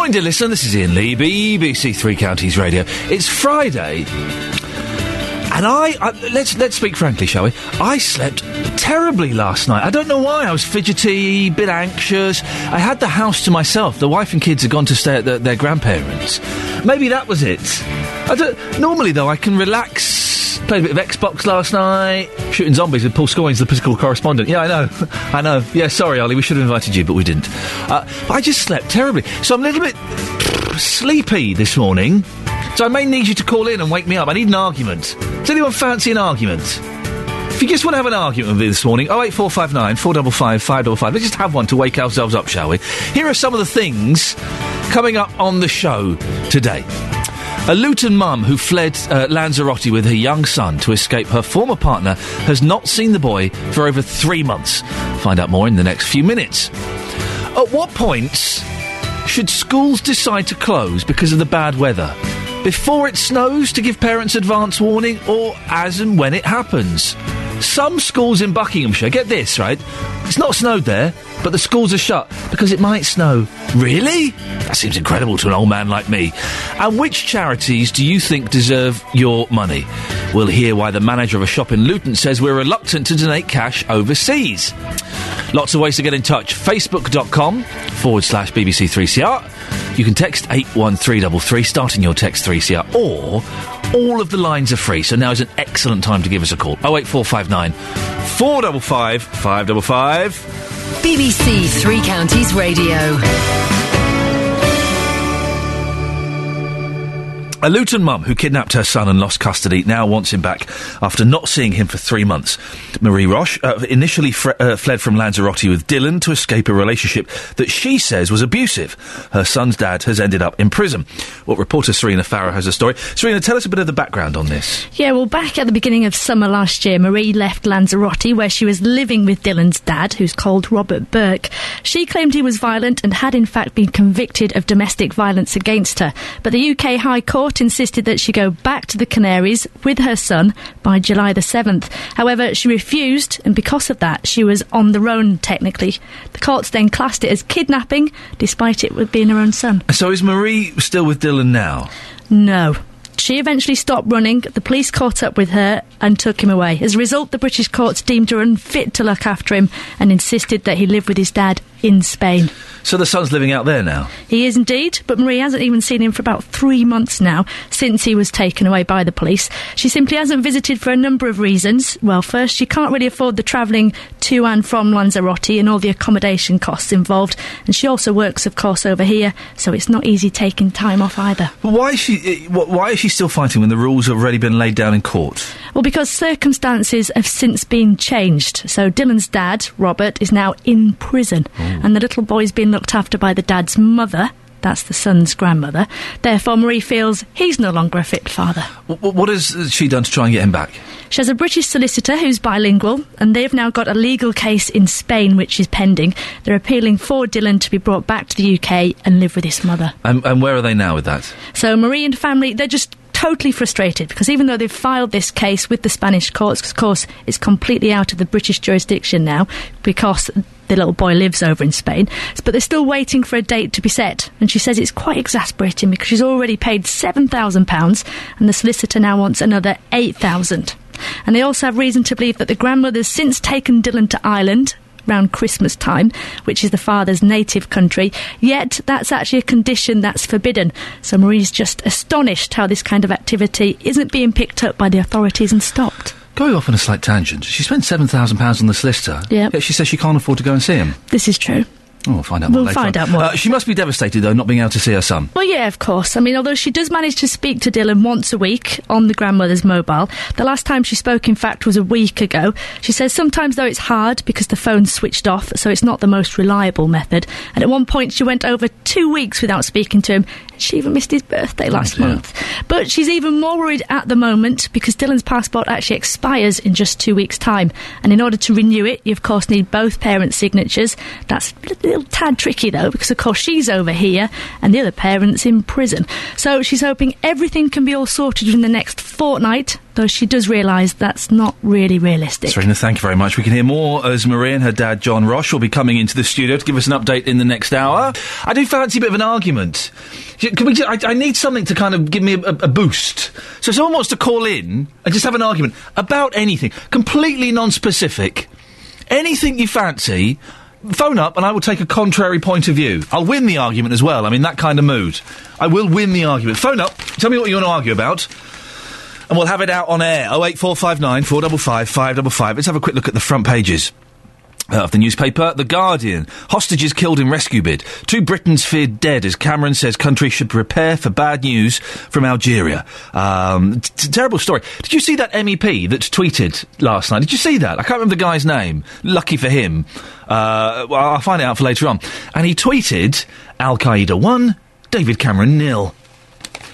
Morning, dear listener. This is Iain Lee, BBC Three Counties Radio. It's Friday, and let's speak frankly, shall we? I slept terribly last night. I don't know why. I was fidgety, a bit anxious. I had the house to myself. The wife and kids had gone to stay at their grandparents. Maybe that was it. Normally, though, I can relax. Played a bit of Xbox last night. Shooting zombies with Paul Scoggins, the political correspondent. Yeah, I know. I know. Yeah, sorry, Ollie. We should have invited you, but we didn't. But I just slept terribly. So I'm a little bit sleepy this morning. So I may need you to call in and wake me up. I need an argument. Does anyone fancy an argument? If you just want to have an argument with me this morning, 08459 455 555. Let's just have one to wake ourselves up, shall we? Here are some of the things coming up on the show today. A Luton mum who fled Lanzarote with her young son to escape her former partner has not seen the boy for over 3 months. Find out more in the next few minutes. At what points should schools decide to close because of the bad weather? Before it snows to give parents advance warning, or as and when it happens? Some schools in Buckinghamshire, get this, right? It's not snowed there, but the schools are shut because it might snow. Really? That seems incredible to an old man like me. And which charities do you think deserve your money? We'll hear why the manager of a shop in Luton says we're reluctant to donate cash overseas. Lots of ways to get in touch. Facebook.com/BBC3CR. You can text 81333, starting your text 3CR, or all of the lines are free, so now is an excellent time to give us a call. 08459 455 555. BBC Three Counties Radio. A Luton mum who kidnapped her son and lost custody now wants him back after not seeing him for 3 months. Marie Roche initially fled from Lanzarote with Dylan to escape a relationship that she says was abusive. Her son's dad has ended up in prison. Well, reporter Serena Farrow has a story. Serena, tell us a bit of the background on this. Yeah, well, back at the beginning of summer last year, Marie left Lanzarote, where she was living with Dylan's dad, who's called Robert Burke. She claimed he was violent and had in fact been convicted of domestic violence against her. But the UK High Court insisted that she go back to the Canaries with her son by July the 7th. However, she refused, and because of that, she was on their own, technically. The courts then classed it as kidnapping, despite it being her own son. So is Marie still with Dylan now? No. She eventually stopped running, the police caught up with her and took him away. As a result, the British courts deemed her unfit to look after him and insisted that he live with his dad in Spain. So the son's living out there now? He is indeed, but Marie hasn't even seen him for about 3 months now, since he was taken away by the police. She simply hasn't visited for a number of reasons. Well, first, she can't really afford the travelling to and from Lanzarote and all the accommodation costs involved, and she also works, of course, over here, so it's not easy taking time off either. Why is she still fighting when the rules have already been laid down in court? Well, because circumstances have since been changed. So Dylan's dad, Robert, is now in prison. Ooh. And the little boy's been looked after by the dad's mother. That's the son's grandmother. Therefore, Marie feels he's no longer a fit father. What has she done to try and get him back? She has a British solicitor who's bilingual, and they've now got a legal case in Spain which is pending. They're appealing for Dylan to be brought back to the UK and live with his mother. And where are they now with that? So Marie and family, they're just totally frustrated, because even though they've filed this case with the Spanish courts, because of course it's completely out of the British jurisdiction now, because the little boy lives over in Spain, but they're still waiting for a date to be set. And she says it's quite exasperating because she's already paid £7,000 and the solicitor now wants another £8,000. And they also have reason to believe that the grandmother's since taken Dylan to Ireland around Christmas time, which is the father's native country, yet that's actually a condition that's forbidden. So Marie's just astonished how this kind of activity isn't being picked up by the authorities and stopped. Going off on a slight tangent, she spent £7,000 on the solicitor, yet she says she can't afford to go and see him. This is true. Oh, we'll find out more later. We'll find out more. She must be devastated, though, not being able to see her son. Well, yeah, of course. I mean, although she does manage to speak to Dylan once a week on the grandmother's mobile. The last time she spoke, in fact, was a week ago. She says sometimes, though, it's hard because the phone's switched off, so it's not the most reliable method. And at one point, she went over 2 weeks without speaking to him. She even missed his birthday last month. But she's even more worried at the moment because Dylan's passport actually expires in just 2 weeks' time. And in order to renew it, you, of course, need both parents' signatures. That's a little tad tricky, though, because, of course, she's over here and the other parent's in prison. So she's hoping everything can be all sorted in the next fortnight, though she does realise that's not really realistic. Serena, thank you very much. We can hear more as Marie and her dad, John Roche, will be coming into the studio to give us an update in the next hour. I do fancy a bit of an argument. Can we? I need something to kind of give me a boost. So if someone wants to call in and just have an argument about anything, completely non-specific, anything you fancy, phone up and I will take a contrary point of view. I'll win the argument as well. I mean, that kind of mood. I will win the argument. Phone up, tell me what you want to argue about. And we'll have it out on air. 08459 455 555. Let's have a quick look at the front pages of the newspaper. The Guardian. Hostages killed in rescue bid. Two Britons feared dead as Cameron says country should prepare for bad news from Algeria. Terrible story. Did you see that MEP that tweeted last night? Did you see that? I can't remember the guy's name. Lucky for him. Well, I'll find it out for later on. And he tweeted, Al-Qaeda 1, David Cameron nil.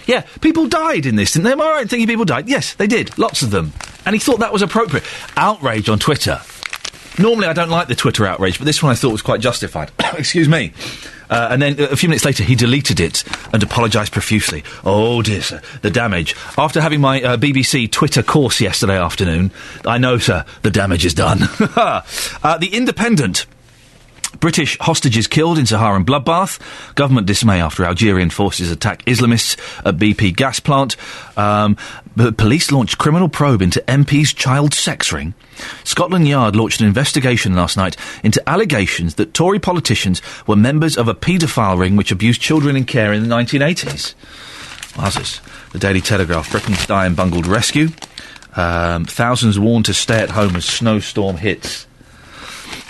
Yeah, people died in this, didn't they? Am I right thinking people died? Yes, they did. Lots of them. And he thought that was appropriate. Outrage on Twitter. Normally I don't like the Twitter outrage, but this one I thought was quite justified. Excuse me. And then a few minutes later he deleted it and apologised profusely. Oh dear, sir, the damage. After having my BBC Twitter course yesterday afternoon, I know, sir, the damage is done. The Independent. British hostages killed in Saharan bloodbath. Government dismay after Algerian forces attack Islamists at BP gas plant. Police launched criminal probe into MP's child sex ring. Scotland Yard launched an investigation last night into allegations that Tory politicians were members of a paedophile ring which abused children in care in the 1980s. Wowzers. The Daily Telegraph. Britons die in bungled rescue. Thousands warned to stay at home as snowstorm hits.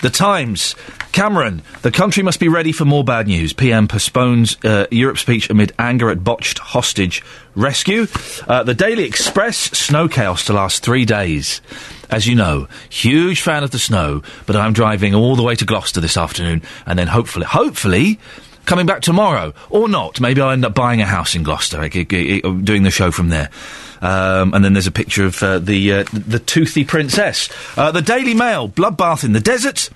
The Times. Cameron, the country must be ready for more bad news. PM postpones Europe speech amid anger at botched hostage rescue. The Daily Express, snow chaos to last 3 days. As you know, huge fan of the snow, but I'm driving all the way to Gloucester this afternoon and then hopefully, coming back tomorrow. Or not. Maybe I'll end up buying a house in Gloucester, doing the show from there. And then there's a picture of the toothy princess. The Daily Mail, bloodbath in the desert.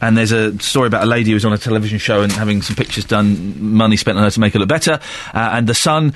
And there's a story about a lady who was on a television show and having some pictures done, money spent on her to make her look better. And the Sun,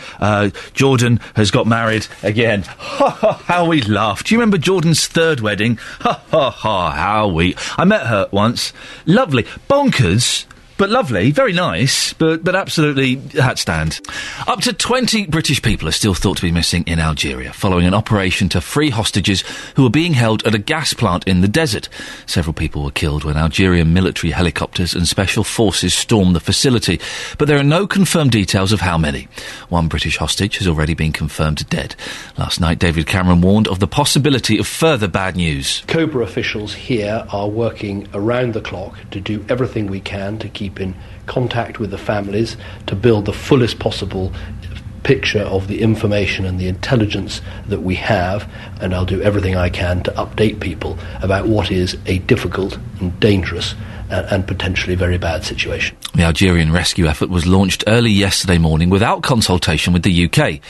Jordan has got married again. Ha ha, how we laughed. Do you remember Jordan's third wedding? Ha ha ha, how we... I met her once. Lovely. Bonkers... but lovely, very nice, but absolutely hat stand. Up to 20 British people are still thought to be missing in Algeria, following an operation to free hostages who were being held at a gas plant in the desert. Several people were killed when Algerian military helicopters and special forces stormed the facility, but there are no confirmed details of how many. One British hostage has already been confirmed dead. Last night, David Cameron warned of the possibility of further bad news. Cobra officials here are working around the clock to do everything we can to keep in contact with the families to build the fullest possible picture of the information and the intelligence that we have, and I'll do everything I can to update people about what is a difficult and dangerous and potentially very bad situation. The Algerian rescue effort was launched early yesterday morning without consultation with the UK.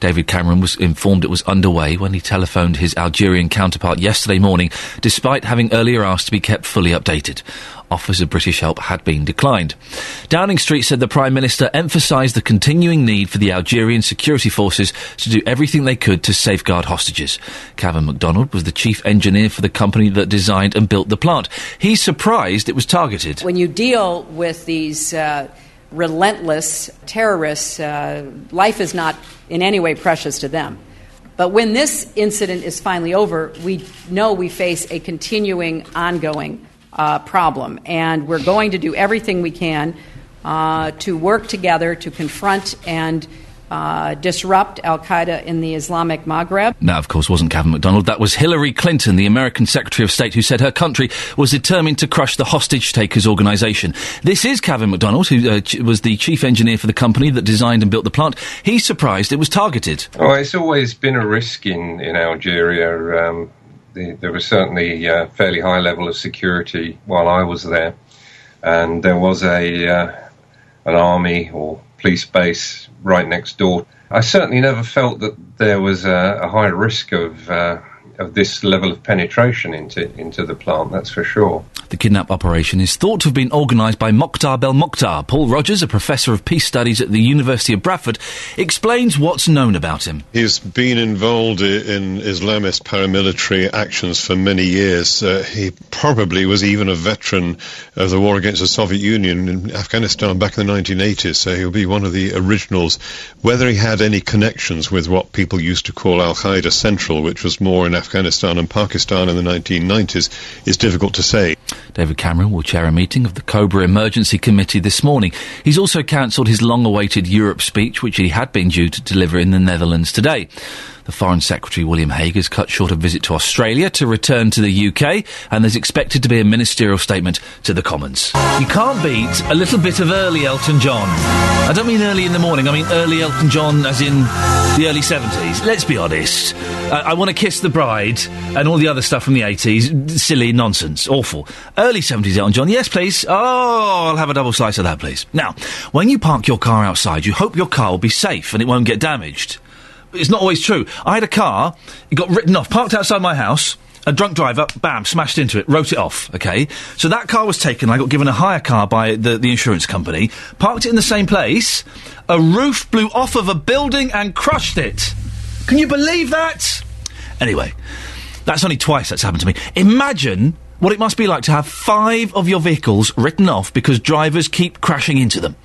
David Cameron was informed it was underway when he telephoned his Algerian counterpart yesterday morning, despite having earlier asked to be kept fully updated. Offers of British help had been declined. Downing Street said the Prime Minister emphasised the continuing need for the Algerian security forces to do everything they could to safeguard hostages. Cavan MacDonald was the chief engineer for the company that designed and built the plant. He's surprised it was targeted. When you deal with these relentless terrorists, life is not in any way precious to them. But when this incident is finally over, we know we face a continuing, ongoing problem, and we're going to do everything we can to work together to confront and disrupt al-Qaeda in the Islamic Maghreb. Now, of course, wasn't Cavan MacDonald. That was Hillary Clinton, the American Secretary of State, who said her country was determined to crush the hostage-takers organisation. This is Cavan MacDonald, who was the chief engineer for the company that designed and built the plant. He's surprised it was targeted. Oh, it's always been a risk in Algeria. There was certainly a fairly high level of security while I was there, and there was a an army or police base right next door. I certainly never felt that there was a high risk of this level of penetration into the plant, that's for sure. The kidnap operation is thought to have been organised by Mokhtar Belmokhtar. Paul Rogers, a professor of peace studies at the University of Bradford, explains what's known about him. He's been involved in Islamist paramilitary actions for many years. He probably was even a veteran of the war against the Soviet Union in Afghanistan back in the 1980s, so he'll be one of the originals. Whether he had any connections with what people used to call Al-Qaeda Central, which was more in Afghanistan and Pakistan in the 1990s, is difficult to say. David Cameron will chair a meeting of the Cobra Emergency Committee this morning. He's also cancelled his long-awaited Europe speech, which he had been due to deliver in the Netherlands today. The Foreign Secretary, William Hague, has cut short a visit to Australia to return to the UK, and there's expected to be a ministerial statement to the Commons. You can't beat a little bit of early Elton John. I don't mean early in the morning, I mean early Elton John as in the early 70s. Let's be honest. I Want to Kiss the Bride and all the other stuff from the 80s. Silly nonsense. Awful. Early 70s Elton John. Yes, please. Oh, I'll have a double slice of that, please. Now, when you park your car outside, you hope your car will be safe and it won't get damaged. It's not always true. I had a car, it got written off, parked outside my house, a drunk driver, bam, smashed into it, wrote it off, OK? So that car was taken, I got given a hire car by the insurance company, parked it in the same place, a roof blew off of a building and crushed it. Can you believe that? Anyway, that's only twice that's happened to me. Imagine what it must be like to have 5 of your vehicles written off because drivers keep crashing into them.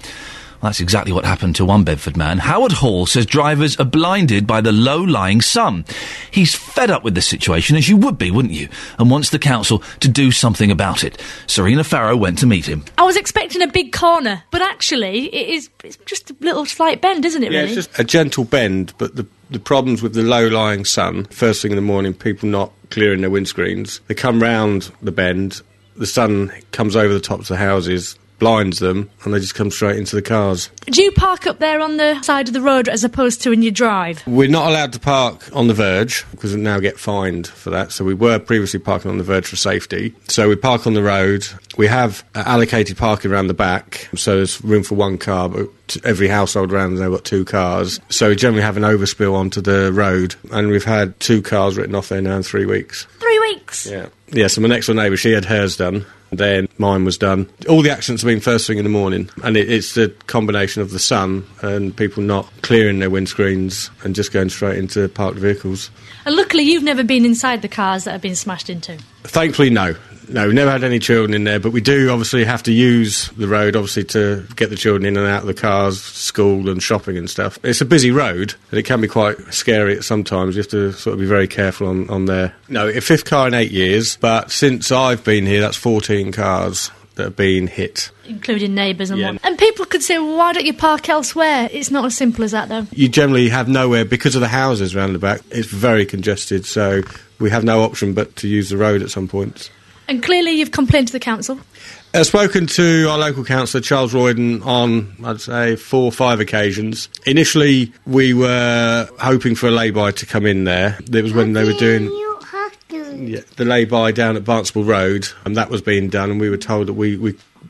That's exactly what happened to one Bedford man. Howard Hall says drivers are blinded by the low-lying sun. He's fed up with the situation, as you would be, wouldn't you? And wants the council to do something about it. Serena Farrow went to meet him. I was expecting a big corner, but actually it's just a little slight bend, isn't it, really? Yeah, it's just a gentle bend, but the problems with the low-lying sun, first thing in the morning, people not clearing their windscreens. They come round the bend, the sun comes over the tops of the houses, blinds them, and they just come straight into the cars. Do you park up there on the side of the road as opposed to in your drive? We're not allowed to park on the verge, because we now get fined for that, so we were previously parking on the verge for safety. So we park on the road, we have allocated parking around the back, so there's room for one car, but every household around they've got 2 cars, so we generally have an overspill onto the road, and we've had 2 cars written off there now in 3 weeks. 3 weeks? Yeah, so my next door neighbour, she had hers done, then mine was done. All the accidents have been first thing in the morning, and it's the combination of the sun and people not clearing their windscreens and just going straight into parked vehicles. And luckily you've never been inside the cars that have been smashed into? Thankfully, no. No, we've never had any children in there, but we do obviously have to use the road, obviously, to get the children in and out of the cars, school and shopping and stuff. It's a busy road, and it can be quite scary at sometimes. You have to sort of be very careful on there. No, a 5th car in 8 years, but since I've been here, that's 14 cars that have been hit. Including neighbours and yeah. And people could say, well, why don't you park elsewhere? It's not as simple as that, though. You generally have nowhere, because of the houses round the back, it's very congested, so we have no option but to use the road at some points. And clearly you've complained to the council? I've spoken to our local councillor, Charles Royden, on, I'd say, 4 or 5 occasions. Initially, we were hoping for a lay-by to come in there. It was when they were doing the lay-by down at Barnstable Road, and that was being done, and we were told that we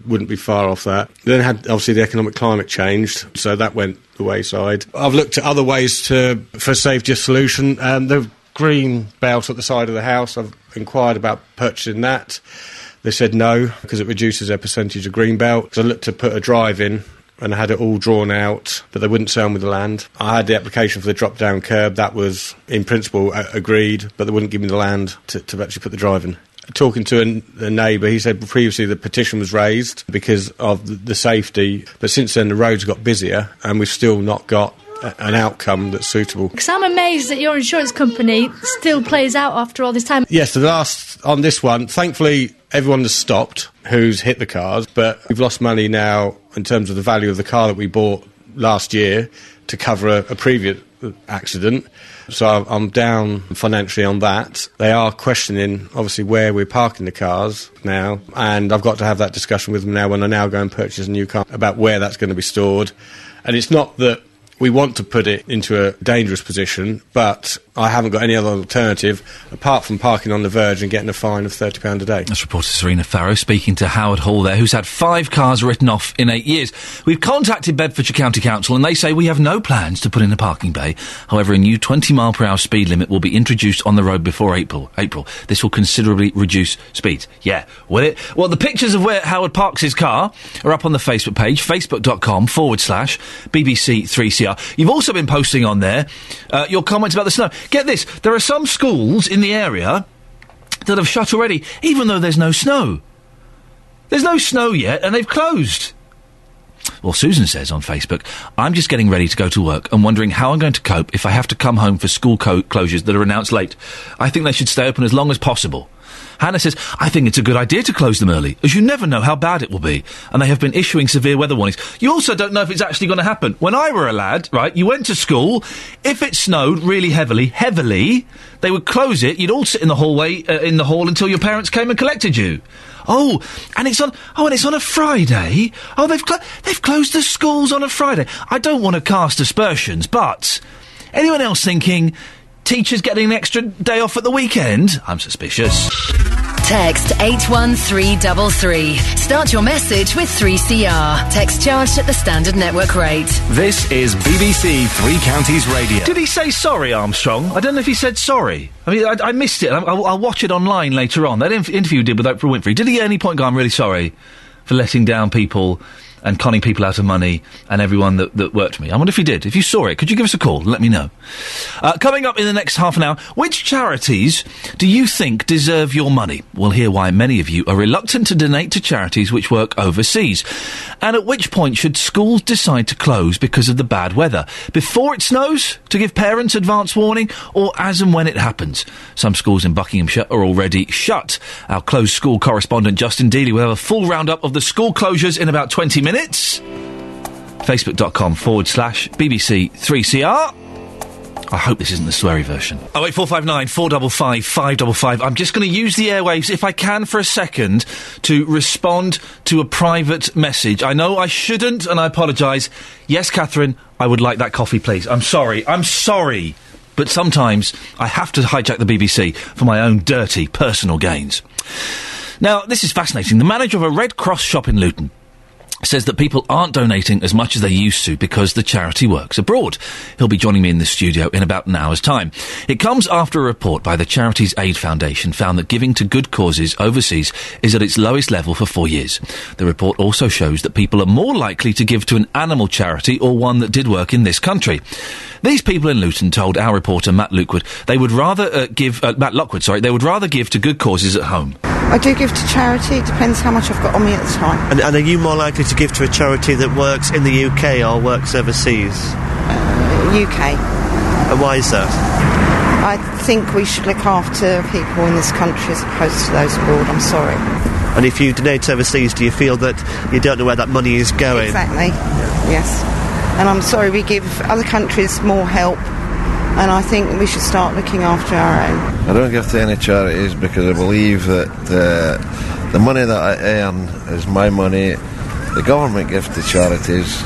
wouldn't be far off that. Then had, obviously, the economic climate changed, so that went the wayside. I've looked at other ways for safety solution, and the green belt at the side of the house, I've inquired about purchasing that. They said no, because it reduces their percentage of green belt. So I looked to put a drive in and I had it all drawn out, but they wouldn't sell me the land. I had the application for the drop-down curb. That was, in principle, agreed, but they wouldn't give me the land to actually put the drive in. Talking to a neighbour, he said previously the petition was raised because of the safety, but since then the roads got busier and we've still not got an outcome that's suitable. Because I'm amazed that your insurance company still plays out after all this time. Yes, on this one, thankfully everyone has stopped who's hit the cars, but we've lost money now in terms of the value of the car that we bought last year to cover a previous accident. So I'm down financially on that. They are questioning, obviously, where we're parking the cars now, and I've got to have that discussion with them now when I now go and purchase a new car about where that's going to be stored. And it's not that we want to put it into a dangerous position, but I haven't got any other alternative apart from parking on the verge and getting a fine of £30 a day. That's reporter Serena Farrow speaking to Howard Hall there, who's had 5 cars written off in 8 years. We've contacted Bedfordshire County Council and they say we have no plans to put in a parking bay. However, a new 20-mile-per-hour speed limit will be introduced on the road before April. This will considerably reduce speeds. Yeah, will it? Well, the pictures of where Howard parks his car are up on the Facebook page, facebook.com/BBC3CR. You've also been posting on there your comments about the snow. Get this, there are some schools in the area that have shut already, even though there's no snow. There's no snow yet, and they've closed. Well, Susan says on Facebook, I'm just getting ready to go to work and wondering how I'm going to cope if I have to come home for school closures that are announced late. I think they should stay open as long as possible. Hannah says, I think it's a good idea to close them early, as you never know how bad it will be. And they have been issuing severe weather warnings. You also don't know if it's actually going to happen. When I were a lad, right, you went to school, if it snowed really heavily, they would close it. You'd all sit in the hallway, in the hall until your parents came and collected you. Oh, and it's on a Friday. Oh, they've closed the schools on a Friday. I don't want to cast aspersions, but anyone else thinking teachers getting an extra day off at the weekend? I'm suspicious. Text 81333. Start your message with 3CR. Text charged at the standard network rate. This is BBC Three Counties Radio. Did he say sorry, Armstrong? I don't know if he said sorry. I mean, I missed it. I'll watch it online later on. That interview you did with Oprah Winfrey. Did he at any point go, I'm really sorry for letting down people and conning people out of money and everyone that worked for me? I wonder if you did. If you saw it, could you give us a call and let me know? Coming up in the next half an hour, which charities do you think deserve your money? We'll hear why many of you are reluctant to donate to charities which work overseas. And at which point should schools decide to close because of the bad weather? Before it snows, to give parents advance warning, or as and when it happens? Some schools in Buckinghamshire are already shut. Our closed school correspondent Justin Dealey will have a full roundup of the school closures in about 20 minutes. Facebook.com/BBC3CR. I hope this isn't the sweary version. 08459 455 555. I'm just going to use the airwaves, if I can, for a second to respond to a private message. I know I shouldn't, and I apologise. Yes, Catherine, I would like that coffee, please. I'm sorry. But sometimes I have to hijack the BBC for my own dirty personal gains. Now, this is fascinating. The manager of a Red Cross shop in Luton says that people aren't donating as much as they used to because the charity works abroad. He'll be joining me in the studio in about an hour's time. It comes after a report by the Charities Aid Foundation found that giving to good causes overseas is at its lowest level for 4 years. The report also shows that people are more likely to give to an animal charity or one that did work in this country. These people in Luton told our reporter Matt Lockwood they would rather give to good causes at home. I do give to charity, it depends how much I've got on me at the time. And are you more likely to give to a charity that works in the UK or works overseas? UK. And why is that? I think we should look after people in this country as opposed to those abroad, I'm sorry. And if you donate overseas, do you feel that you don't know where that money is going? Exactly, yes. And I'm sorry, we give other countries more help. And I think we should start looking after our own. I don't give to any charities because I believe that the money that I earn is my money. The government gives to charities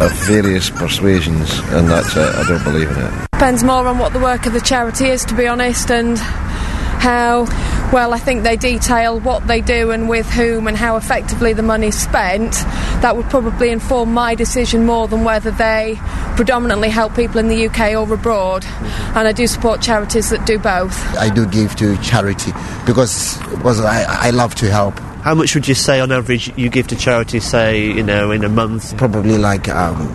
of various persuasions, and that's it. I don't believe in it. Depends more on what the work of the charity is, to be honest, and how well I think they detail what they do and with whom and how effectively the money's spent. That would probably inform my decision more than whether they predominantly help people in the UK or abroad, and I do support charities that do both. I do give to charity because I love to help. How much would you say on average you give to charity, say, you know, in a month? Probably like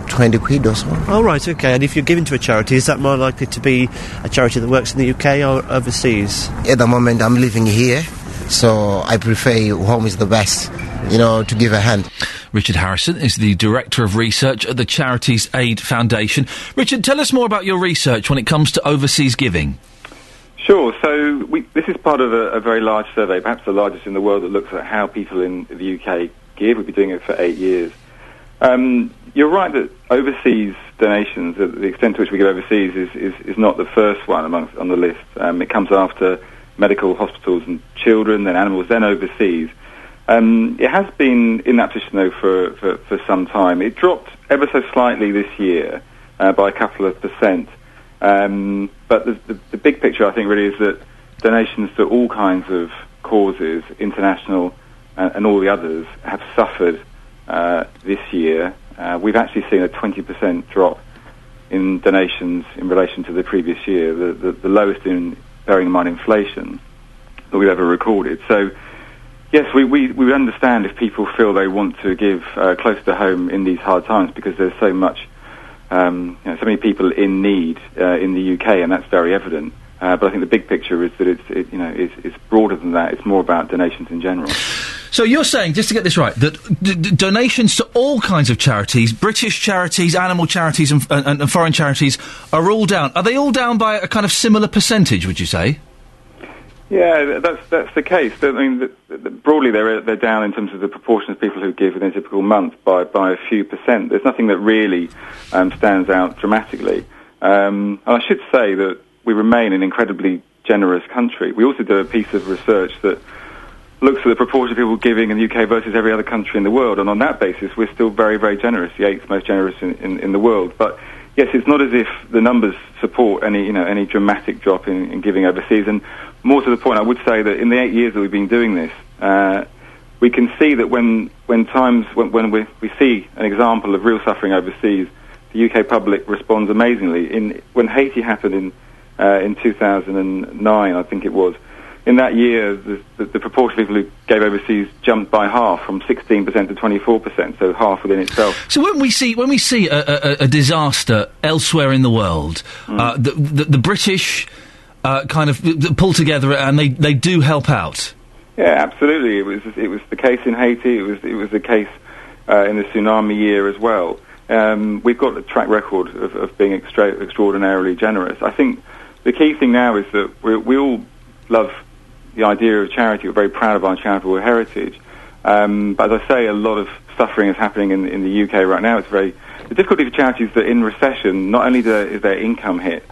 20 quid or so. Oh, right, OK. And if you're giving to a charity, is that more likely to be a charity that works in the UK or overseas? At the moment, I'm living here, so I prefer home is the best, you know, to give a hand. Richard Harrison is the Director of Research at the Charities Aid Foundation. Richard, tell us more about your research when it comes to overseas giving. Sure. So this is part of a very large survey, perhaps the largest in the world, that looks at how people in the UK give. We've been doing it for 8 years. You're right that overseas donations, the extent to which we give overseas, is not the first one on the list. It comes after medical, hospitals and children, then animals, then overseas. It has been in that position, though, for some time. It dropped ever so slightly this year. by a couple of percent. But the big picture, I think, really is that donations to all kinds of causes, international and all the others, have suffered this year. We've actually seen a 20% drop in donations in relation to the previous year, the lowest in, bearing in mind, inflation that we've ever recorded. So, yes, we understand if people feel they want to give close to home in these hard times, because there's so much, so many people in need in the UK, and that's very evident. But I think the big picture is that it's broader than that. It's more about donations in general. So you're saying, just to get this right, that donations to all kinds of charities, British charities, animal charities and foreign charities, are all down. Are they all down by a kind of similar percentage, would you say? Yeah, that's the case. I mean, broadly, they're down in terms of the proportion of people who give in a typical month by a few percent. There's nothing that really stands out dramatically. And I should say that we remain an incredibly generous country. We also do a piece of research that looks at the proportion of people giving in the UK versus every other country in the world, and on that basis, we're still very, very generous, the eighth most generous in the world. But yes, it's not as if the numbers support any dramatic drop in giving overseas. And more to the point, I would say that in the 8 years that we've been doing this, we can see that when we see an example of real suffering overseas, the UK public responds amazingly. When Haiti happened in 2009, I think it was. In that year, the proportion of people who gave overseas jumped by half, from 16% to 24%, so half within itself. So when we see a disaster elsewhere in the world, the British kind of pull together and they do help out. Yeah, absolutely. It was the case in Haiti. It was the case in the tsunami year as well. We've got a track record of being extraordinarily generous. I think the key thing now is that we all love the idea of charity. We're very proud of our charitable heritage. But as I say, a lot of suffering is happening in the UK right now. The difficulty for charities is that in recession, not only is their income hit,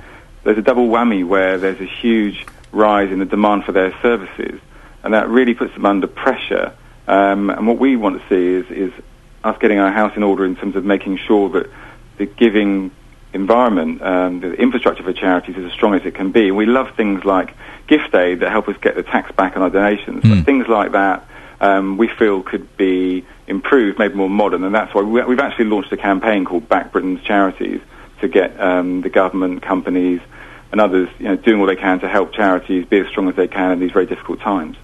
there's a double whammy where there's a huge rise in the demand for their services, and that really puts them under pressure. And what we want to see is us getting our house in order in terms of making sure that the giving environment, the infrastructure for charities is as strong as it can be. And we love things like gift aid that help us get the tax back on our donations. But things like that we feel could be improved, made more modern, and that's why we've actually launched a campaign called Back Britain's Charities to get the government, companies and others doing all they can to help charities be as strong as they can in these very difficult times.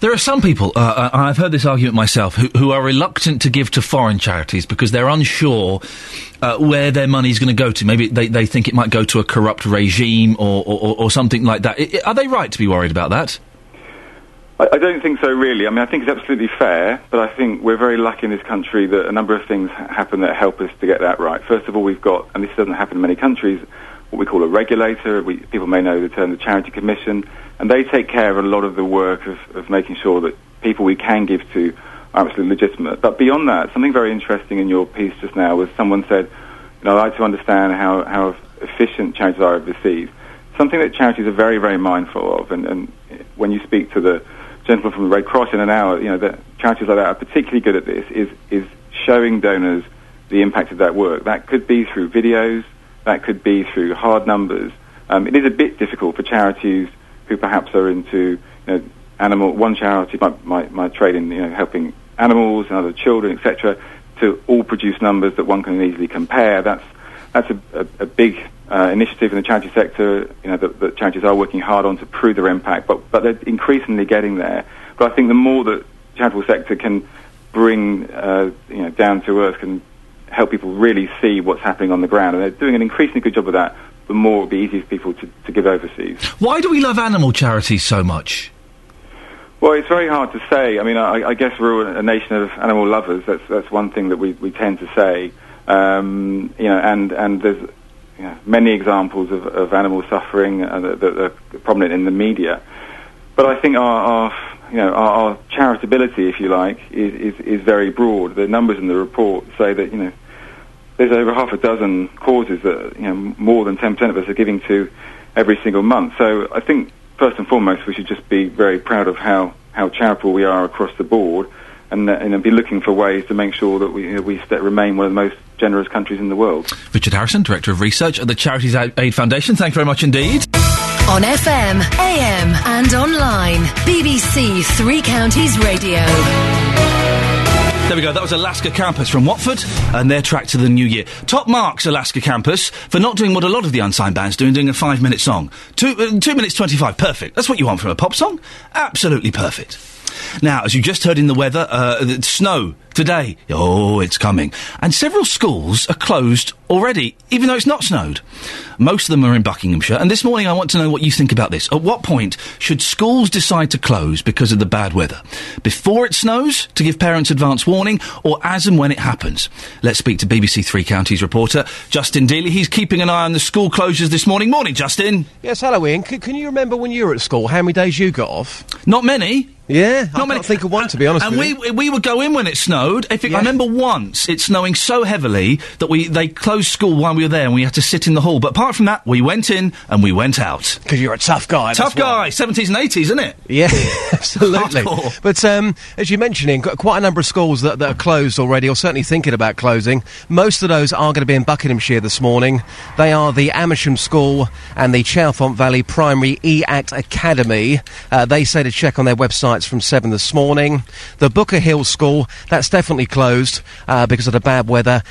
There are some people, I've heard this argument myself, who are reluctant to give to foreign charities because they're unsure where their money's going to go to. Maybe they think it might go to a corrupt regime or something like that. Are they right to be worried about that? I don't think so, really. I mean, I think it's absolutely fair, but I think we're very lucky in this country that a number of things happen that help us to get that right. First of all, we've got, and this doesn't happen in many countries, what we call a regulator. People may know the term, the Charity Commission, and they take care of a lot of the work of making sure that people we can give to are absolutely legitimate. But beyond that, something very interesting in your piece just now was someone said, I'd like to understand how efficient charities are overseas. Something that charities are very, very mindful of, and when you speak to the gentleman from the Red Cross in an hour, that charities like that are particularly good at this, is showing donors the impact of that work. That could be through videos, that could be through hard numbers. It is a bit difficult for charities who perhaps are into animal. One charity might trade in helping animals and other children, etc., to all produce numbers that one can easily compare. That's a big initiative in the charity sector. That charities are working hard on to prove their impact, but they're increasingly getting there. But I think the more that the charitable sector can bring down to earth, can help people really see what's happening on the ground, and they're doing an increasingly good job of that, the more it'll be easy for people to give overseas. Why do we love animal charities so much? Well, it's very hard to say. I mean, I guess we're a nation of animal lovers. That's one thing that we tend to say. And there's many examples of animal suffering that are prominent in the media. But I think our charitability, if you like, is very broad. The numbers in the report say that there's over half a dozen causes that more than 10% of us are giving to every single month. So I think first and foremost we should just be very proud of how charitable we are across the board, and be looking for ways to make sure that we remain one of the most generous countries in the world. Richard Harrison, Director of Research at the Charities Aid Foundation, thank you very much indeed. On FM, AM and online, BBC Three Counties Radio. There we go, that was Alaska Campus from Watford and their track to the new year. Top marks, Alaska Campus, for not doing what a lot of the unsigned bands do and doing a 5-minute song. 2 minutes 25, perfect. That's what you want from a pop song. Absolutely perfect. Now, as you just heard in the weather, the snow today. Oh, it's coming. And several schools are closed already, even though it's not snowed. Most of them are in Buckinghamshire. And this morning I want to know what you think about this. At what point should schools decide to close because of the bad weather? Before it snows, to give parents advance warning, or as and when it happens? Let's speak to BBC Three Counties reporter Justin Dealey. He's keeping an eye on the school closures this morning. Morning, Justin. Yes, hello, Ian. Can you remember when you were at school, how many days you got off? Not many. Yeah, I can't think of one, to be honest with you. And we would go in when it snowed. I remember once it snowing so heavily that they closed school while we were there and we had to sit in the hall. But apart from that, we went in and we went out. Because you're a tough guy. Tough guy, 70s and 80s, isn't it? Yeah, absolutely. Hardcore. But as you mentioned, Ian, quite a number of schools that are closed already, or certainly thinking about closing. Most of those are going to be in Buckinghamshire this morning. They are the Amersham School and the Chalfont Valley Primary E-Act Academy. They say to check on their website from 7 this morning. The Booker Hill School, that's definitely closed because of the bad weather.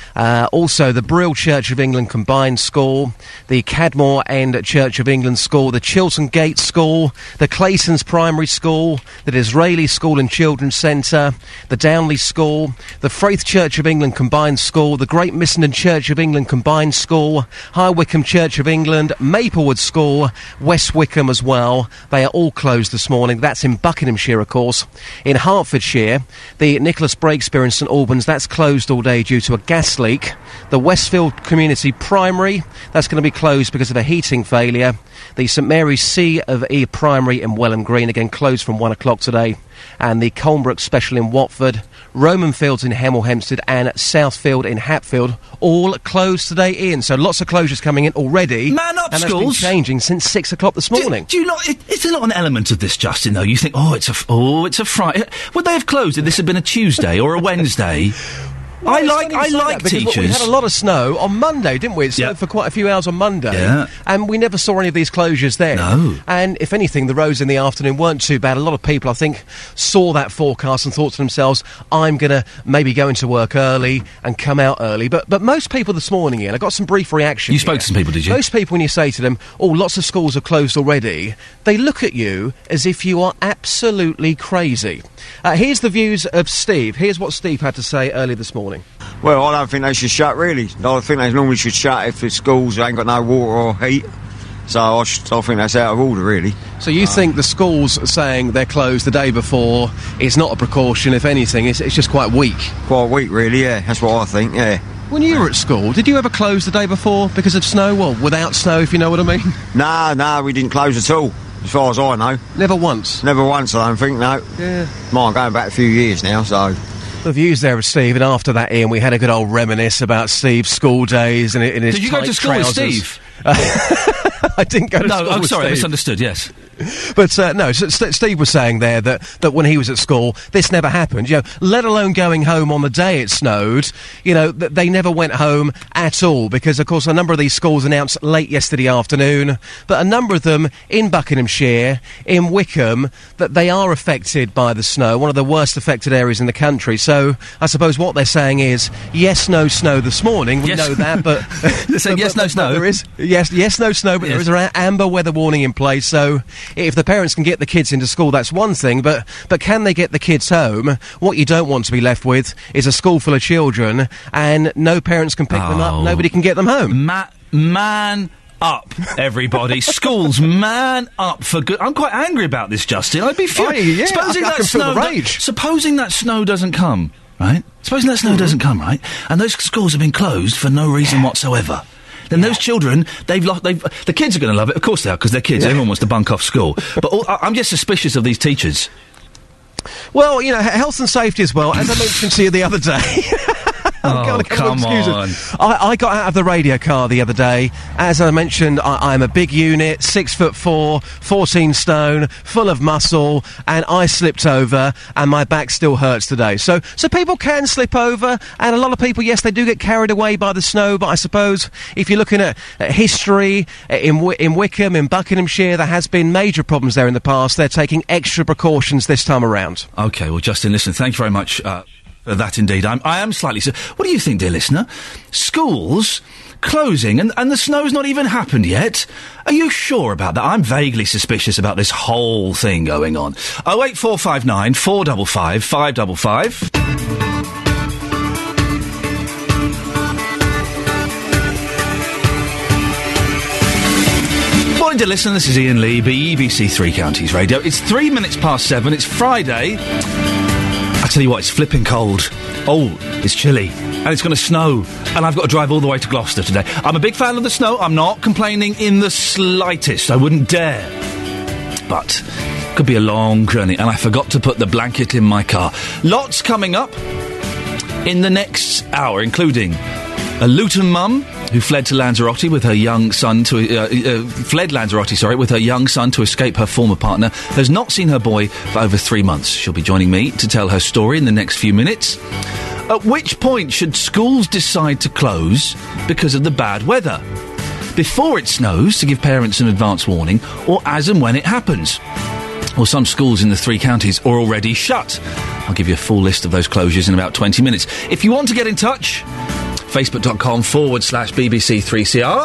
Also, the Brill Church of England Combined School, the Cadmore End Church of England School, the Chilton Gate School, the Clayson's Primary School, the Disraeli School and Children's Centre, the Downley School, the Freeth Church of England Combined School, the Great Missenden Church of England Combined School, High Wycombe Church of England, Maplewood School, West Wycombe as well. They are all closed this morning. That's in Buckinghamshire, of course. In Hertfordshire, the Nicholas Breakspear in St Albans, that's closed all day due to a gas leak. The Westfield Community Primary, that's going to be closed because of a heating failure. The St Mary's C of E Primary in Welham Green, again closed from 1 o'clock today. And the Colnebrook Special in Watford, Roman Fields in Hemel Hempstead and Southfield in Hatfield, all closed today, Ian. So lots of closures coming in already. Man up, and schools! And that's been changing since 6 o'clock this morning. Do you not... Is there not an element of this, Justin, though? You think, it's a Friday. Would they have closed if this had been a Tuesday or a Wednesday? Well, I like teachers. We had a lot of snow on Monday, didn't we? It snowed for quite a few hours on Monday. Yeah. And we never saw any of these closures then. No. And if anything, the roads in the afternoon weren't too bad. A lot of people, I think, saw that forecast and thought to themselves, I'm going to maybe go into work early and come out early. But most people this morning, Ian, I got some brief reaction. You spoke to some people, did you? Most people, when you say to them, lots of schools are closed already, they look at you as if you are absolutely crazy. Here's the views of Steve. Here's what Steve had to say early this morning. Well, I don't think they should shut, really. I think they normally should shut if the schools ain't got no water or heat. So I think that's out of order, really. So you think the schools saying they're closed the day before is not a precaution, if anything? It's just quite weak? Quite weak, really, yeah. That's what I think, yeah. When you were at school, did you ever close the day before because of snow? Well, without snow, if you know what I mean. No, we didn't close at all, as far as I know. Never once? Never once, I don't think, no. Yeah. Mine going back a few years now, so... The views there of Steve, and after that, Ian, we had a good old reminisce about Steve's school days and his tight trousers. Did you go to school with Steve? I didn't go to school with Steve. No, I'm sorry, I misunderstood, yes. But Steve was saying there that when he was at school, this never happened, let alone going home on the day it snowed. They never went home at all because, of course, a number of these schools announced late yesterday afternoon, but a number of them in Buckinghamshire, in Wycombe, that they are affected by the snow, one of the worst affected areas in the country. So I suppose what they're saying is, yes, no snow this morning, we know that, but... They're saying yes, no snow. There is, yes, no snow, but there is an amber weather warning in place, so... If the parents can get the kids into school, that's one thing, but can they get the kids home? What you don't want to be left with is a school full of children and no parents can pick them up, nobody can get them home. Man up, everybody. Schools, man up for good. I'm quite angry about this, Justin. I'd be furious. Supposing that snow doesn't come, right? Supposing that snow doesn't come, right? And those schools have been closed for no reason whatsoever. Then those children, the kids are going to love it. Of course they are, because they're kids. Yeah. Everyone wants to bunk off school. But I'm just suspicious of these teachers. Well, health and safety as well, as I mentioned to you the other day... Come on. I got out of the radio car the other day. As I mentioned, I'm a big unit, 6'4", 14 stone, full of muscle, and I slipped over, and my back still hurts today. So people can slip over, and a lot of people, yes, they do get carried away by the snow, but I suppose if you're looking at history, in Wickham, in Buckinghamshire, there has been major problems there in the past. They're taking extra precautions this time around. OK, well, Justin, listen, thank you very much for that indeed. I am slightly... What do you think, dear listener? Schools closing and the snow's not even happened yet? Are you sure about that? I'm vaguely suspicious about this whole thing going on. 08459 455 555... To listen, this is Iain Lee, BBC Three Counties Radio. It's 7:03. It's Friday. I tell you what, it's flipping cold. Oh, it's chilly. And it's going to snow. And I've got to drive all the way to Gloucester today. I'm a big fan of the snow. I'm not complaining in the slightest. I wouldn't dare. But it could be a long journey. And I forgot to put the blanket in my car. Lots coming up in the next hour, including a Luton mum who fled to Lanzarote with her young son to escape her former partner, has not seen her boy for over 3 months. She'll be joining me to tell her story in the next few minutes. At which point should schools decide to close because of the bad weather? Before it snows, to give parents an advance warning, or as and when it happens? Well, some schools in the three counties are already shut. I'll give you a full list of those closures in about 20 minutes. If you want to get in touch... Facebook.com/BBC3CR.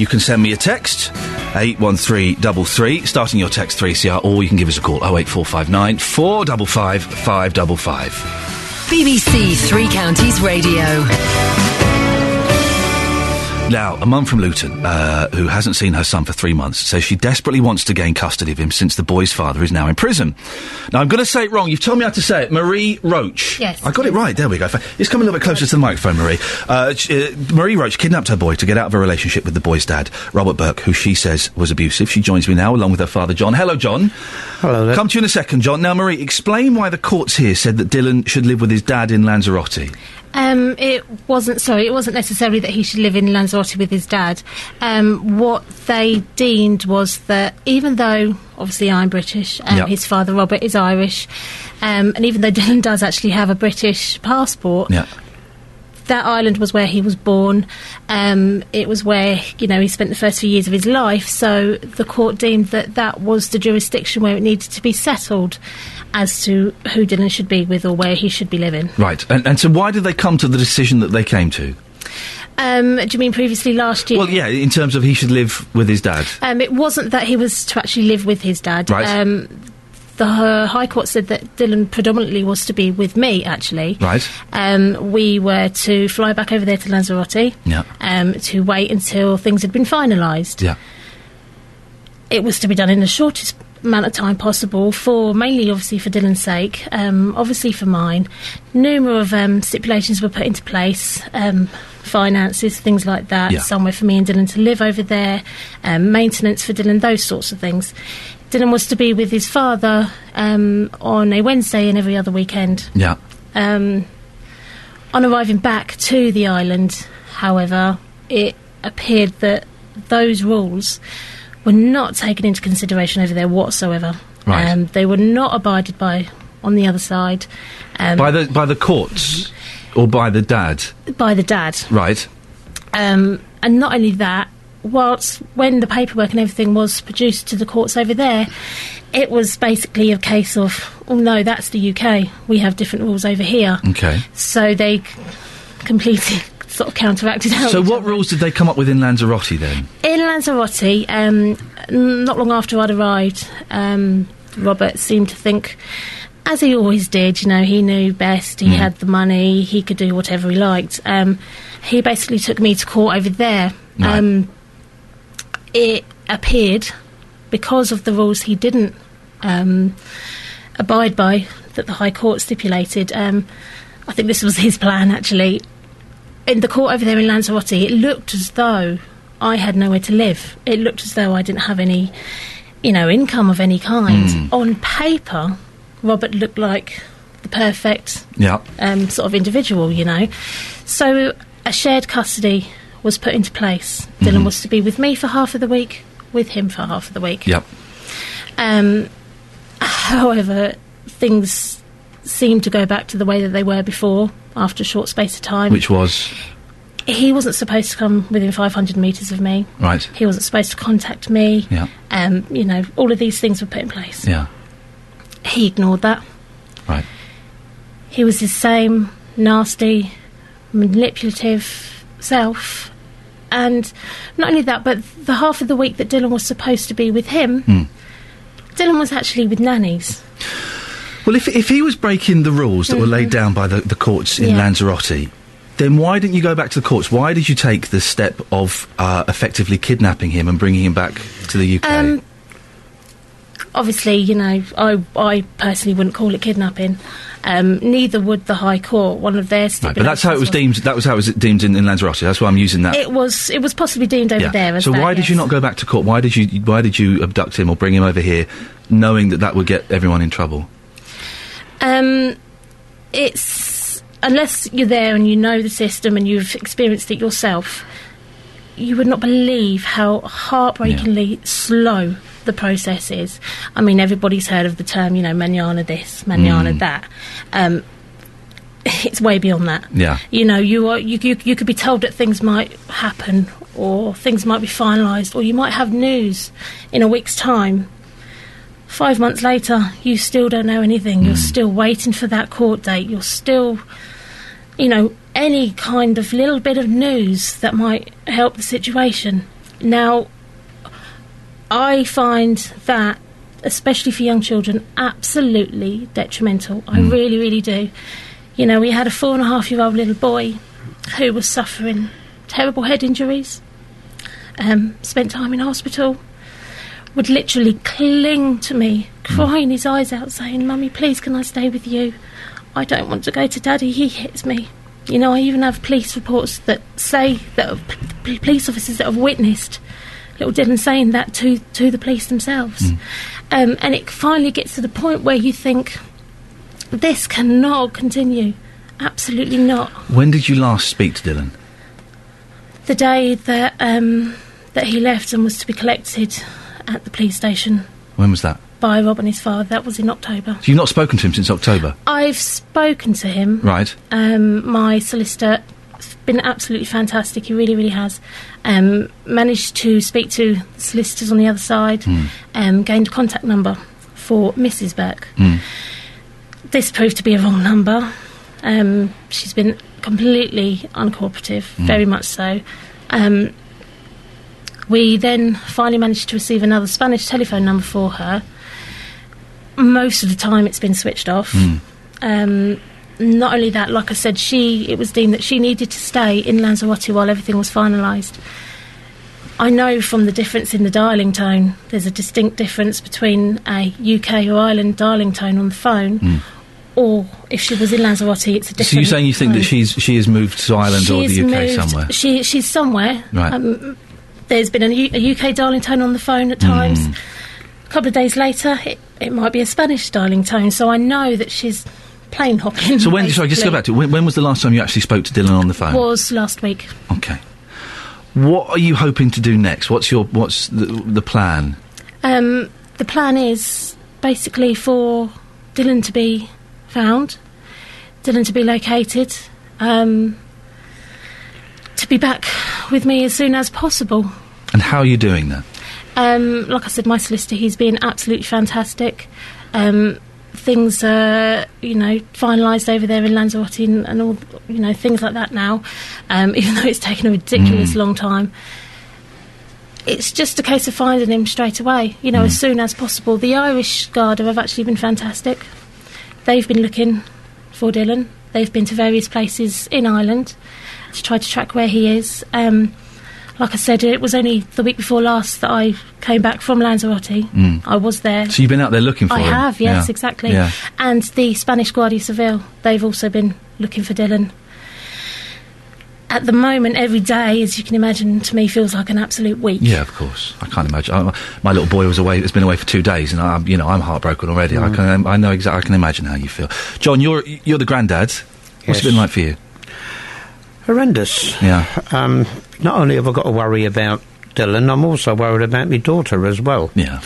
You can send me a text, 81333, starting your text 3CR, or you can give us a call, 08459 455 555. BBC Three Counties Radio. Now, a mum from Luton, who hasn't seen her son for 3 months, says she desperately wants to gain custody of him since the boy's father is now in prison. Now, I'm going to say it wrong. You've told me how to say it. Marie Roche. Yes. I got it right. There we go. It's coming a little bit closer to the microphone, Marie. Marie Roche kidnapped her boy to get out of a relationship with the boy's dad, Robert Burke, who she says was abusive. She joins me now, along with her father, John. Hello, John. Hello there. Come to you in a second, John. Now, Marie, explain why the courts here said that Dylan should live with his dad in Lanzarote. It wasn't necessarily that he should live in Lanzarote with his dad. What they deemed was that even though, obviously, I'm British, his father, Robert, is Irish, and even though Dylan does actually have a British passport... Yep. That island was where he was born. It was where, he spent the first few years of his life. So the court deemed that was the jurisdiction where it needed to be settled as to who Dylan should be with or where he should be living. Right. And so why did they come to the decision that they came to? Do you mean previously last year? Well, yeah, in terms of he should live with his dad. It wasn't that he was to actually live with his dad. Right. The High Court said that Dylan predominantly was to be with me, actually. Right. We were to fly back over there to Lanzarote. Yeah. To wait until things had been finalised. Yeah. It was to be done in the shortest amount of time possible, mainly for Dylan's sake, obviously for mine. Numerous stipulations were put into place, finances, things like that, somewhere for me and Dylan to live over there, maintenance for Dylan, those sorts of things. Dylan was to be with his father on a Wednesday and every other weekend. Yeah. On arriving back to the island, however, it appeared that those rules were not taken into consideration over there whatsoever. Right. They were not abided by on the other side. By the courts? Or by the dad? By the dad. Right. And not only that, whilst when the paperwork and everything was produced to the courts over there, it was basically a case of, oh no, that's the UK. We have different rules over here. Okay. So they completely sort of counteracted out. So what rules did they come up with in Lanzarote then? In Lanzarote, not long after I'd arrived, Robert seemed to think, as he always did, he knew best, he had the money, he could do whatever he liked. He basically took me to court over there. Right. It appeared, because of the rules he didn't abide by, that the High Court stipulated, I think this was his plan, actually, in the court over there in Lanzarote, it looked as though I had nowhere to live. It looked as though I didn't have any, income of any kind. Mm. On paper, Robert looked like the perfect sort of individual, you know. So a shared custody was put into place. Mm-hmm. Dylan was to be with me for half of the week, with him for half of the week. Yep. However, things seem to go back to the way that they were before, after a short space of time. Which was? He wasn't supposed to come within 500 metres of me. Right. He wasn't supposed to contact me. Yeah. You know, all of these things were put in place. Yeah. He ignored that. Right. He was his same nasty, manipulative self. And not only that, but the half of the week that Dylan was supposed to be with him, Dylan was actually with nannies. Well, if he was breaking the rules that were laid down by the courts in Lanzarote, then why didn't you go back to the courts? Why did you take the step of effectively kidnapping him and bringing him back to the UK? Obviously, you know, I personally wouldn't call it kidnapping. Neither would the High Court. One of their stipulations. Right, but that's how it was deemed. That was how it was deemed in Lanzarote. That's why I'm using that. It was possibly deemed over there. So why did you not go back to court? Why did you abduct him or bring him over here, knowing that would get everyone in trouble? It's unless you're there and you know the system and you've experienced it yourself, you would not believe how heartbreakingly slow the process is. I mean, everybody's heard of the term, you know, manana this, manana that. It's way beyond that. Yeah. You know, you could be told that things might happen or things might be finalised or you might have news in a week's time. 5 months later, you still don't know anything. You're still waiting for that court date. You're still, you know, any kind of little bit of news that might help the situation. Now, I find that, especially for young children, absolutely detrimental. I really, really do. You know, we had a 4.5-year-old little boy who was suffering terrible head injuries, spent time in hospital, would literally cling to me, crying his eyes out, saying, "Mummy, please, can I stay with you? I don't want to go to Daddy, he hits me." You know, I even have police reports that say that police officers that have witnessed little Dylan saying that to the police themselves. And it finally gets to the point where you think, this cannot continue. Absolutely not. When did you last speak to Dylan? The day that that he left and was to be collected at the police station. When was that? By Rob and his father. That was in October. So you've not spoken to him since October? I've spoken to him. Right. My solicitor has been absolutely fantastic. He really, really has. Managed to speak to solicitors on the other side. Gained a contact number for Mrs. Burke. This proved to be a wrong number. She's been completely uncooperative, very much so. We then finally managed to receive another Spanish telephone number for her. Most of the time it's been switched off. Not only that, like I said, it was deemed that she needed to stay in Lanzarote while everything was finalised. I know from the difference in the dialling tone, there's a distinct difference between a UK or Ireland dialling tone on the phone, or if she was in Lanzarote, it's a different... So you're saying you think that she has moved to Ireland or the UK somewhere? She's somewhere. Right. There's been a UK dialling tone on the phone at times. A couple of days later, it might be a Spanish dialling tone, so I know that she's plane hopping. So when, sorry, just go back to it. When was the last time you actually spoke to Dylan on the phone? It was last week. Okay. What are you hoping to do next? What's the plan? The plan is basically for Dylan to be found, Dylan to be located, to be back with me as soon as possible. And how are you doing that? Like I said, my solicitor, he's been absolutely fantastic. Things are, you know, finalised over there in Lanzarote and all, you know, things like that now, even though it's taken a ridiculous long time. It's just a case of finding him straight away, you know, as soon as possible. The Irish Garda have actually been fantastic. They've been looking for Dylan. They've been to various places in Ireland to try to track where he is. Like I said, it was only the week before last that I came back from Lanzarote. I was there. So you've been out there looking for him? I have, yes, exactly. Yeah. And the Spanish Guardia Civil, they've also been looking for Dylan. at the moment, every day, as you can imagine, to me feels like an absolute week. Yeah, of course. I can't imagine. My little boy was away. Has been away for 2 days, and I'm heartbroken already. Mm. I know exactly. I can imagine how you feel, John. You're the granddad. Yes. What's it been like for you? Horrendous. Yeah. Not only have I got to worry about Dylan, I'm also worried about my daughter as well. Yeah.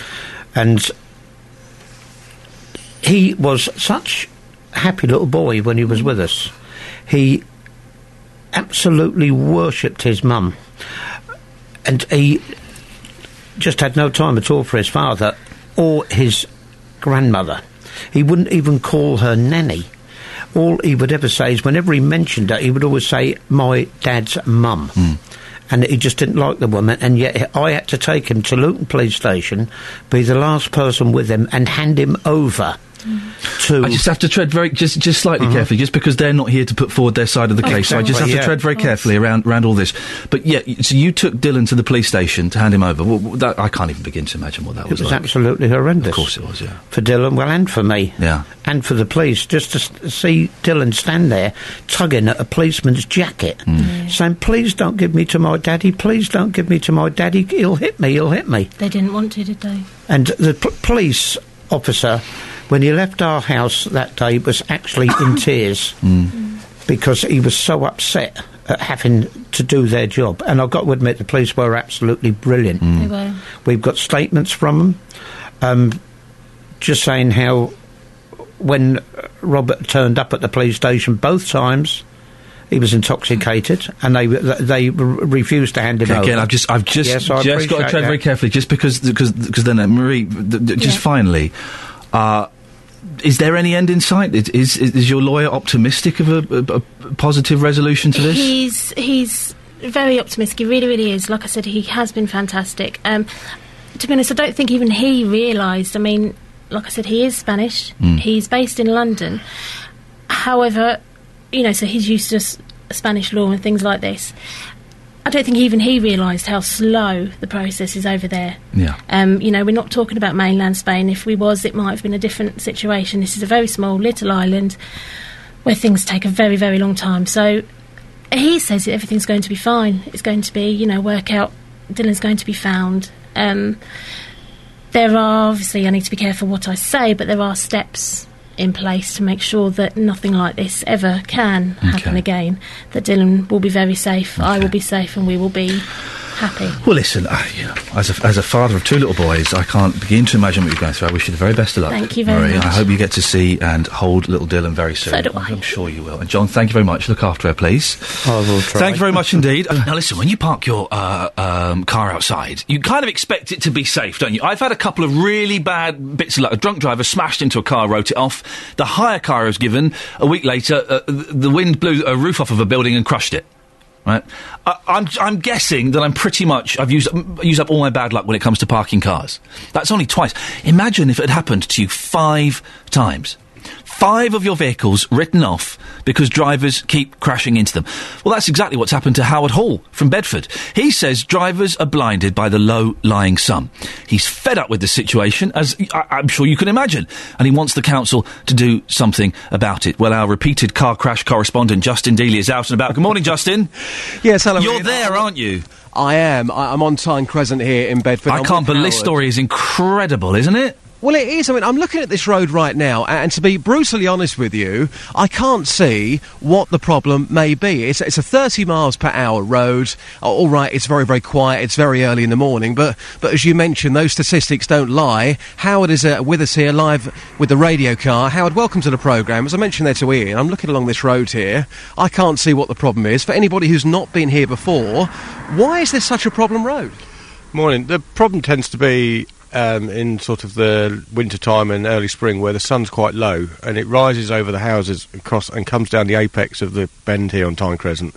And he was such a happy little boy when he was with us. He absolutely worshipped his mum. And he just had no time at all for his father or his grandmother. He wouldn't even call her nanny. All he would ever say is, whenever he mentioned her, he would always say, my dad's mum. Mm. And he just didn't like the woman, and yet I had to take him to Luton Police Station, be the last person with him, and hand him over to... I just have to tread very... just slightly carefully, just because they're not here to put forward their side of the case, so I just have to tread very carefully around all this. But, yeah, so you took Dylan to the police station to hand him over. Well, that, I can't even begin to imagine what that was like. It was absolutely horrendous. Of course it was, yeah. For Dylan, well, and for me. Yeah. And for the police, just to see Dylan stand there tugging at a policeman's jacket, saying, please don't give me to my daddy, please don't give me to my daddy, he'll hit me. They didn't want to, did they? And the police officer, when he left our house that day, was actually in tears because he was so upset at having to do their job. And I've got to admit, the police were absolutely brilliant. They were. We've got statements from them just saying how when Robert turned up at the police station both times, he was intoxicated, and they refused to hand him over. Again, I've just got to tread very carefully, just because then Marie, finally, is there any end in sight? Is your lawyer optimistic of a positive resolution to this? He's very optimistic. He really, really is. Like I said, he has been fantastic. To be honest, I don't think even he realised. I mean, like I said, he is Spanish. He's based in London. However, you know, so he's used to Spanish law and things like this. I don't think even he realised how slow the process is over there. Yeah. You know, we're not talking about mainland Spain. If we was, it might have been a different situation. This is a very small, little island where things take a very, very long time. So he says that everything's going to be fine. It's going to be, you know, work out. Dylan's going to be found. There are, obviously, I need to be careful what I say, but there are steps in place to make sure that nothing like this ever can happen again, that Dylan will be very safe, I will be safe, and we will be happy. Well, listen, as a father of two little boys, I can't begin to imagine what you're going through. I wish you the very best of luck. Thank you very much, Marie. I hope you get to see and hold little Dylan very soon. So do I. I'm sure you will. And John, thank you very much. Look after her, please. I will try. Thank you very much indeed. Now, listen, when you park your car outside, you kind of expect it to be safe, don't you? I've had a couple of really bad bits of luck. A drunk driver smashed into a car, wrote it off. The hire car was given. A week later, the wind blew a roof off of a building and crushed it. Right? I'm guessing that I'm pretty much... I've used up all my bad luck when it comes to parking cars. That's only twice. Imagine if it had happened to you 5 times. 5 of your vehicles written off because drivers keep crashing into them. Well, that's exactly what's happened to Howard Hall from Bedford. He says drivers are blinded by the low-lying sun. He's fed up with the situation, as I'm sure you can imagine, and he wants the council to do something about it. Well, our repeated car crash correspondent, Justin Dealey, is out and about. Good morning, Justin. Yes, hello. You're there, aren't you? I am. I'm on Tyne Crescent here in Bedford. I can't believe this story is incredible, isn't it? Well, it is. I mean, I'm looking at this road right now, and to be brutally honest with you, I can't see what the problem may be. It's a 30 miles per hour road. All right, it's very, very quiet. It's very early in the morning. But as you mentioned, those statistics don't lie. Howard is with us here, live with the radio car. Howard, welcome to the programme. As I mentioned there to Iain, I'm looking along this road here. I can't see what the problem is. For anybody who's not been here before, why is this such a problem road? Morning. The problem tends to be... in sort of the winter time and early spring, where the sun's quite low and it rises over the houses across and comes down the apex of the bend here on Tyne Crescent.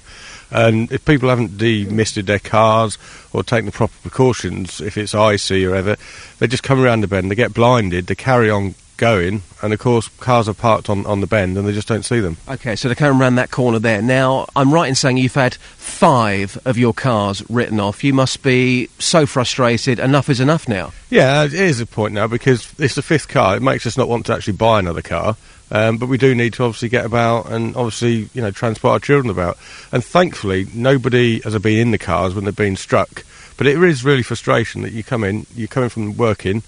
And if people haven't demisted their cars or taken the proper precautions, if it's icy or ever, they just come around the bend, they get blinded, they carry on going, and of course cars are parked on the bend and they just don't see them. OK, so they're coming around that corner there. Now, I'm right in saying you've had 5 of your cars written off. You must be so frustrated. Enough is enough now. Yeah, it is a point now, because it's the 5th car. It makes us not want to actually buy another car. But we do need to obviously get about and obviously, you know, transport our children about. And thankfully, nobody has been in the cars when they've been struck. But it is really frustration that you come in from working,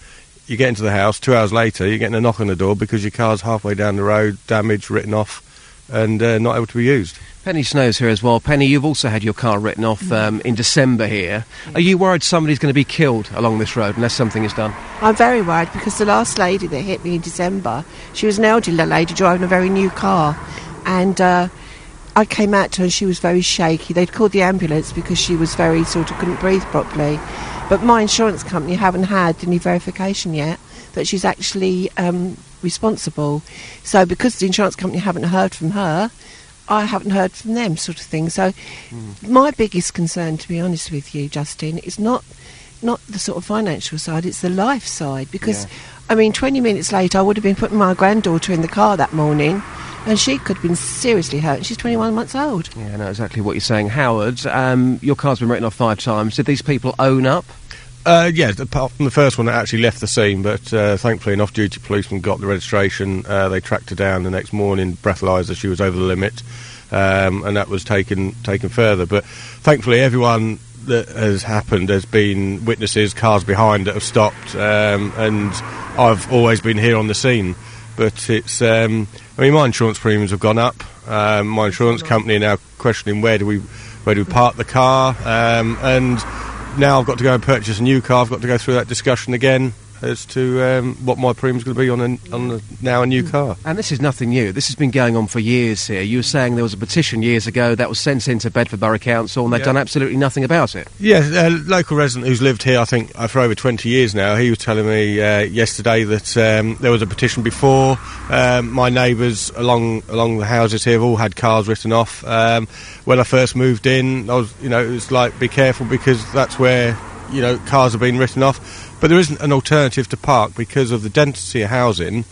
you get into the house, 2 hours later, you're getting a knock on the door because your car's halfway down the road, damaged, written off, and not able to be used. Penny Snow's here as well. Penny, you've also had your car written off in December here. Are you worried somebody's going to be killed along this road unless something is done? I'm very worried because the last lady that hit me in December, she was an elderly lady driving a very new car, and I came out to her and she was very shaky. They'd called the ambulance because she was very couldn't breathe properly. But my insurance company haven't had any verification yet that she's actually responsible. So because the insurance company haven't heard from her, I haven't heard from them, sort of thing. So my biggest concern, to be honest with you, Justin, is not the sort of financial side, it's the life side. Because, I mean, 20 minutes later, I would have been putting my granddaughter in the car that morning, and she could have been seriously hurt, and she's 21 months old. Yeah, I know exactly what you're saying. Howard, your car's been written off 5 times. Did these people own up? Yeah, apart from the first one that actually left the scene, but thankfully an off-duty policeman got the registration. They tracked her down the next morning, breathalyzed her, she was over the limit, and that was taken further. But thankfully everyone that has happened has been witnesses, cars behind that have stopped, and I've always been here on the scene. But it's, I mean, my insurance premiums have gone up. My insurance company are now questioning where do we park the car, and now I've got to go and purchase a new car. I've got to go through that discussion again as to what my premium's going to be on a new car. And this is nothing new. This has been going on for years here. You were saying there was a petition years ago that was sent into Bedford Borough Council and they've done absolutely nothing about it. Yeah, a local resident who's lived here, I think, for over 20 years now, he was telling me yesterday that there was a petition before. My neighbours along the houses here have all had cars written off. When I first moved in, I was, it was like, be careful because that's where, cars have been written off. But there isn't an alternative to park because of the density of housing,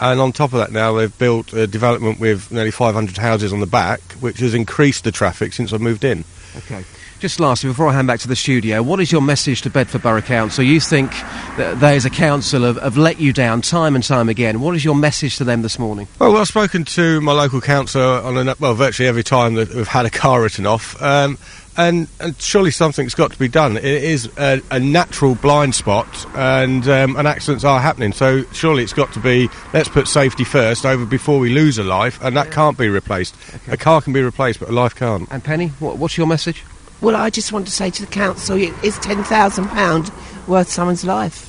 and on top of that now they've built a development with nearly 500 houses on the back, which has increased the traffic since I've moved in. Okay. Just lastly, before I hand back to the studio, what is your message to Bedford Borough Council? You think that they as a council have let you down time and time again. What is your message to them this morning? Well, I've spoken to my local council on virtually every time that we've had a car written off. And surely something's got to be done. It is a natural blind spot, and accidents are happening. So surely it's got to be, let's put safety first over before we lose a life, and that can't be replaced. Okay. A car can be replaced, but a life can't. And Penny, what's your message? Well, I just want to say to the council, it's £10,000 worth someone's life.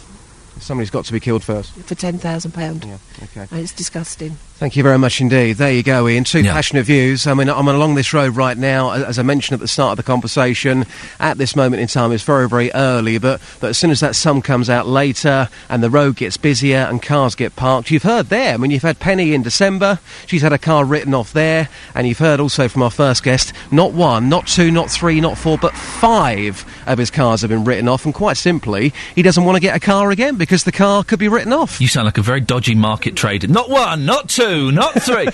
Somebody's got to be killed first. For £10,000. Yeah, okay. And it's disgusting. Thank you very much indeed. There you go, Ian. Two passionate views. I mean, I'm along this road right now, as I mentioned at the start of the conversation. At this moment in time, it's very, very early, but as soon as that sun comes out later and the road gets busier and cars get parked, you've heard there. I mean, you've had Penny in December. She's had a car written off there. And you've heard also from our first guest, not 1, not 2, not 3, not 4, but 5 of his cars have been written off. And quite simply, he doesn't want to get a car again because the car could be written off. You sound like a very dodgy market trader. Not 1, not 2. Not 3.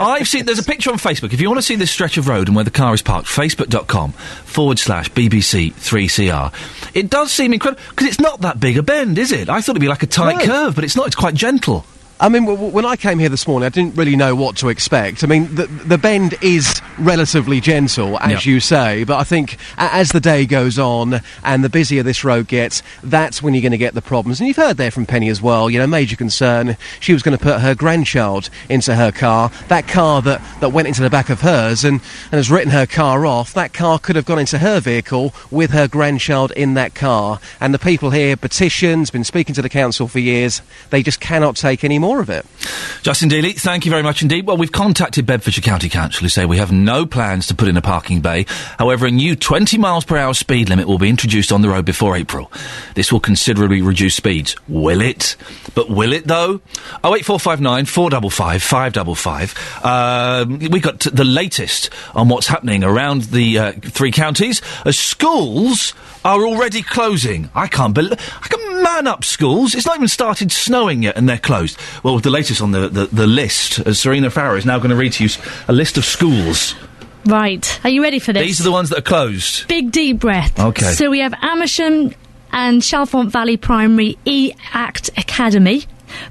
I've seen, there's a picture on Facebook. If you want to see this stretch of road and where the car is parked, facebook.com/BBC3CR. It does seem incredible, because it's not that big a bend, is it? I thought it'd be like a tight curve, but it's not. It's quite gentle. I mean, when I came here this morning, I didn't really know what to expect. I mean, the bend is relatively gentle, as you say, but I think as the day goes on and the busier this road gets, that's when you're going to get the problems. And you've heard there from Penny as well, major concern. She was going to put her grandchild into her car, that car that went into the back of hers and has written her car off. That car could have gone into her vehicle with her grandchild in that car. And the people here, petitions, been speaking to the council for years, they just cannot take any more of it. Justin Dealey, thank you very much indeed. Well, we've contacted Bedfordshire County Council, who say we have no plans to put in a parking bay. However, a new 20 miles per hour speed limit will be introduced on the road before April. This will considerably reduce speeds. Will it? But will it, though? 08459 455 555. We got the latest on what's happening around the three counties. Schools are already closing. I can't believe... I can man up, schools. It's not even started snowing yet and they're closed. Well, with the latest on the list, Serena Farrow is now going to read to you a list of schools. Right. Are you ready for this? These are the ones that are closed. Big deep breath. Okay. So we have Amersham and Chalfont Valley Primary E-Act Academy.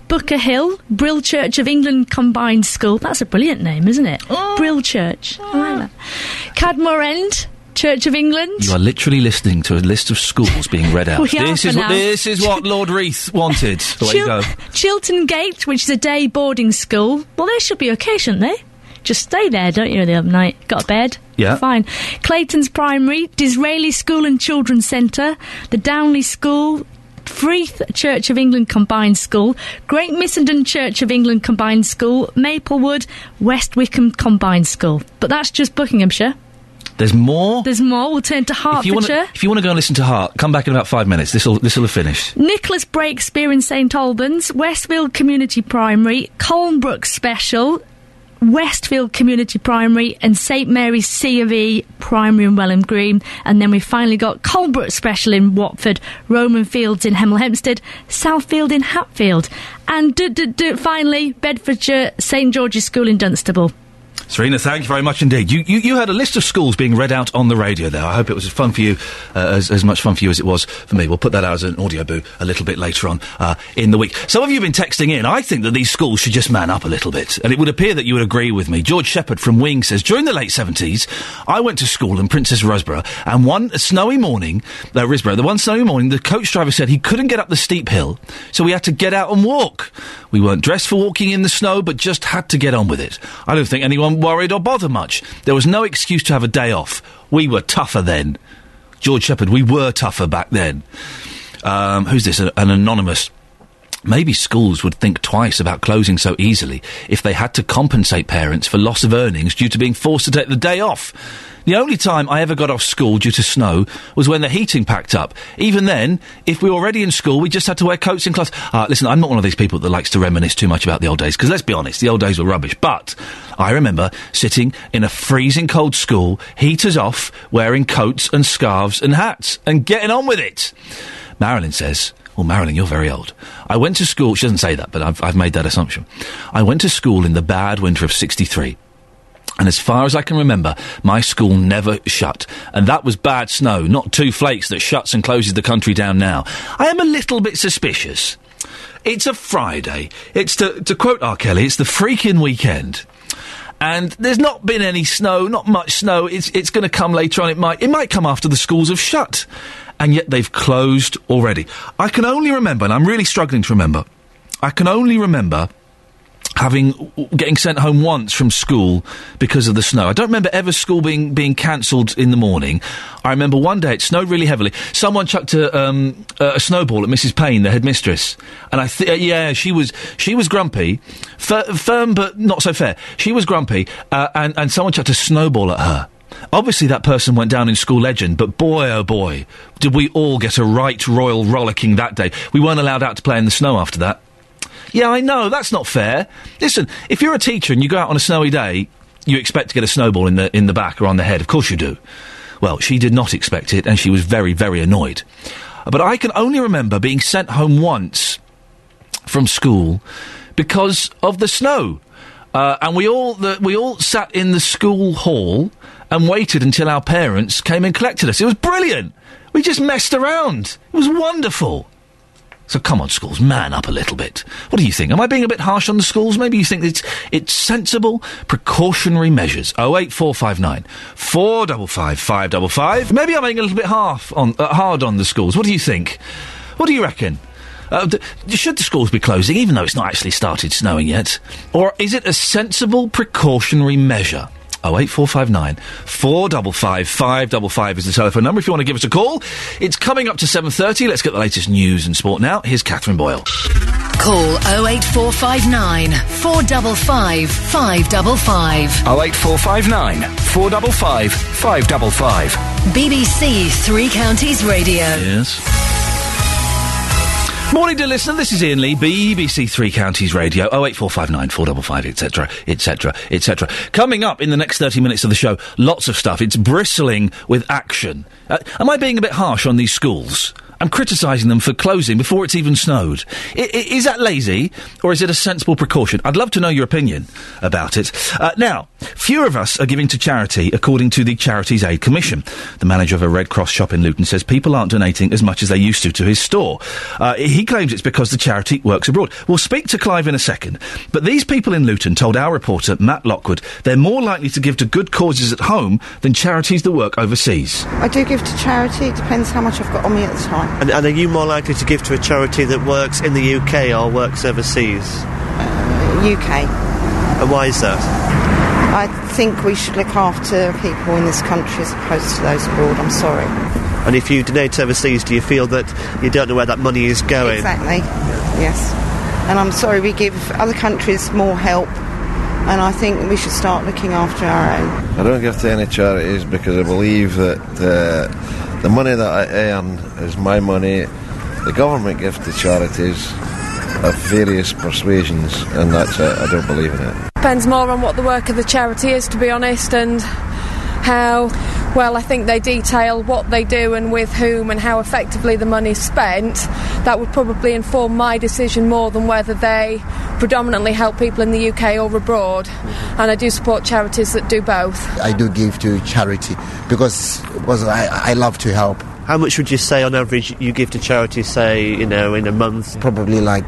Booker Hill, Brill Church of England Combined School. That's a brilliant name, isn't it? Oh. Brill Church. Oh. I like that. Cadmore End, Church of England. You are literally listening to a list of schools being read out. This is what Lord Reith wanted. There you go. Chiltern Gate, which is a day boarding school. Well, they should be okay, shouldn't they? Just stay there, don't you, the other night? Got a bed? Yeah. Fine. Clayton's Primary, Disraeli School and Children's Centre, the Downley School, Freeth Church of England Combined School, Great Missenden Church of England Combined School, Maplewood, West Wickham Combined School. But that's just Buckinghamshire. There's more? There's more. We'll turn to Hertfordshire. If you want to go and listen to Hart, come back in about 5 minutes. This'll have finished. Nicholas Breakspear in St Albans, Westfield Community Primary, Colnebrook Special, Westfield Community Primary and St Mary's C of E Primary in Welham Green. And then we finally got Colnebrook Special in Watford, Roman Fields in Hemel Hempstead, Southfield in Hatfield. And finally, Bedfordshire St George's School in Dunstable. Serena, thank you very much indeed. You had a list of schools being read out on the radio there. I hope it was fun for you, as much fun for you as it was for me. We'll put that out as an audio boo a little bit later on in the week. Some of you have been texting in. I think that these schools should just man up a little bit, and it would appear that you would agree with me. George Shepherd from Wing says, during the late 70s, I went to school in Princess Risborough, and one snowy morning, the coach driver said he couldn't get up the steep hill, so we had to get out and walk. We weren't dressed for walking in the snow, but just had to get on with it. I don't think anyone worried or bother much. There was no excuse to have a day off. We were tougher then. George Shepherd, we were tougher back then. Who's this? An anonymous. Maybe schools would think twice about closing so easily if they had to compensate parents for loss of earnings due to being forced to take the day off. The only time I ever got off school due to snow was when the heating packed up. Even then, if we were already in school, we just had to wear coats in class. Listen, I'm not one of these people that likes to reminisce too much about the old days, because let's be honest, the old days were rubbish. But I remember sitting in a freezing cold school, heaters off, wearing coats and scarves and hats, and getting on with it. Marilyn says... Well, Marilyn, you're very old. I went to school... She doesn't say that, but I've made that assumption. I went to school in the bad winter of 1963. And as far as I can remember, my school never shut. And that was bad snow, not 2 flakes that shuts and closes the country down now. I am a little bit suspicious. It's a Friday. It's, to quote R. Kelly, it's the freaking weekend. And there's not been any snow, not much snow. It's going to come later on. It might come after the schools have shut. And yet they've closed already. I can only remember, and I'm really struggling to remember, I can only remember getting sent home once from school because of the snow. I don't remember ever school being cancelled in the morning. I remember one day it snowed really heavily. Someone chucked a snowball at Mrs Payne, the headmistress, and she was grumpy, firm but not so fair. She was grumpy, and someone chucked a snowball at her. Obviously, that person went down in school legend, but boy, oh boy, did we all get a right royal rollicking that day. We weren't allowed out to play in the snow after that. Yeah, I know, that's not fair. Listen, if you're a teacher and you go out on a snowy day, you expect to get a snowball in the back or on the head. Of course you do. Well, she did not expect it, and she was very, very annoyed. But I can only remember being sent home once from school because of the snow. And we all sat in the school hall and waited until our parents came and collected us. It was brilliant. We just messed around. It was wonderful. So come on, schools, man up a little bit. What do you think? Am I being a bit harsh on the schools? Maybe you think it's sensible, precautionary measures. 08459 455 555. Maybe I'm being a little bit hard on the schools. What do you think? What do you reckon? Should the schools be closing, even though it's not actually started snowing yet? Or is it a sensible, precautionary measure? 08459 455 555 is the telephone number if you want to give us a call. It's coming up to 7:30. Let's get the latest news and sport now. Here's Catherine Boyle. Call 08459 455 555. 08459 455 555. BBC Three Counties Radio. Yes. Morning, dear listener. This is Iain Lee, BBC Three Counties Radio, 08459 455, etc., etc., etc. Coming up in the next 30 minutes of the show, lots of stuff. It's bristling with action. Am I being a bit harsh on these schools? and criticising them for closing before it's even snowed. Is that lazy, or is it a sensible precaution? I'd love to know your opinion about it. Now, fewer of us are giving to charity, according to the Charities Aid Commission. The manager of a Red Cross shop in Luton says people aren't donating as much as they used to his store. He claims it's because the charity works abroad. We'll speak to Clive in a second, but these people in Luton told our reporter, Matt Lockwood, they're more likely to give to good causes at home than charities that work overseas. I do give to charity. It depends how much I've got on me at the time. And are you more likely to give to a charity that works in the UK or works overseas? UK. And why is that? I think we should look after people in this country as opposed to those abroad. I'm sorry. And if you donate overseas, do you feel that you don't know where that money is going? Exactly, yes. And I'm sorry, we give other countries more help, and I think we should start looking after our own. I don't give to any charities because I believe that the money that I earn is my money. The government gives to charities of various persuasions, and that's it. I don't believe in it. Depends more on what the work of the charity is, to be honest, and how well I think they detail what they do and with whom and how effectively the money's spent. That would probably inform my decision more than whether they predominantly help people in the UK or abroad, and I do support charities that do both. I do give to charity because I love to help. How much would you say on average you give to charity, say, you know, in a month? Probably like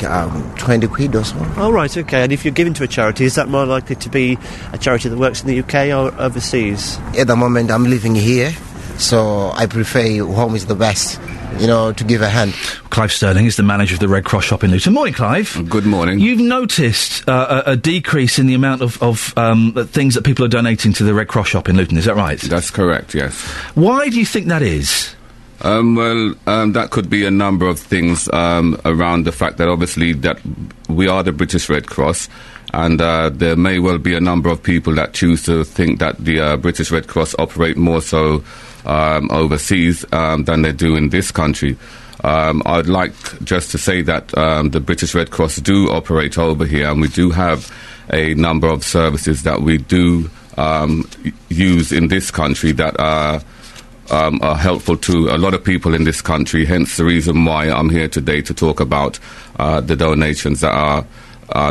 20 quid or so. Oh, right, OK. And if you're giving to a charity, is that more likely to be a charity that works in the UK or overseas? At the moment, I'm living here, so I prefer home is the best, you know, to give a hand. Clive Sterling is the manager of the Red Cross shop in Luton. Morning, Clive. Good morning. You've noticed a decrease in the amount of things that people are donating to the Red Cross shop in Luton, is that right? That's correct, yes. Why do you think that is? That could be a number of things around the fact that obviously that we are the British Red Cross, and there may well be a number of people that choose to think that the British Red Cross operate more so overseas than they do in this country. I'd like just to say that the British Red Cross do operate over here, and we do have a number of services that we do use in this country that are helpful to a lot of people in this country, hence the reason why I'm here today to talk about the donations that are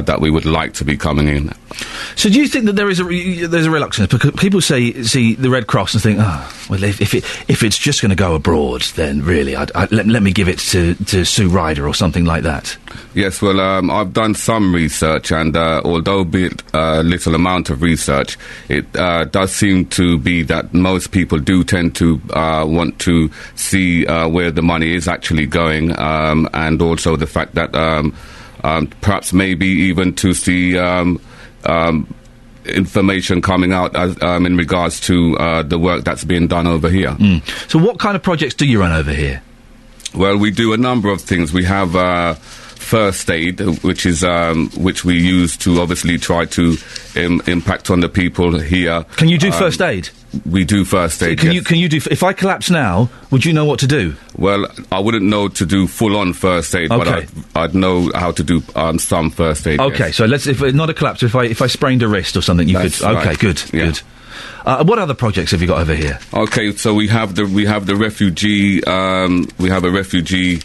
that we would like to be coming in. So do you think that there's a reluctance? Because people see the Red Cross and think, if it's just going to go abroad, then really, let me give it to Sue Ryder or something like that. Yes, well, I've done some research, and although be it a little amount of research, it does seem to be that most people do tend to want to see where the money is actually going, and also the fact that perhaps maybe even to see information coming out as, in regards to the work that's being done over here. Mm. So what kind of projects do you run over here? Well, we do a number of things. We have first aid, which we use to obviously try to impact on the people here. Can you do first aid? We do first aid. So can you do? If I collapse now, would you know what to do? Well, I wouldn't know to do full-on first aid, okay. But I'd know how to do some first aid. Okay, yes. So let's. If not a collapse, if I sprained a wrist or something, you That's could. Right. Okay, good, yeah. Good. What other projects have you got over here? Okay, so we have the refugee. We have a refugee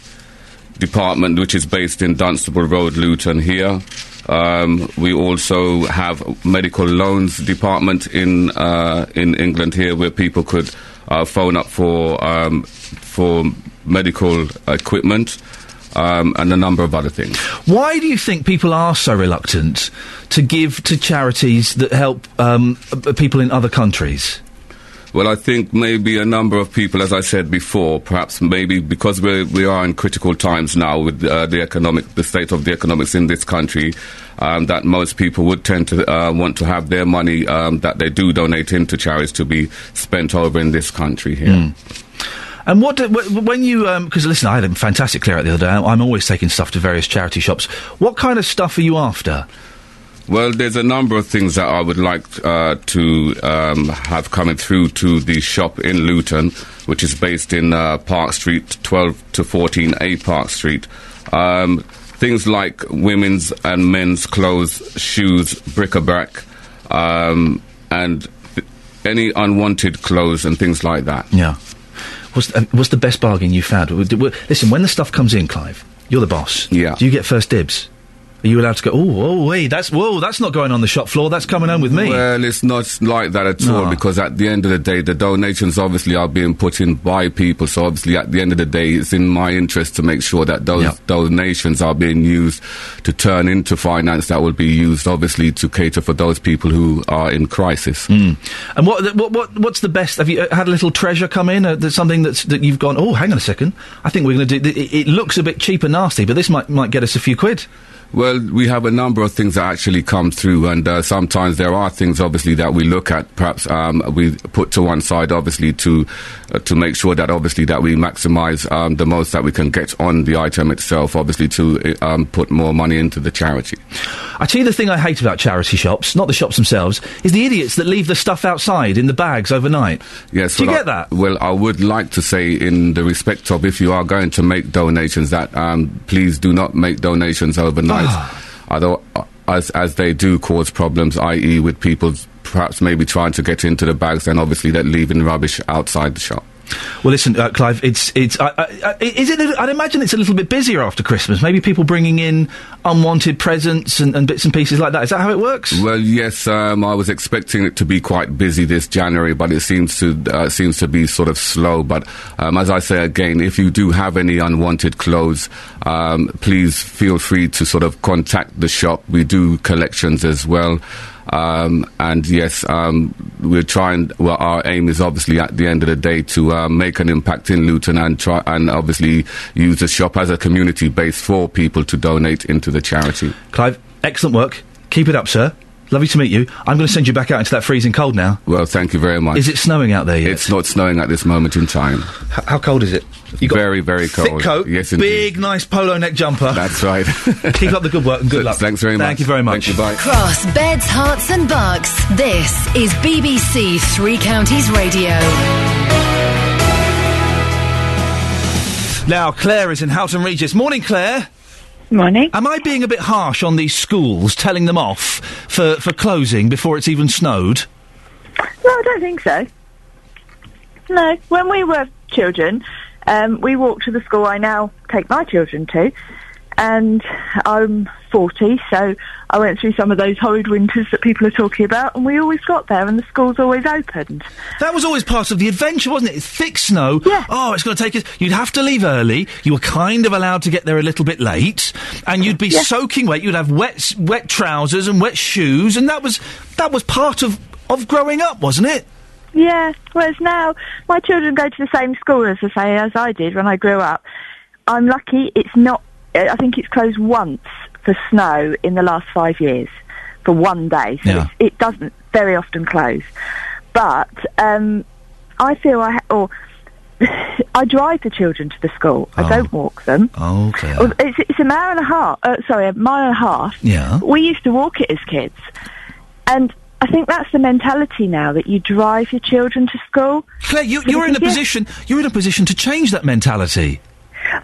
department which is based in Dunstable Road, Luton here. We also have medical loans department in England here, where people could phone up for medical equipment and a number of other things. Why do you think people are so reluctant to give to charities that help people in other countries? Well, I think maybe a number of people, as I said before, perhaps maybe because we are in critical times now with the state of the economics in this country, that most people would tend to want to have their money that they do donate into charities to be spent over in this country here. Mm. And when you, because listen, I had a fantastic clear out the other day, I'm always taking stuff to various charity shops. What kind of stuff are you after? Well, there's a number of things that I would like to have coming through to the shop in Luton, which is based in Park Street, 12 to 14A Park Street. Things like women's and men's clothes, shoes, bric-a-brac, and any unwanted clothes and things like that. Yeah. What's the best bargain you've had? Listen, when the stuff comes in, Clive, you're the boss. Yeah. Do you get first dibs? Are you allowed to go, that's not going on the shop floor, that's coming home with me? Well, it's not like that at all, because at the end of the day, the donations obviously are being put in by people, so obviously at the end of the day, it's in my interest to make sure that those donations are being used to turn into finance that will be used, obviously, to cater for those people who are in crisis. Mm. And what's the best? Have you had a little treasure come in? Something that you've gone, oh, hang on a second, I think we're going to do... It looks a bit cheap and nasty, but this might get us a few quid. Well, we have a number of things that actually come through, and sometimes there are things, obviously, that we look at, perhaps we put to one side, obviously, to make sure that, obviously, that we maximise the most that we can get on the item itself, obviously, to put more money into the charity. I tell you the thing I hate about charity shops, not the shops themselves, is the idiots that leave the stuff outside in the bags overnight. Yes. Do you get that? Well, I would like to say, in the respect of, if you are going to make donations, that please do not make donations overnight. Although, as they do cause problems, i.e. with people perhaps maybe trying to get into the bags and obviously that leaving rubbish outside the shop. Well, listen, Clive, I'd imagine it's a little bit busier after Christmas. Maybe people bringing in unwanted presents and bits and pieces like that. Is that how it works? Well, yes, I was expecting it to be quite busy this January, but it seems to be sort of slow. But as I say again, if you do have any unwanted clothes, please feel free to sort of contact the shop. We do collections as well. And yes, we're trying. Well, our aim is obviously at the end of the day to make an impact in Luton and try and obviously use the shop as a community base for people to donate into the charity. Clive, excellent work. Keep it up, sir. Lovely to meet you. I'm going to send you back out into that freezing cold now. Well, thank you very much. Is it snowing out there yet? It's not snowing at this moment in time. How cold is it? You got very, very cold. Thick coat, yes, indeed. Big, nice polo neck jumper. That's right. Keep up the good work and good luck. Thanks very much. Thank you very much. Thank you, bye. Cross, beds, hearts and bucks. This is BBC Three Counties Radio. Now, Claire is in Houghton Regis. Morning, Claire. Morning. Am I being a bit harsh on these schools, telling them off for closing before it's even snowed? No, I don't think so. No. When we were children, we walked to the school I now take my children to, and I'm 40, so I went through some of those horrid winters that people are talking about, and we always got there, and the school's always opened. That was always part of the adventure, wasn't it? It's thick snow. Yeah. Oh, it's going to take us... You'd have to leave early, you were kind of allowed to get there a little bit late, and you'd be soaking wet, you'd have wet trousers and wet shoes, and that was part of growing up, wasn't it? Yeah, whereas now, my children go to the same school, as I did when I grew up. I'm lucky it's not... I think it's closed once for snow in the last 5 years for one day, so it doesn't very often close. But I feel I drive the children to the school. I don't walk them. Okay. It's a mile and a half. A mile and a half. Yeah. We used to walk it as kids, and I think that's the mentality now, that you drive your children to school. Claire, you're in a position to change that mentality.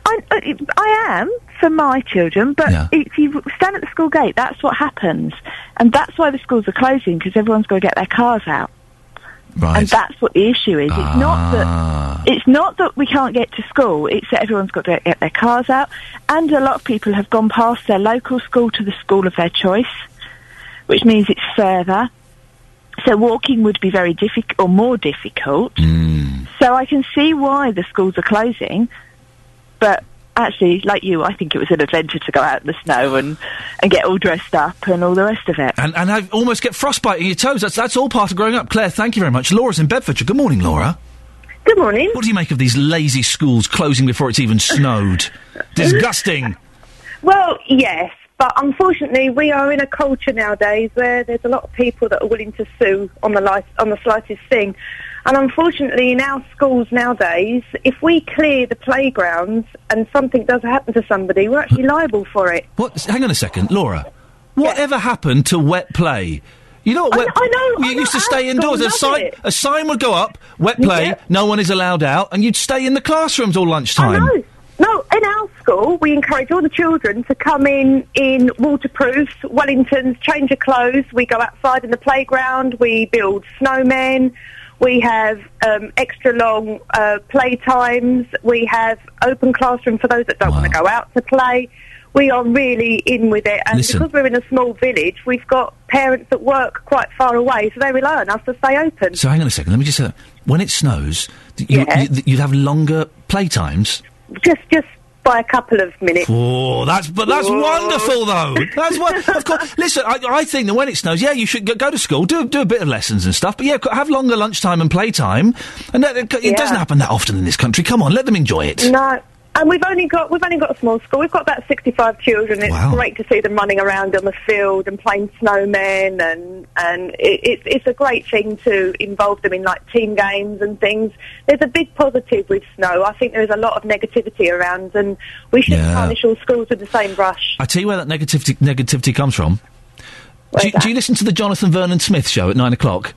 I am, for my children, but if you stand at the school gate, that's what happens. And that's why the schools are closing, because everyone's got to get their cars out. Right. And that's what the issue is. It's not that we can't get to school, it's that everyone's got to get their cars out, and a lot of people have gone past their local school to the school of their choice, which means it's further. So walking would be very difficult, or more difficult. Mm. So I can see why the schools are closing. But actually, like you, I think it was an adventure to go out in the snow and get all dressed up and all the rest of it. And I almost get frostbite in your toes. That's all part of growing up. Claire, thank you very much. Laura's in Bedfordshire. Good morning, Laura. Good morning. What do you make of these lazy schools closing before it's even snowed? Disgusting. Well, yes, but unfortunately we are in a culture nowadays where there's a lot of people that are willing to sue on the slightest thing. And unfortunately, in our schools nowadays, if we clear the playgrounds and something does happen to somebody, we're actually liable for it. What? Hang on a second, Laura. Whatever happened to wet play? You know what wet play... I know. Used to stay indoors. A sign would go up, wet play, no one is allowed out, and you'd stay in the classrooms all lunchtime. I know. No, in our school, we encourage all the children to come in waterproofs, Wellingtons, change of clothes. We go outside in the playground, we build snowmen... We have extra long play times. We have open classroom for those that don't want to go out to play. We are really in with it. And because we're in a small village, we've got parents that work quite far away, so they rely on us to stay open. So hang on a second. Let me just say that. When it snows, you'd have longer play times? Just by a couple of minutes. Oh, that's wonderful, though. That's of course. Listen, I think that when it snows, yeah, you should go to school, do a bit of lessons and stuff, but yeah, have longer lunchtime and playtime. And it doesn't happen that often in this country. Come on, let them enjoy it. No. And we've only got a small school. We've got about 65 children. It's great to see them running around on the field and playing snowmen, and it's a great thing to involve them in, like, team games and things. There's a big positive with snow. I think there's a lot of negativity around, and we shouldn't tarnish all schools with the same brush. I tell you where that negativity comes from. Do you listen to the Jonathan Vernon Smith show at 9:00?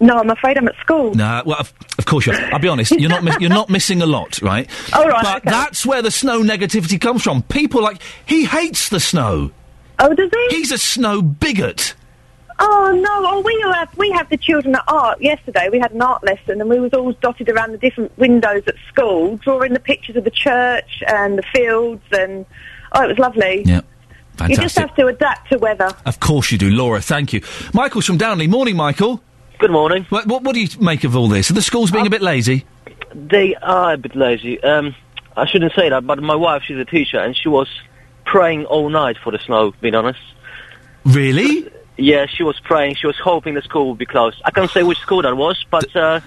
No, I'm afraid I'm at school. No, well, of course you are. I'll be honest, you're not missing a lot, right? All right, but that's where the snow negativity comes from. People he hates the snow. Oh, does he? He's a snow bigot. Oh, no. Oh, we have the children at art yesterday. We had an art lesson, and we was all dotted around the different windows at school, drawing the pictures of the church and the fields, and, oh, it was lovely. Yeah. Fantastic. You just have to adapt to weather. Of course you do, Laura, thank you. Michael's from Downley. Morning, Michael. Good morning. What do you make of all this? Are the schools being a bit lazy? They are a bit lazy. I shouldn't say that, but my wife, she's a teacher, and she was praying all night for the snow, being honest. Really? Yeah, she was praying. She was hoping the school would be closed. I can't say which school that was, but... well,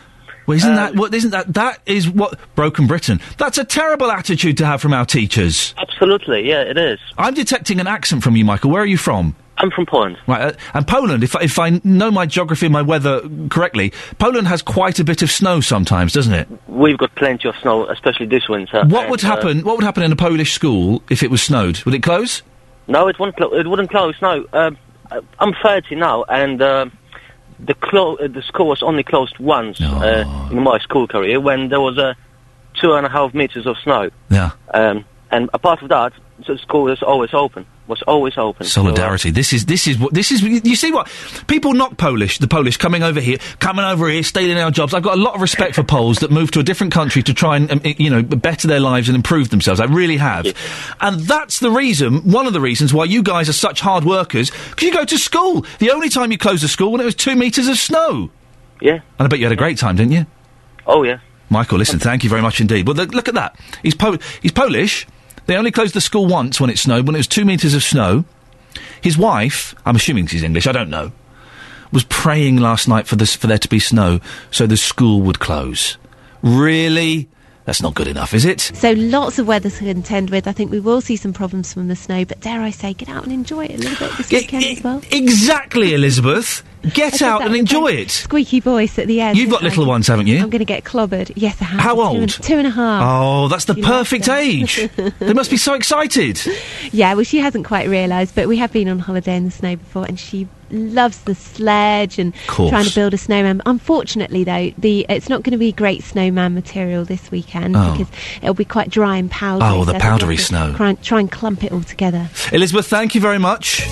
that is what... Broken Britain. That's a terrible attitude to have from our teachers. Absolutely, yeah, it is. I'm detecting an accent from you, Michael. Where are you from? I'm from Poland. Right, and Poland, if I know my geography and my weather correctly, Poland has quite a bit of snow sometimes, doesn't it? We've got plenty of snow, especially this winter. What would happen in a Polish school if it was snowed? Would it close? No, it wouldn't close, no. I'm 30 now, and the school was only closed once in my school career, when there was 2.5 metres of snow. Yeah. And apart from that, the school was always open. Solidarity. So, this is. You see what people knock Polish. The Polish coming over here, stealing our jobs. I've got a lot of respect for Poles that move to a different country to try and better their lives and improve themselves. I really have, and that's the reason. One of the reasons why you guys are such hard workers, because you go to school. The only time you closed the school when it was 2 metres of snow. Yeah, and I bet you had a great time, didn't you? Oh yeah, Michael. Listen, thank you very much indeed. Well, look at that. He's Polish. They only closed the school once when it snowed, when it was 2 metres of snow. His wife, I'm assuming she's English, I don't know, was praying last night for there to be snow so the school would close. Really? That's not good enough, is it? So lots of weather to contend with. I think we will see some problems from the snow, but dare I say, get out and enjoy it a little bit this weekend as well. Exactly, Elizabeth. Get out and enjoy it. Squeaky voice at the end. You've got little ones, haven't you? I'm going to get clobbered. Yes, I have. How old? 2.5. Oh, that's the perfect age. They must be so excited. Yeah, well, she hasn't quite realised, but we have been on holiday in the snow before, and she loves the sledge and trying to build a snowman. Unfortunately, though, it's not going to be great snowman material this weekend because it'll be quite dry and powdery. Oh, the powdery snow. Try and clump it all together. Elizabeth, thank you very much.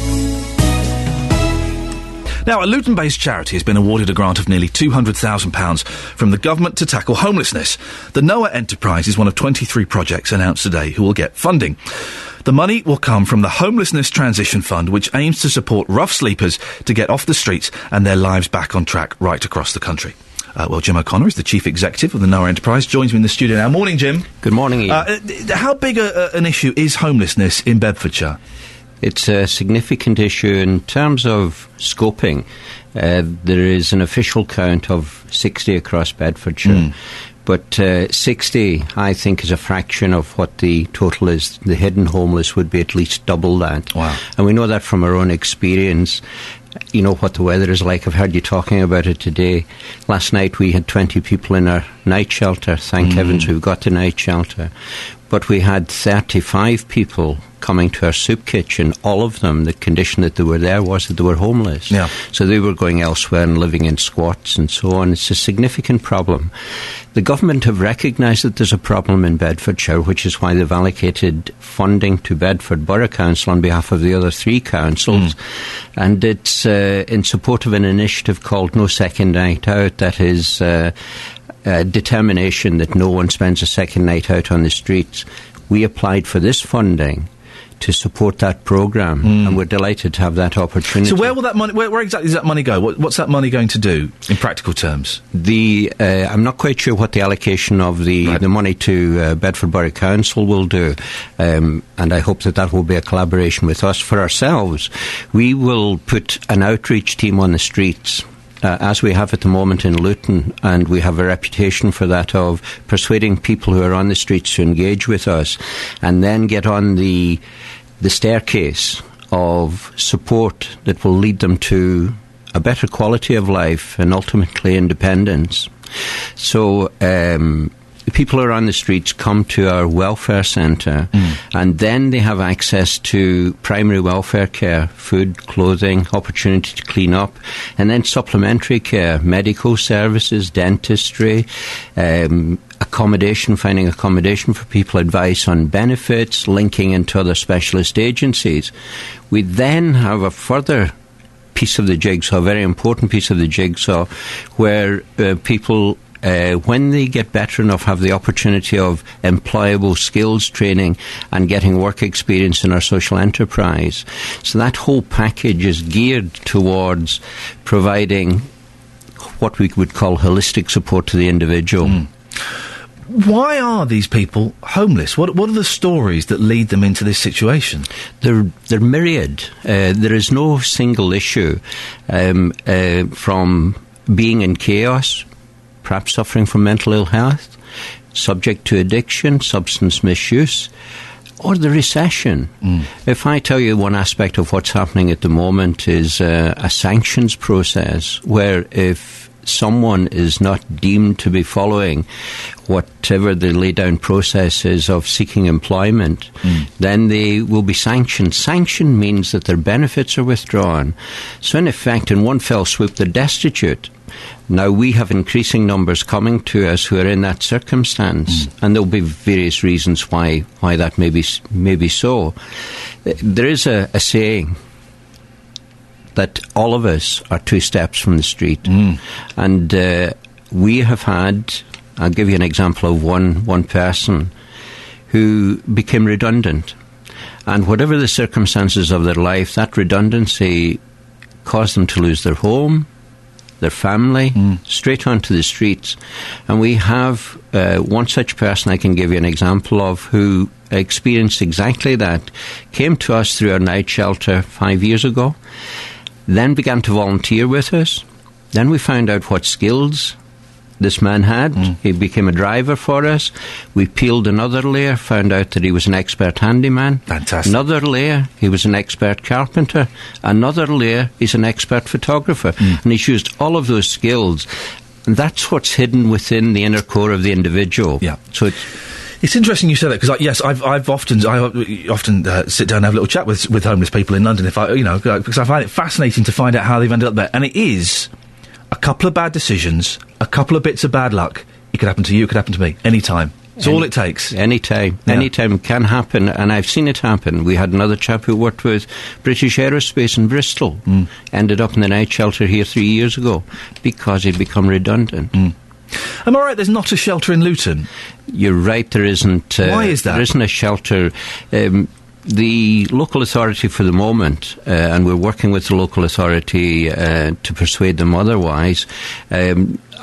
Now, a Luton-based charity has been awarded a grant of nearly £200,000 from the government to tackle homelessness. The Noah Enterprise is one of 23 projects announced today who will get funding. The money will come from the Homelessness Transition Fund, which aims to support rough sleepers to get off the streets and their lives back on track right across the country. Well, Jim O'Connor is the chief executive of the Noah Enterprise. Joins me in the studio now. Morning, Jim. Good morning, Ian. How big an issue is homelessness in Bedfordshire? It's a significant issue in terms of scoping. There is an official count of 60 across Bedfordshire. Mm. But 60, I think, is a fraction of what the total is. The hidden homeless would be at least double that. Wow. And we know that from our own experience. You know what the weather is like. I've heard you talking about it today. Last night we had 20 people in our night shelter. Thank heavens we've got the night shelter. but we had 35 people coming to our soup kitchen, all of them, the condition that they were there was that they were homeless. Yeah. So they were going elsewhere and living in squats and so on. It's a significant problem. The government have recognised that there's a problem in Bedfordshire, which is why they've allocated funding to Bedford Borough Council on behalf of the other three councils. Mm. And it's in support of an initiative called No Second Night Out, that is determination that no one spends a second night out on the streets. We applied for this funding to support that programme, and we're delighted to have that opportunity. So where will that money? Where exactly does that money go? What's that money going to do in practical terms? I'm not quite sure what the allocation of the money to Bedford Borough Council will do, and I hope that will be a collaboration with us. For ourselves, we will put an outreach team on the streets, as we have at the moment in Luton, and we have a reputation for that of persuading people who are on the streets to engage with us, and then get on the staircase of support that will lead them to a better quality of life and ultimately independence. So the people who are on the streets come to our welfare centre, and then they have access to primary welfare care, food, clothing, opportunity to clean up, and then supplementary care, medical services, dentistry, accommodation, finding accommodation for people, advice on benefits, linking into other specialist agencies. We then have a further piece of the jigsaw, a very important piece of the jigsaw, where people, when they get better enough, have the opportunity of employable skills training and getting work experience in our social enterprise. So that whole package is geared towards providing what we would call holistic support to the individual. Why are these people homeless? What are the stories that lead them into this situation? They're myriad. There is no single issue, from being in chaos, perhaps suffering from mental ill health, subject to addiction, substance misuse, or the recession. If I tell you one aspect of what's happening at the moment is a sanctions process, where if someone is not deemed to be following whatever the lay-down process is of seeking employment, then they will be sanctioned. Sanction means that their benefits are withdrawn. So in effect, in one fell swoop, they're destitute. Now, we have increasing numbers coming to us who are in that circumstance, and there will be various reasons why that may be so. There is a saying that all of us are two steps from the street. And we have had, I'll give you an example of one person who became redundant. And whatever the circumstances of their life, that redundancy caused them to lose their home, their family, straight onto the streets. And we have one such person I can give you an example of who experienced exactly that, came to us through our night shelter 5 years ago, then began to volunteer with us. Then we found out what skills this man had. He became a driver for us. We peeled another layer, found out that he was an expert handyman. Fantastic. Another layer, he was an expert carpenter. Another layer, he's an expert photographer. And he's used all of those skills. And that's what's hidden within the inner core of the individual. Yeah. So it's interesting you say that, because yes, I often sit down and have a little chat with homeless people in London. Because I find it fascinating to find out how they've ended up there, and it is a couple of bad decisions, a couple of bits of bad luck. It could happen to you. It could happen to me. Anytime. It's all it takes. Anytime. Yeah. Anytime can happen, and I've seen it happen. We had another chap who worked with British Aerospace in Bristol, ended up in the night shelter here 3 years ago because he'd become redundant. Am I right, there's not a shelter in Luton? You're right, there isn't. Why is that? There isn't a shelter. The local authority for the moment, and we're working with the local authority to persuade them otherwise,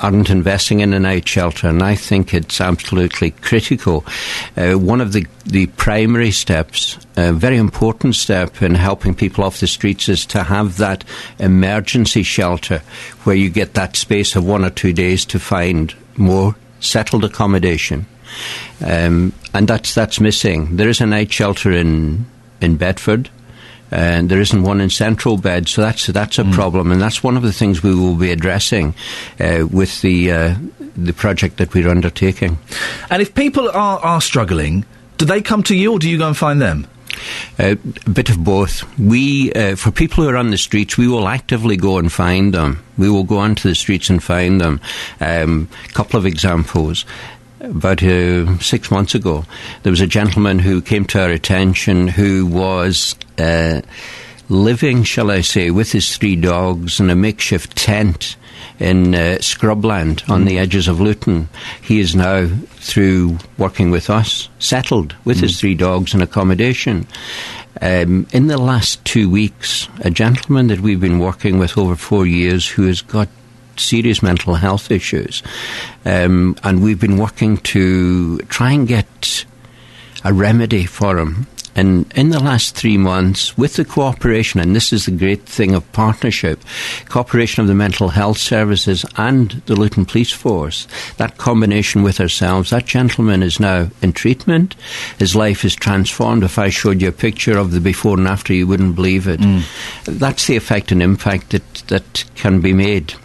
aren't investing in a night shelter, and I think it's absolutely critical. One of the primary steps, a very important step in helping people off the streets, is to have that emergency shelter where you get that space of 1 or 2 days to find more settled accommodation. And that's missing. There is a night shelter in Bedford, and there isn't one in Central Bed, so that's a problem, and that's one of the things we will be addressing with the project that we're undertaking. And if people are struggling, Do they come to you or do you go and find them? A bit of both. We, for people who are on the streets, we will actively go and find them. We will go onto the streets and find them. A couple of examples. About 6 months ago, there was a gentleman who came to our attention who was living, shall I say, with his three dogs in a makeshift tent in scrubland on the edges of Luton. He is now, through working with us, settled with his three dogs in accommodation. In the last 2 weeks, a gentleman that we've been working with over 4 years who has got serious mental health issues, and we've been working to try and get a remedy for him. And in the last 3 months, with the cooperation, and this is the great thing of partnership, cooperation of the mental health services and the Luton Police Force, that combination with ourselves, that gentleman is now in treatment. His life is transformed. If I showed you a picture of the before and after, you wouldn't believe it. That's the effect and impact that can be made.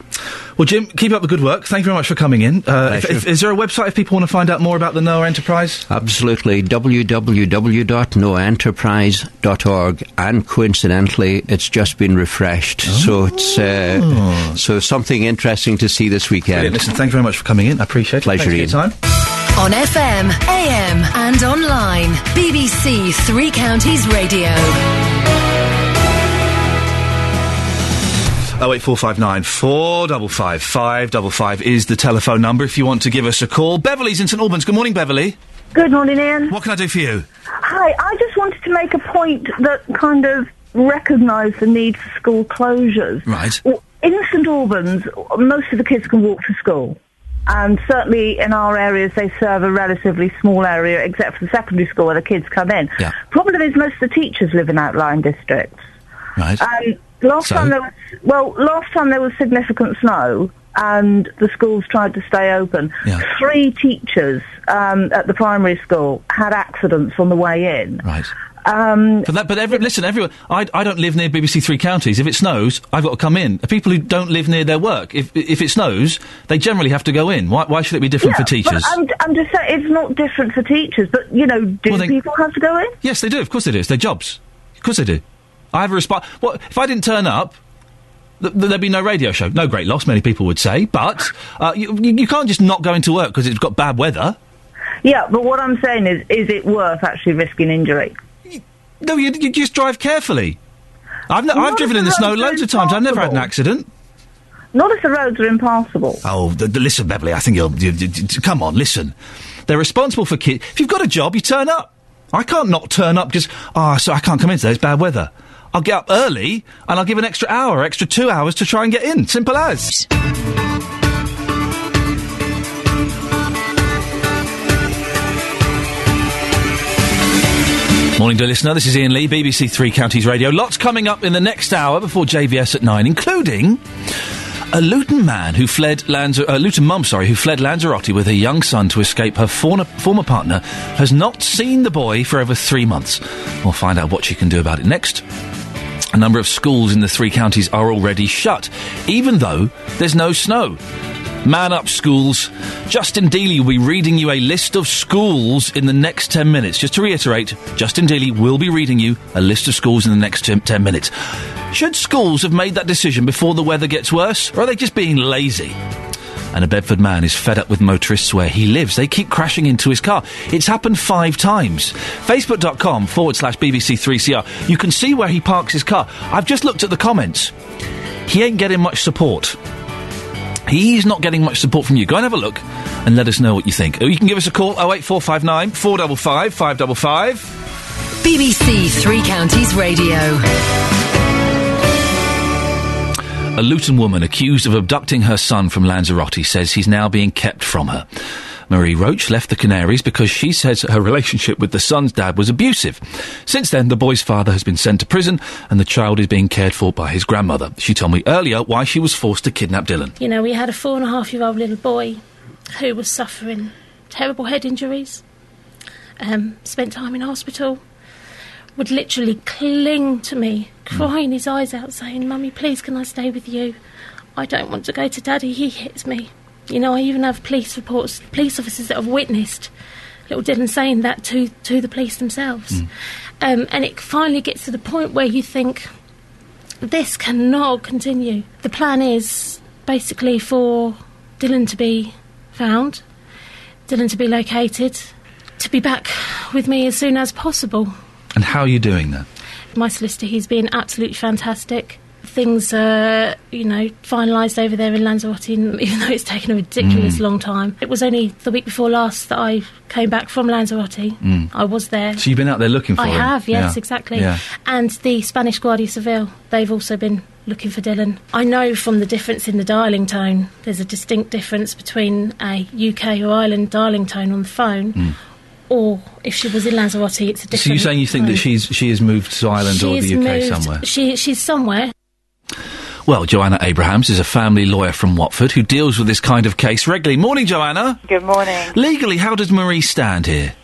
Well, Jim, keep up the good work. Thank you very much for coming in. Is there a website if people want to find out more about the Noah Enterprise? Absolutely. www.noahenterprise.org. And coincidentally, it's just been refreshed. Oh. So it's something interesting to see this weekend. Brilliant. Listen, thank you very much for coming in. I appreciate it. Pleasure, Ian. Thanks for your time. On FM, AM and online. BBC Three Counties Radio. 08459 455 555 is the telephone number if you want to give us a call. Beverly's in St Albans. Good morning, Beverly. Good morning, Ian. What can I do for you? Hi, I just wanted to make a point that kind of recognised the need for school closures. Right. In St Albans, most of the kids can walk to school. And certainly in our areas, they serve a relatively small area, except for the secondary school where the kids come in. Yeah. Problem is, most of the teachers live in outlying districts. Right. Last time there was significant snow, and the schools tried to stay open. Yeah. 3 teachers at the primary school had accidents on the way in. Right. Everyone. I don't live near BBC Three Counties. If it snows, I've got to come in. People who don't live near their work, if it snows, they generally have to go in. Why should it be different for teachers? I'm just saying it's not different for teachers. But people have to go in? Yes, they do. Of course, it is their jobs. Of course, they do. I have a response. Well, if I didn't turn up, there'd be no radio show. No great loss, many people would say. But you can't just not go into work because it's got bad weather. Yeah, but what I'm saying is it worth actually risking injury? No, you just drive carefully. I've driven in the snow loads of times. I've never had an accident. Not if the roads are impassable. Oh, listen, Beverly, I think you'll come on, listen. They're responsible for kids. If you've got a job, you turn up. I can't not turn up because, so I can't come in today, it's bad weather. I'll get up early, and I'll give an extra 2 hours to try and get in. Simple as. Morning, dear listener. This is Iain Lee, BBC Three Counties Radio. Lots coming up in the next hour before JVS at 9, including a Luton man who fled who fled Lanzarote with her young son to escape her former partner, has not seen the boy for over 3 months. We'll find out what she can do about it next. A number of schools in the three counties are already shut, even though there's no snow. Man up, schools. Justin Dealey will be reading you a list of schools in the next 10 minutes. Just to reiterate, Justin Dealey will be reading you a list of schools in the next 10 minutes. Should schools have made that decision before the weather gets worse, or are they just being lazy? And a Bedford man is fed up with motorists where he lives. They keep crashing into his car. It's happened 5 times. Facebook.com/BBC3CR. You can see where he parks his car. I've just looked at the comments. He ain't getting much support. He's not getting much support from you. Go and have a look and let us know what you think. You can give us a call, 08459 455 555. BBC Three Counties Radio. A Luton woman accused of abducting her son from Lanzarote says he's now being kept from her. Marie Roche left the Canaries because she says her relationship with the son's dad was abusive. Since then, the boy's father has been sent to prison and the child is being cared for by his grandmother. She told me earlier why she was forced to kidnap Dylan. You know, we had a 4.5-year-old little boy who was suffering terrible head injuries, spent time in hospital, would literally cling to me, crying his eyes out, saying, "Mummy, please, can I stay with you? I don't want to go to Daddy, he hits me." You know, I even have police officers that have witnessed little Dylan saying that to the police themselves. And it finally gets to the point where you think, this cannot continue. The plan is basically for Dylan to be found, Dylan to be located, to be back with me as soon as possible. And how are you doing that? My solicitor, he's been absolutely fantastic. Things are, finalised over there in Lanzarote, even though it's taken a ridiculous long time. It was only the week before last that I came back from Lanzarote. I was there. So you've been out there looking for him? I have, yes, exactly. Yeah. And the Spanish Guardia Civil, they've also been looking for Dylan. I know from the difference in the dialling tone, there's a distinct difference between a UK or Ireland dialling tone on the phone or if she was in Lanzarote, it's a different... So you're saying you think that she has moved to Ireland or the UK somewhere? She's somewhere. Well, Joanna Abrahams is a family lawyer from Watford who deals with this kind of case regularly. Morning, Joanna. Good morning. Legally, how does Marie stand here?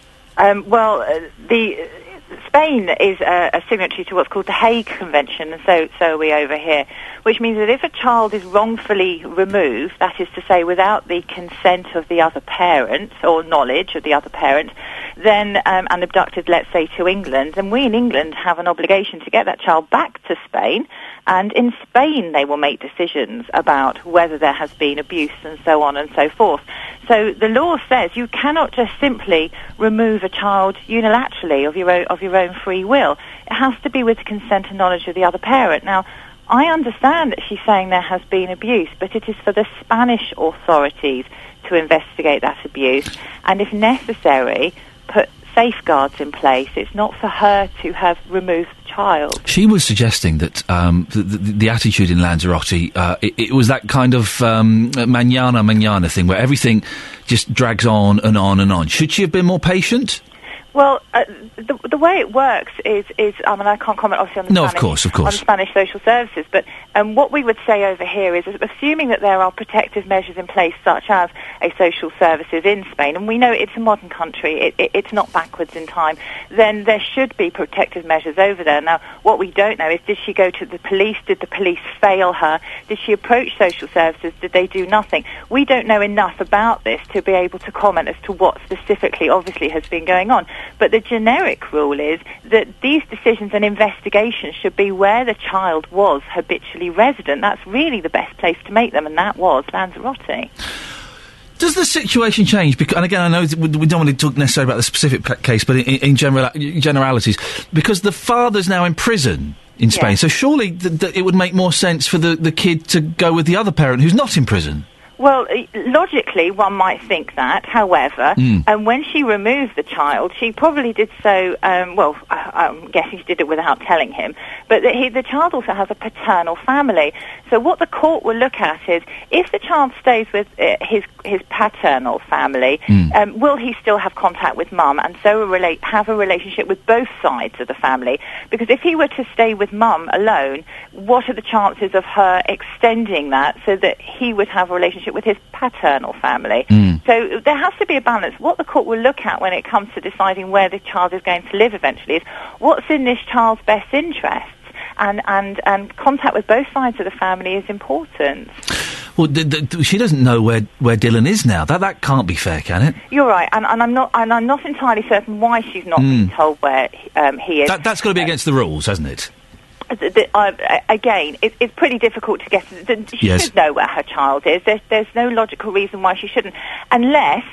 Spain is a signatory to what's called the Hague Convention, and so are we over here, which means that if a child is wrongfully removed, that is to say without the consent of the other parent or knowledge of the other parent, then and abducted, let's say, to England, then we in England have an obligation to get that child back to Spain. And in Spain, they will make decisions about whether there has been abuse and so on and so forth. So the law says you cannot just simply remove a child unilaterally of your own free will. It has to be with consent and knowledge of the other parent. Now, I understand that she's saying there has been abuse, but it is for the Spanish authorities to investigate that abuse. And if necessary, put safeguards in place. It's not for her to have removed the child. She was suggesting that the attitude in Lanzarote, it was that kind of mañana thing where everything just drags on and on and on. Should she have been more patient? Well, the way it works is I can't comment obviously on the Spanish, of course. On Spanish social services, but what we would say over here is, assuming that there are protective measures in place, such as a social services in Spain, and we know it's a modern country, it's not backwards in time, then there should be protective measures over there. Now, what we don't know is, did she go to the police? Did the police fail her? Did she approach social services? Did they do nothing? We don't know enough about this to be able to comment as to what specifically, obviously, has been going on. But the generic rule is that these decisions and investigations should be where the child was habitually resident. That's really the best place to make them, and that was Lanzarote. Does the situation change? Because, and again, I know we don't want to talk necessarily about the specific case, but in generalities, because the father's now in prison in Spain, so surely it would make more sense for the kid to go with the other parent who's not in prison. Well, logically, one might think that. However, when she removed the child, she probably did so, I'm guessing she did it without telling him, but the child also has a paternal family. So what the court will look at is, if the child stays with his paternal family, will he still have contact with mum and so have a relationship with both sides of the family? Because if he were to stay with mum alone, what are the chances of her extending that so that he would have a relationship with his paternal family? So there has to be a balance. What the court will look at when it comes to deciding where the child is going to live eventually is what's in this child's best interests, and contact with both sides of the family is important. Well, she doesn't know where Dylan is now. That can't be fair, can it? You're right, and I'm not entirely certain why she's not been told where he is. That's got to be against the rules, hasn't it? Again, it's pretty difficult to guess. She should know where her child is. There's no logical reason why she shouldn't, unless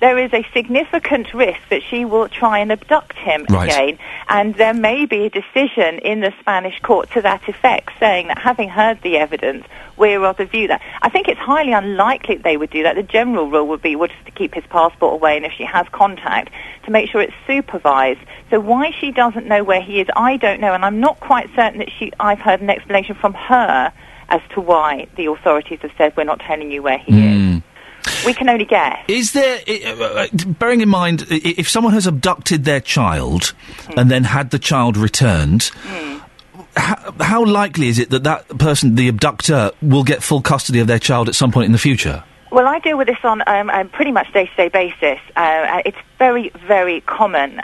there is a significant risk that she will try and abduct him again. And there may be a decision in the Spanish court to that effect, saying that, having heard the evidence, we're of the view that... I think it's highly unlikely that they would do that. The general rule would be just to keep his passport away, and if she has contact, to make sure it's supervised. So why she doesn't know where he is, I don't know, and I'm not quite certain that I've heard an explanation from her as to why the authorities have said, we're not telling you where he is. We can only guess. Is there... bearing in mind, if someone has abducted their child and then had the child returned... How likely is it that person, the abductor, will get full custody of their child at some point in the future? Well, I deal with this on a pretty much day-to-day basis. It's very, very common,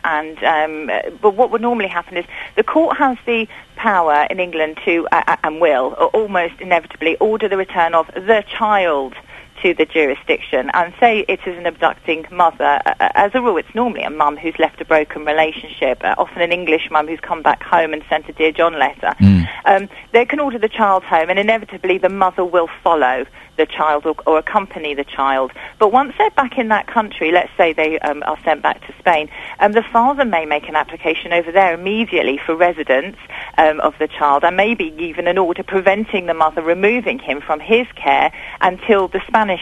but what would normally happen is the court has the power in England to, and will, almost inevitably, order the return of the child to the jurisdiction, and say it is an abducting mother, as a rule it's normally a mum who's left a broken relationship, often an English mum who's come back home and sent a Dear John letter, they can order the child home, and inevitably the mother will follow the child or accompany the child. But once they're back in that country, let's say they are sent back to Spain, the father may make an application over there immediately for residence of the child, and maybe even an order preventing the mother removing him from his care until the Spanish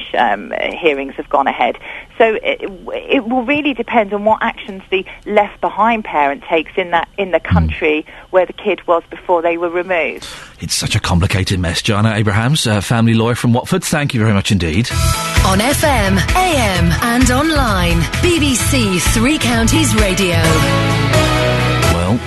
hearings have gone ahead. So it will really depend on what actions the left behind parent takes in the country where the kid was before they were removed. It's such a complicated mess. Joanna Abrahams, family lawyer from Watford, thank you very much indeed. On FM, AM and online, BBC Three Counties Radio. Well,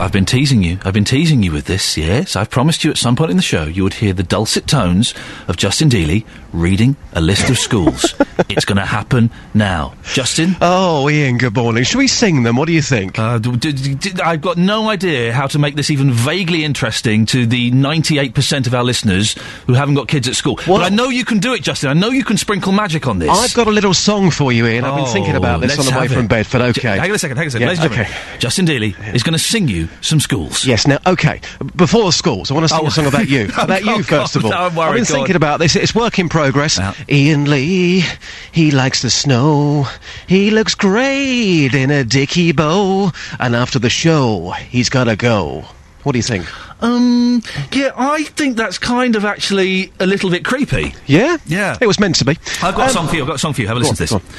I've been teasing you. I've been teasing you with this, yes. I've promised you at some point in the show you would hear the dulcet tones of Justin Dealey reading a list of schools. It's going to happen now. Justin? Oh, Ian, good morning. Should we sing them? What do you think? I've got no idea how to make this even vaguely interesting to the 98% of our listeners who haven't got kids at school. Well, but I know you can do it, Justin. I know you can sprinkle magic on this. I've got a little song for you, Ian. I've been thinking about this on the way from Bedford. OK. Hang on a second, Ladies and gentlemen, Justin Dealey is going to sing you some schools. Yes, now, OK, before schools, I want to sing a song about you. First of all. No, I'm worried, I've been thinking about this. It's work in progress. Yeah. Iain Lee, he likes the snow. He looks great in a dicky bow. And after the show, he's got to go. What do you think? Yeah, I think that's kind of actually a little bit creepy. Yeah? Yeah. It was meant to be. I've got a song for you. Have a listen to this.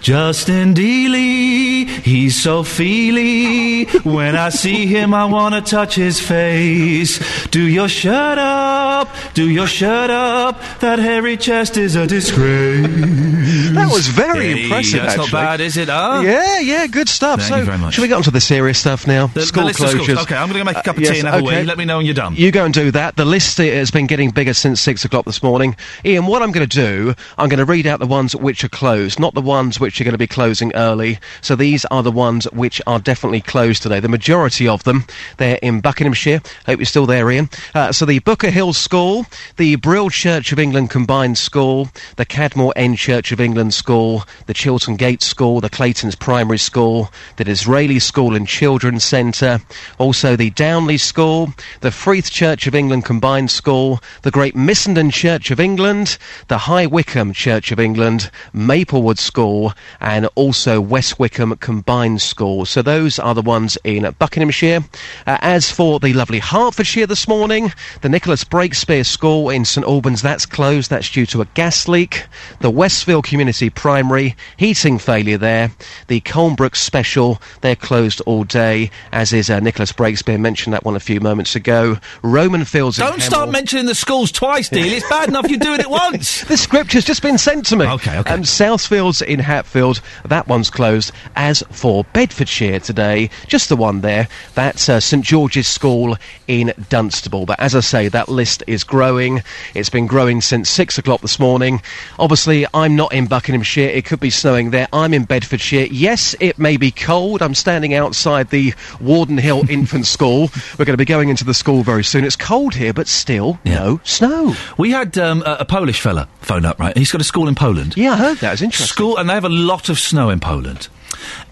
Justin Dealey, he's so feely. When I see him, I want to touch his face. Do your shirt up. That hairy chest is a disgrace. That was very impressive, that's actually. That's not bad, is it? Yeah, good stuff. Thank you very much. Shall we get on to the serious stuff now? School closures. OK, I'm going to make a cup of tea and have a wee. Let me know when you're done. You go and do that. The list has been getting bigger since 6 o'clock this morning. Ian, what I'm going to do, I'm going to read out the ones which are closed, not the ones which are going to be closing early. So these are the ones which are definitely closed today. The majority of them, they're in Buckinghamshire. Hope you're still there, Ian. So the Booker Hill School, the Brill Church of England Combined School, the Cadmore End Church of England School, the Chilton Gate School, the Clayton's Primary School, the Disraeli School and Children's Centre, also the Downley School, the Freeth Church of England Combined School, the Great Missenden Church of England, the High Wycombe Church of England, Maplewood School, and also West Wycombe Combined School. So those are the ones in Buckinghamshire. As for the lovely Hertfordshire this morning, the Nicholas Breakspear School in St Albans, that's closed. That's due to a gas leak. The Westfield Community Primary, heating failure there. The Colnebrook Special, they're closed all day, as is Nicholas Breakspear. Mentioned that one a few moments ago. Roman Fields. Don't start mentioning the schools twice, Deal. It's bad enough you're doing it once. The script has just been sent to me. OK. And Southfields in Hatfield, that one's closed. As for Bedfordshire today, just the one there, that's St George's School in Dunstable. But as I say, that list is growing. It's been growing since 6 o'clock this morning. Obviously, I'm not in Buckinghamshire. It could be snowing there. I'm in Bedfordshire. Yes, it may be cold. I'm standing outside the Warden Hill Infant School. We're going to be going into the school very soon. It's cold here, but still no snow. We had a Polish fella phone up, right? He's got a school in Poland. Yeah, I heard that. It's interesting. And they have a lot of snow in Poland.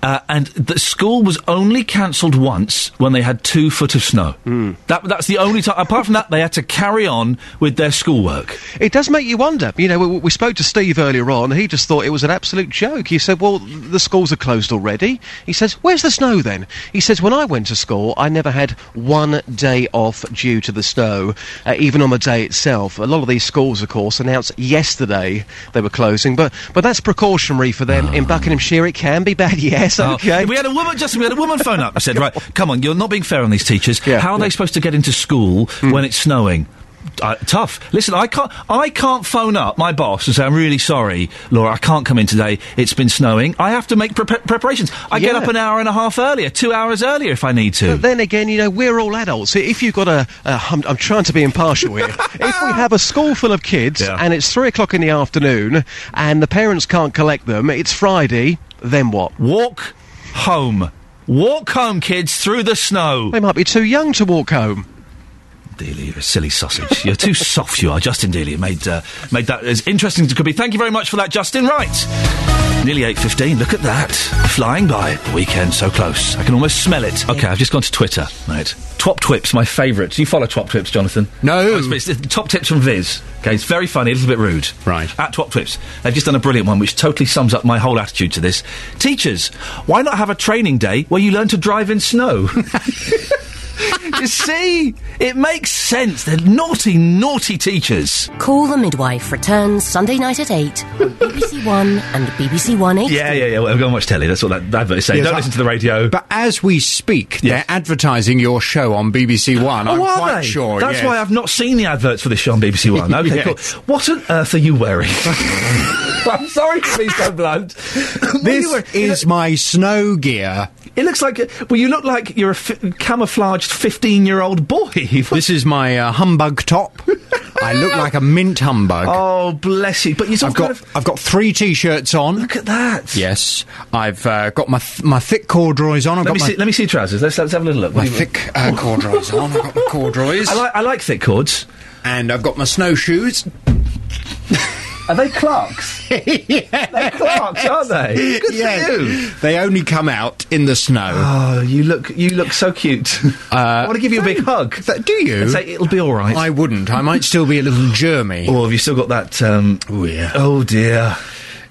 And the school was only cancelled once when they had 2 foot of snow. That's the only time. Apart from that, they had to carry on with their schoolwork. It does make you wonder. You know, we spoke to Steve earlier on. He just thought it was an absolute joke. He said, well, the schools are closed already. He says, where's the snow then? He says, when I went to school, I never had one day off due to the snow, even on the day itself. A lot of these schools, of course, announced yesterday they were closing. But that's precautionary for them. In Buckinghamshire, it can be bad. Yes, OK. We had a woman phone up and said, right, come on, you're not being fair on these teachers. Yeah, how are they supposed to get into school when it's snowing? Tough. Listen, I can't phone up my boss and say, I'm really sorry, Laura, I can't come in today. It's been snowing. I have to make preparations. I get up an hour and a half earlier, 2 hours earlier if I need to. But then again, you know, we're all adults. If you've got I'm trying to be impartial here. If we have a school full of kids and it's 3 o'clock in the afternoon and the parents can't collect them, it's Friday, then what? Walk home. Walk home, kids, through the snow. They might be too young to walk home. Dealey, silly sausage. You're too soft, you are. Justin Dealey made that as interesting as it could be. Thank you very much for that, Justin. Right. Nearly 8:15. Look at that. Flying by. The weekend so close. I can almost smell it. OK, I've just gone to Twitter. Right. Twop Twips, my favourite. Do you follow Twop Twips, Jonathan? No. It's top tips from Viz. OK, it's very funny, a little bit rude. Right. At Twop Twips. They've just done a brilliant one which totally sums up my whole attitude to this. Teachers, why not have a training day where you learn to drive in snow? You see? It makes sense. They're naughty, naughty teachers. Call the Midwife returns Sunday night at 8 on BBC One and BBC One HD. Yeah. Well, go and watch telly. That's what that advert is saying. Yes, don't listen to the radio. But as we speak, they're advertising your show on BBC One. Oh, I'm are quite they? Sure. That's why I've not seen the adverts for this show on BBC One. Okay, cool. What on earth are you wearing? I'm sorry to be so blunt. This is my snow gear. It looks like... Well, you look like you're a camouflaged 15-year-old boy. This is my humbug top. I look like a mint humbug. Oh, bless you. But you're I've got 3 T-shirts on. Look at that. Yes. I've got my thick corduroys on. Let me see your trousers. Let's have a little look. My thick corduroys on. I've got my corduroys. I like thick cords. And I've got my snowshoes. Are they Clarks? Yeah. They're Clarks, aren't they? Good for you. They only come out in the snow. Oh, you look so cute. I want to give you a big hug. Do you? And say, it'll be all right. I wouldn't. I might still be a little germy. Oh, have you still got that, Oh, yeah. Oh, dear.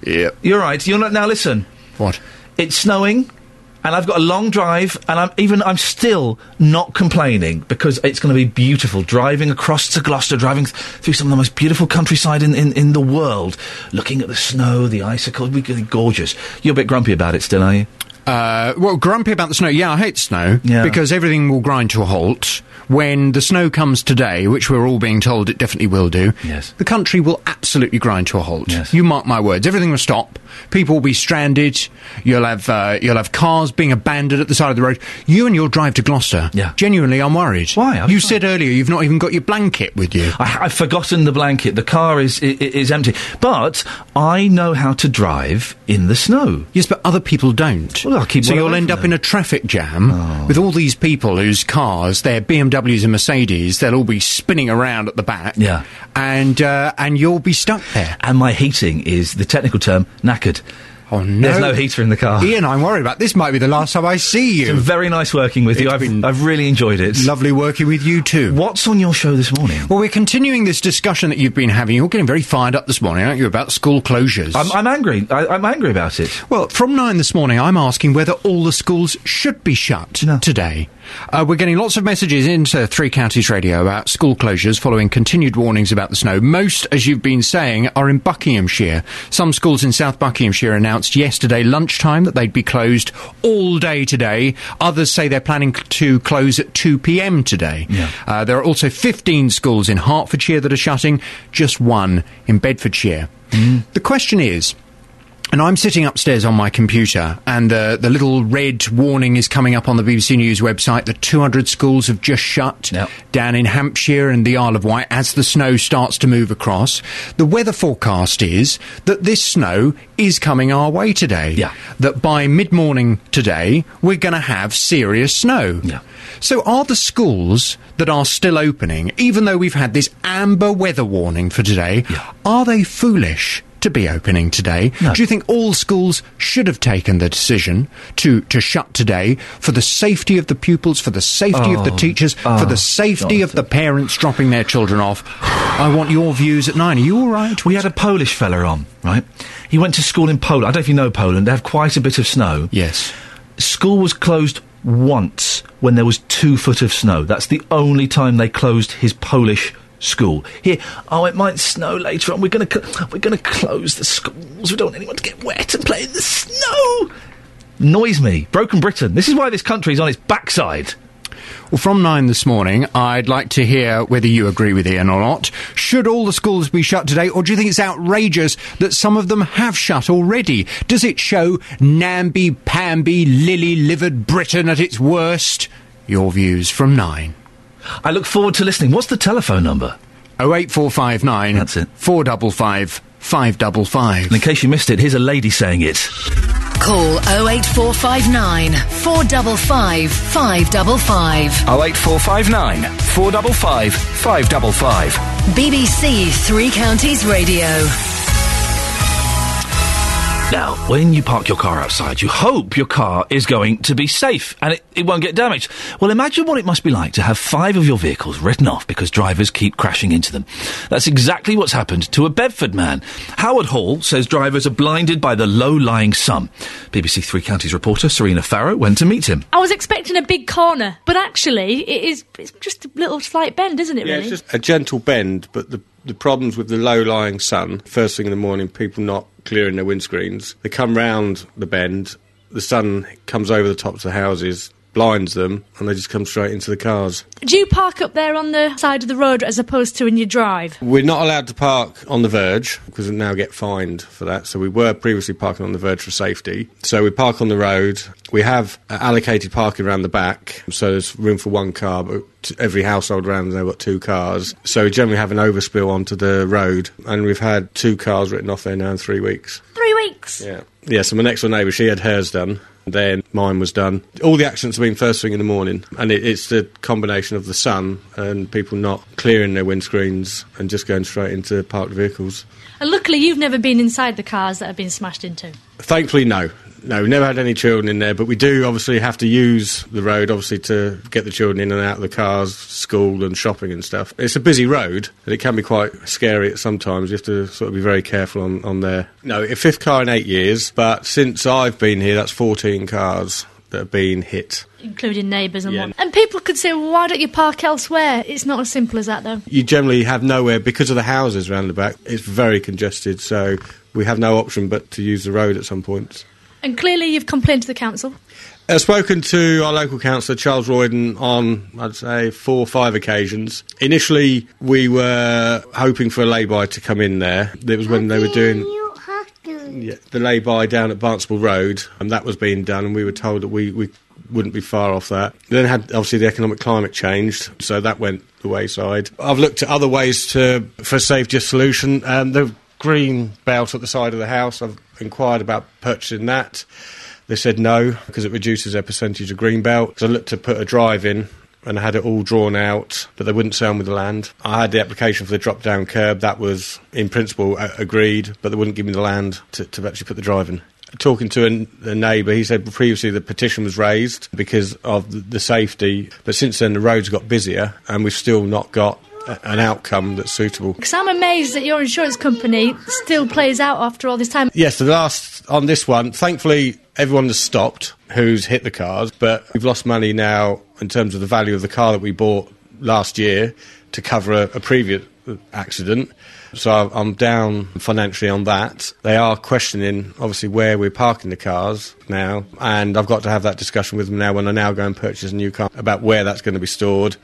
Yeah. You're right. You're not... Now, listen. What? It's snowing... And I've got a long drive, and I'm still not complaining, because it's going to be beautiful. Driving across to Gloucester, driving through some of the most beautiful countryside in the world, looking at the snow, the icicles, it'll be gorgeous. You're a bit grumpy about it still, are you? Well, grumpy about the snow. Yeah, I hate snow, because everything will grind to a halt. When the snow comes today, which we're all being told it definitely will do, yes, the country will absolutely grind to a halt. Yes. You mark my words. Everything will stop. People will be stranded. You'll have cars being abandoned at the side of the road. You and your drive to Gloucester. Yeah. Genuinely, I'm worried. Why? You said earlier you've not even got your blanket with you. I've forgotten the blanket. The car is empty. But I know how to drive in the snow. Yes, but other people don't. Well, so you'll end up in a traffic jam with all these people whose cars, their BMWs and Mercedes, they'll all be spinning around at the back. Yeah. And you'll be stuck there. And my heating is, the technical term, knackered. Oh, no. There's no heater in the car. Ian, I'm worried about this. Might be the last time I see you. It's been very nice working with you. I've really enjoyed it. Lovely working with you too. What's on your show this morning? Well, we're continuing this discussion that you've been having. You're getting very fired up this morning, aren't you, about school closures? I'm angry. I'm angry about it. Well, from 9 this morning, I'm asking whether all the schools should be shut today. We're getting lots of messages into Three Counties Radio about school closures following continued warnings about the snow. Most, as you've been saying, are in Buckinghamshire. Some schools in South Buckinghamshire announced yesterday lunchtime that they'd be closed all day today. Others say they're planning to close at 2 p.m. today. Yeah. There are also 15 schools in Hertfordshire that are shutting, just one in Bedfordshire. Mm. The question is... And I'm sitting upstairs on my computer, and the little red warning is coming up on the BBC News website that 200 schools have just shut down in Hampshire and the Isle of Wight as the snow starts to move across. The weather forecast is that this snow is coming our way today. Yeah. That by mid-morning today, we're going to have serious snow. Yeah. So are the schools that are still opening, even though we've had this amber weather warning for today, are they foolish to be opening today? No. Do you think all schools should have taken the decision to shut today for the safety of the pupils, for the safety of the teachers, for the safety of the parents dropping their children off? I want your views at 9. Are you all right? We had a Polish fella on, right? He went to school in Poland. I don't know if you know Poland. They have quite a bit of snow. Yes. School was closed once when there was 2 foot of snow. That's the only time they closed his Polish school. Here, it might snow later on. We're going to close the schools. We don't want anyone to get wet and play in the snow. Annoys me. Broken Britain. This is why this country's on its backside. Well, from 9 this morning, I'd like to hear whether you agree with Ian or not. Should all the schools be shut today, or do you think it's outrageous that some of them have shut already? Does it show namby-pamby, lily-livered Britain at its worst? Your views from 9. I look forward to listening. What's the telephone number? 08459. That's it. 455 555. And in case you missed it, here's a lady saying it. Call 08459 455 555. 08459 455 555. BBC Three Counties Radio. Now, when you park your car outside, you hope your car is going to be safe and it won't get damaged. Well, imagine what it must be like to have 5 of your vehicles written off because drivers keep crashing into them. That's exactly what's happened to a Bedford man. Howard Hall says drivers are blinded by the low-lying sun. BBC Three Counties reporter Serena Farrow went to meet him. I was expecting a big corner, but actually it's just a little slight bend, isn't it, really? Yeah, it's just a gentle bend, but the problems with the low-lying sun, first thing in the morning, people not clearing their windscreens. They come round the bend, the sun comes over the tops of houses, blinds them, and they just come straight into the cars. Do you park up there on the side of the road as opposed to in your drive? We're not allowed to park on the verge, because we now get fined for that. So we were previously parking on the verge for safety. So we park on the road. We have allocated parking around the back, so there's room for one car, but every household around they've got 2 cars. So we generally have an overspill onto the road, and we've had 2 cars written off there now in 3 weeks. 3 weeks? Yeah. Yeah, so my next-door neighbour, she had hers done. Then mine was done. All the accidents have been first thing in the morning, and it's the combination of the sun and people not clearing their windscreens and just going straight into parked vehicles. And luckily you've never been inside the cars that have been smashed into? Thankfully, no. No, we've never had any children in there, but we do obviously have to use the road, obviously, to get the children in and out of the cars, school and shopping and stuff. It's a busy road, and it can be quite scary at sometimes. You have to sort of be very careful on there. No, a 5th car in 8 years, but since I've been here, that's 14 cars that have been hit. Including neighbours and what. And people could say, well, why don't you park elsewhere? It's not as simple as that, though. You generally have nowhere, because of the houses round the back, it's very congested, so we have no option but to use the road at some points. And clearly you've complained to the council? I've spoken to our local councillor, Charles Royden, on, I'd say, 4 or 5 occasions. Initially, we were hoping for a lay-by to come in there. It was when they were doing the lay-by down at Barnstable Road, and that was being done, and we were told that we wouldn't be far off that. Then had, obviously, the economic climate changed, so that went the wayside. I've looked at other ways for a safe just solution. The green belt at the side of the house, I've inquired about purchasing that. They said no, because it reduces their percentage of green belt. So I looked to put a drive in, and I had it all drawn out, but they wouldn't sell me the land. I had the application for the drop-down curb. That was, in principle, agreed, but they wouldn't give me the land to actually put the drive in. Talking to a neighbour, he said previously the petition was raised because of the safety, but since then the roads got busier, and we've still not got an outcome that's suitable. Because I'm amazed that your insurance company still plays out after all this time. Yes, the last on this one, thankfully everyone has stopped who's hit the cars, but we've lost money now in terms of the value of the car that we bought last year to cover a previous accident. So I'm down financially on that. They are questioning, obviously, where we're parking the cars now, and I've got to have that discussion with them now when I now go and purchase a new car about where that's going to be stored.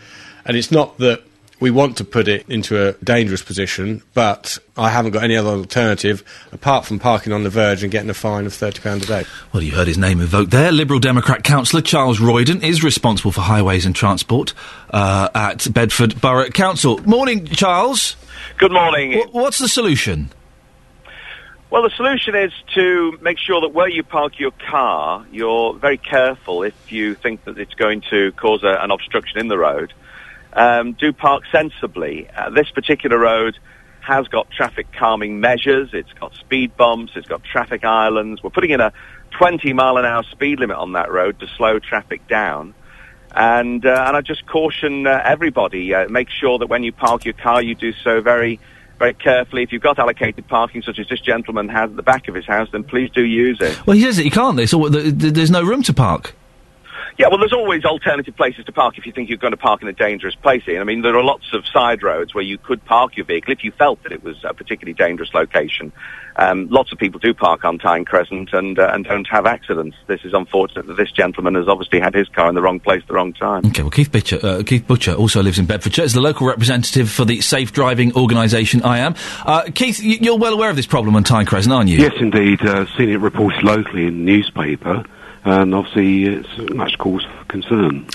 And it's not that we want to put it into a dangerous position, but I haven't got any other alternative apart from parking on the verge and getting a fine of £30 a day. Well, you heard his name evoked there. Liberal Democrat councillor Charles Royden is responsible for highways and transport at Bedford Borough Council. Morning, Charles. Good morning. What's the solution? Well, the solution is to make sure that where you park your car, you're very careful if you think that it's going to cause an obstruction in the road. Do park sensibly. This particular road has got traffic calming measures, it's got speed bumps, it's got traffic islands. We're putting in a 20-mile-an-hour speed limit on that road to slow traffic down. And I just caution everybody, make sure that when you park your car, you do so very, very carefully. If you've got allocated parking, such as this gentleman has at the back of his house, then please do use it. Well, he says that he can't, so there's no room to park. Yeah, well, there's always alternative places to park if you think you're going to park in a dangerous place. I mean, there are lots of side roads where you could park your vehicle if you felt that it was a particularly dangerous location. Lots of people do park on Tyne Crescent and don't have accidents. This is unfortunate that this gentleman has obviously had his car in the wrong place at the wrong time. OK, well, Keith Butcher also lives in Bedfordshire. He's the local representative for the safe driving organisation IAM. Keith, you're well aware of this problem on Tyne Crescent, aren't you? Yes, indeed. Seen it reported locally in the newspaper. And obviously, it's much cause for concern.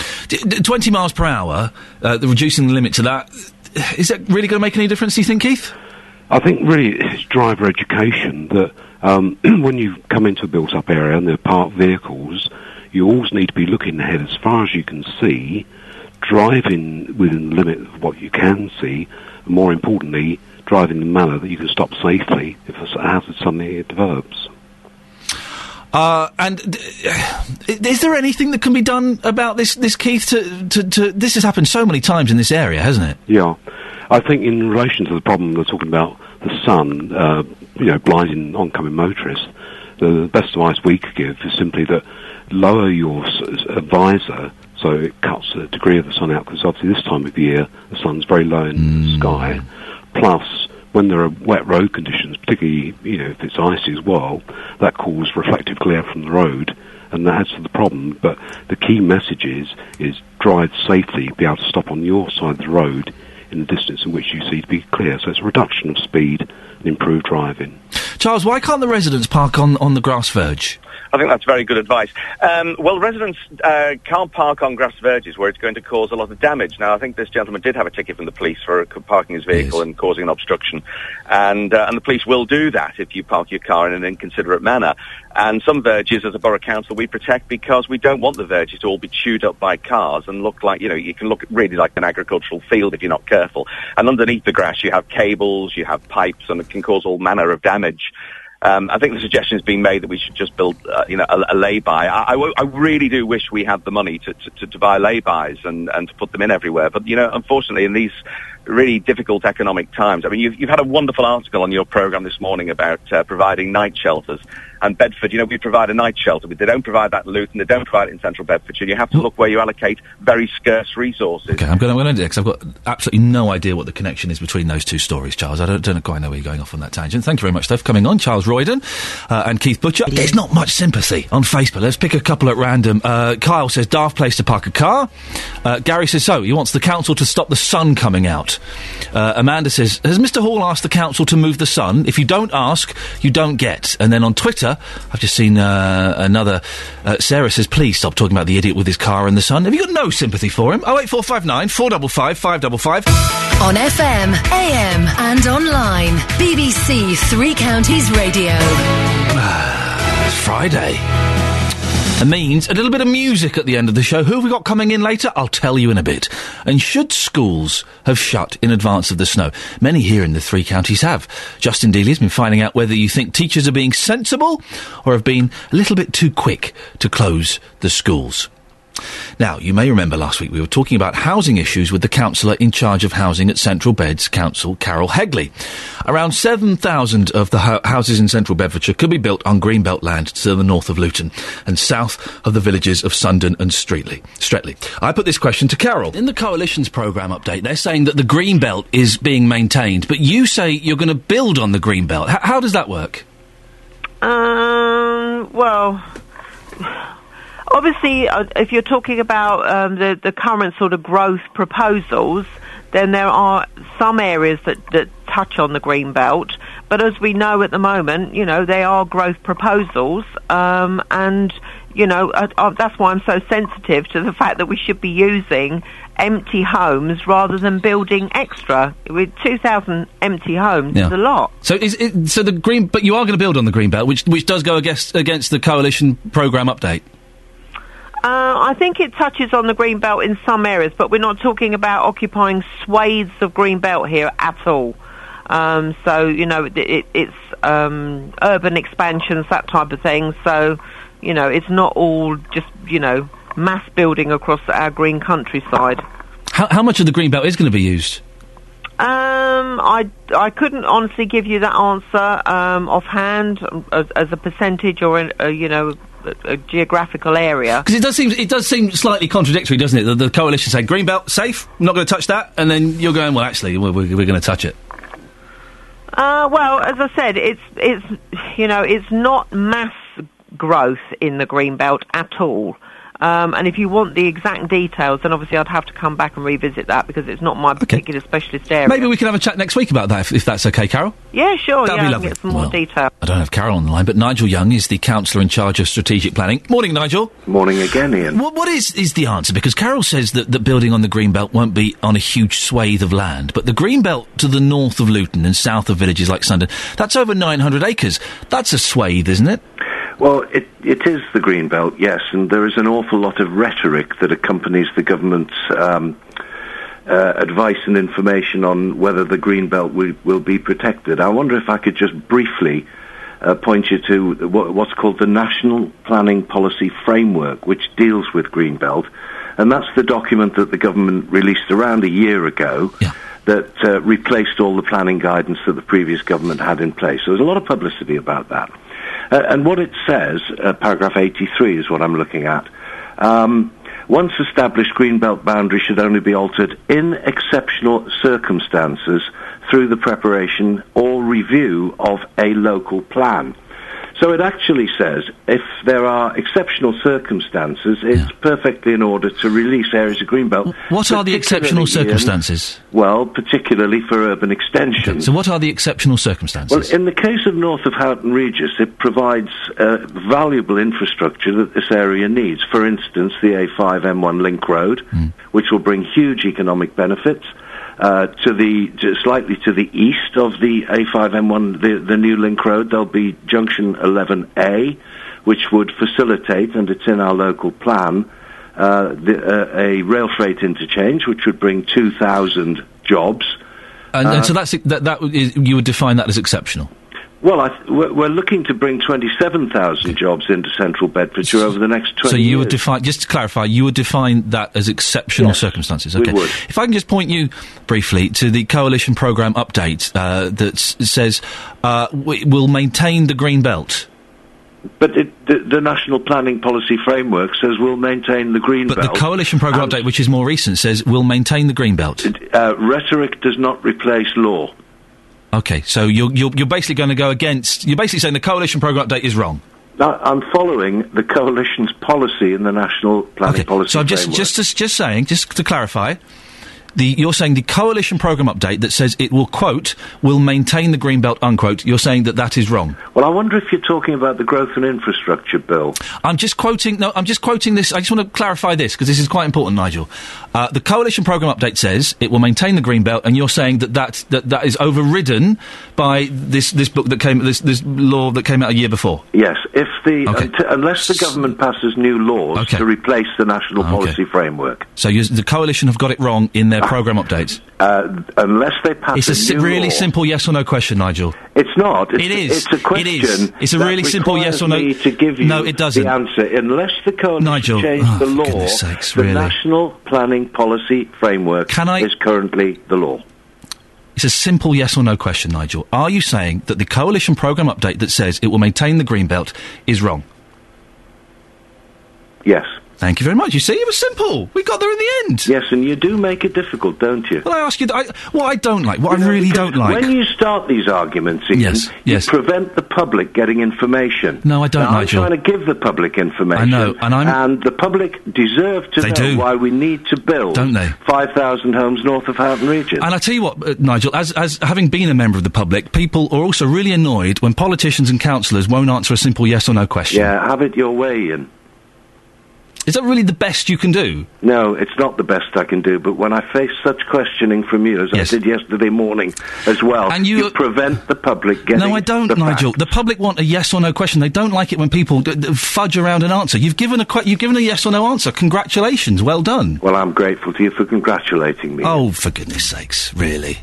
20 miles per hour, reducing the limit to that, is that really going to make any difference, do you think, Keith? I think really it's driver education that When you come into a built-up area and there are parked vehicles, you always need to be looking ahead as far as you can see, driving within the limit of what you can see, and more importantly, driving in a manner that you can stop safely if a hazard suddenly develops. Is there anything that can be done about this, Keith? This has happened so many times in this area, hasn't it? Yeah. I think in relation to the problem we're talking about, the sun, blinding oncoming motorists, the best advice we could give is simply that lower your visor so it cuts the degree of the sun out, because obviously this time of year the sun's very low in the sky. Plus, when there are wet road conditions, particularly, if it's icy as well, that causes reflective glare from the road, and that adds to the problem. But the key message is drive safely, be able to stop on your side of the road in the distance in which you see to be clear. So it's a reduction of speed and improved driving. Charles, why can't the residents park on the grass verge? I think that's very good advice. Residents can't park on grass verges where it's going to cause a lot of damage. Now, I think this gentleman did have a ticket from the police for parking his vehicle and causing an obstruction. And the police will do that if you park your car in an inconsiderate manner. And some verges, as a borough council, we protect because we don't want the verges to all be chewed up by cars and look like, you can look really like an agricultural field if you're not careful. And underneath the grass, you have cables, you have pipes, and it can cause all manner of damage. I think the suggestion has been made that we should just build, a lay-by. I really do wish we had the money to buy lay-bys and to put them in everywhere. But, unfortunately, in these really difficult economic times, I mean, you've had a wonderful article on your programme this morning about providing night shelters. And Bedford, we provide a night shelter, but they don't provide that in Luton, they don't provide it in central Bedfordshire. You have to look where you allocate very scarce resources. OK, I'm going to do that, because I've got absolutely no idea what the connection is between those two stories, Charles. I don't quite know where you're going off on that tangent. Thank you very much, Steph. Coming on, Charles Royden and Keith Butcher. There's not much sympathy on Facebook. Let's pick a couple at random. Kyle says, daft place to park a car. Gary says, so, he wants the council to stop the sun coming out. Amanda says, has Mr Hall asked the council to move the sun? If you don't ask, you don't get. And then on Twitter, I've just seen another. Sarah says, please stop talking about the idiot with his car and the sun. Have you got no sympathy for him? 08459 455 555. On FM, AM and online. BBC Three Counties Radio. It's Friday. It means a little bit of music at the end of the show. Who have we got coming in later? I'll tell you in a bit. And should schools have shut in advance of the snow? Many here in the three counties have. Justin Dealey's been finding out whether you think teachers are being sensible or have been a little bit too quick to close the schools. Now, you may remember last week we were talking about housing issues with the councillor in charge of housing at Central Beds Council, Carol Hegley. Around 7,000 of the houses in Central Bedfordshire could be built on Greenbelt land to the north of Luton and south of the villages of Sundon and Streatley. I put this question to Carol. In the Coalition's programme update, they're saying that the Greenbelt is being maintained, but you say you're going to build on the Greenbelt. How does that work? Obviously, if you're talking about the current sort of growth proposals, then there are some areas that touch on the green belt. But as we know at the moment, they are growth proposals, that's why I'm so sensitive to the fact that we should be using empty homes rather than building extra. With 2,000 empty homes, is a lot. So, but you are going to build on the green belt, which does go against the Coalition programme update. I think it touches on the green belt in some areas, but we're not talking about occupying swathes of green belt here at all. It's urban expansions, that type of thing. So, it's not all just, mass building across our green countryside. How much of the green belt is going to be used? I couldn't honestly give you that answer offhand as a percentage or a geographical area, because it does seem slightly contradictory, doesn't it? The Coalition saying Greenbelt safe, not going to touch that, and then you're going, well, actually, we're going to touch it. As I said, it's not mass growth in the Greenbelt at all. And if you want the exact details, then obviously I'd have to come back and revisit that because it's not my particular specialist area. Maybe we can have a chat next week about that, if that's OK, Carol? Yeah, sure. That'd be lovely. Get some more detail. I don't have Carol on the line, but Nigel Young is the councillor in charge of strategic planning. Morning, Nigel. Morning again, Iain. What is the answer? Because Carol says that the building on the Greenbelt won't be on a huge swathe of land, but the Greenbelt to the north of Luton and south of villages like Sundon, that's over 900 acres. That's a swathe, isn't it? Well, it is the Greenbelt, yes, and there is an awful lot of rhetoric that accompanies the government's advice and information on whether the Greenbelt will be protected. I wonder if I could just briefly point you to what's called the National Planning Policy Framework, which deals with Greenbelt, and that's the document that the government released around a year ago that replaced all the planning guidance that the previous government had in place. So there's a lot of publicity about that. And what it says, paragraph 83 is what I'm looking at, once established, Greenbelt boundary should only be altered in exceptional circumstances through the preparation or review of a local plan. So it actually says if there are exceptional circumstances, it's perfectly in order to release areas of Greenbelt. What are the exceptional circumstances? Well, particularly for urban extension. Okay, so what are the exceptional circumstances? Well, in the case of north of Houghton Regis, it provides valuable infrastructure that this area needs. For instance, the A5-M1 link road, which will bring huge economic benefits. Slightly to the east of the A5M1, the new link road, there'll be junction 11A, which would facilitate, and it's in our local plan, a rail freight interchange, which would bring 2,000 jobs. And so that is, you would define that as exceptional? Well, we're looking to bring 27,000 jobs into central Bedfordshire over the next 20 years. So you would define, just to clarify, you would define that as exceptional circumstances? Okay. We would. If I can just point you briefly to the Coalition Programme update that says we'll maintain the Green Belt. But the National Planning Policy Framework says we'll maintain the Green Belt. But the Coalition Programme update, which is more recent, says we'll maintain the Green Belt. Rhetoric does not replace law. Okay, so you're basically going to go against... You're basically saying the Coalition Programme update is wrong. No, I'm following the Coalition's policy in the National Planning Policy Framework. So just to clarify, you're saying the Coalition Programme update that says it will, quote, will maintain the Greenbelt, unquote, you're saying that is wrong. Well, I wonder if you're talking about the Growth and Infrastructure Bill. I'm just quoting this. I just want to clarify this, because this is quite important, Nigel. The Coalition Programme update says it will maintain the Greenbelt, and you're saying that is overridden by this book that came, this law that came out a year before. Yes, if the... unless the government passes new laws to replace the National Policy Framework. So the Coalition have got it wrong in their programme updates? Unless they pass a new really law. Simple yes or no question, Nigel. It's not. It's a question. It is. It's a really simple yes or no. Me to give you no, it doesn't. The answer. Unless the Coalition change the law, the National Planning Policy Framework is currently the law. It's a simple yes or no question, Nigel. Are you saying that the Coalition programme update that says it will maintain the Greenbelt is wrong? Yes. Thank you very much. You see, it was simple. We got there in the end. Yes, and you do make it difficult, don't you? Well, I ask you what I don't like, what I really don't like. When you start these arguments, you prevent the public getting information. No, I don't, Nigel. I'm trying to give the public information. I know, and the public deserve to know why we need to build 5,000 homes north of Houghton Regis. And I tell you what, Nigel, as having been a member of the public, people are also really annoyed when politicians and councillors won't answer a simple yes or no question. Yeah, have it your way, Ian. Is that really the best you can do? No, it's not the best I can do, but when I face such questioning from you, as I did yesterday morning as well, and you prevent the public getting... No, I don't, Nigel. Facts. The public want a yes or no question. They don't like it when people fudge around an answer. You've given a yes or no answer. Congratulations. Well done. Well, I'm grateful to you for congratulating me. Oh, for goodness sakes. Really?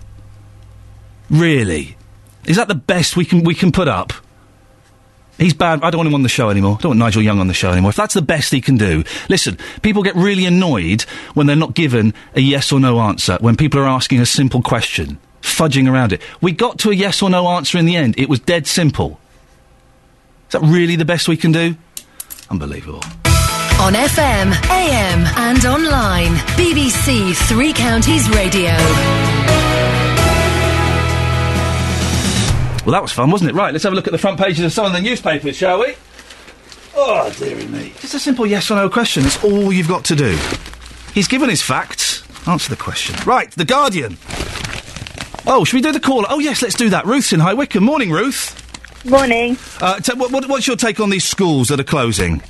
Really? Is that the best we can put up? He's bad. I don't want him on the show anymore. I don't want Nigel Young on the show anymore. If that's the best he can do. Listen, people get really annoyed when they're not given a yes or no answer, when people are asking a simple question, fudging around it. We got to a yes or no answer in the end. It was dead simple. Is that really the best we can do? Unbelievable. On FM, AM and online. BBC Three Counties Radio. Well, that was fun, wasn't it? Right, let's have a look at the front pages of some of the newspapers, shall we? Oh, dearie me. It's a simple yes or no question. That's all you've got to do. He's given his facts. Answer the question. Right, The Guardian. Oh, should we do the caller? Oh, yes, let's do that. Ruth's in High Wycombe. Morning, Ruth. Morning. What's your take on these schools that are closing?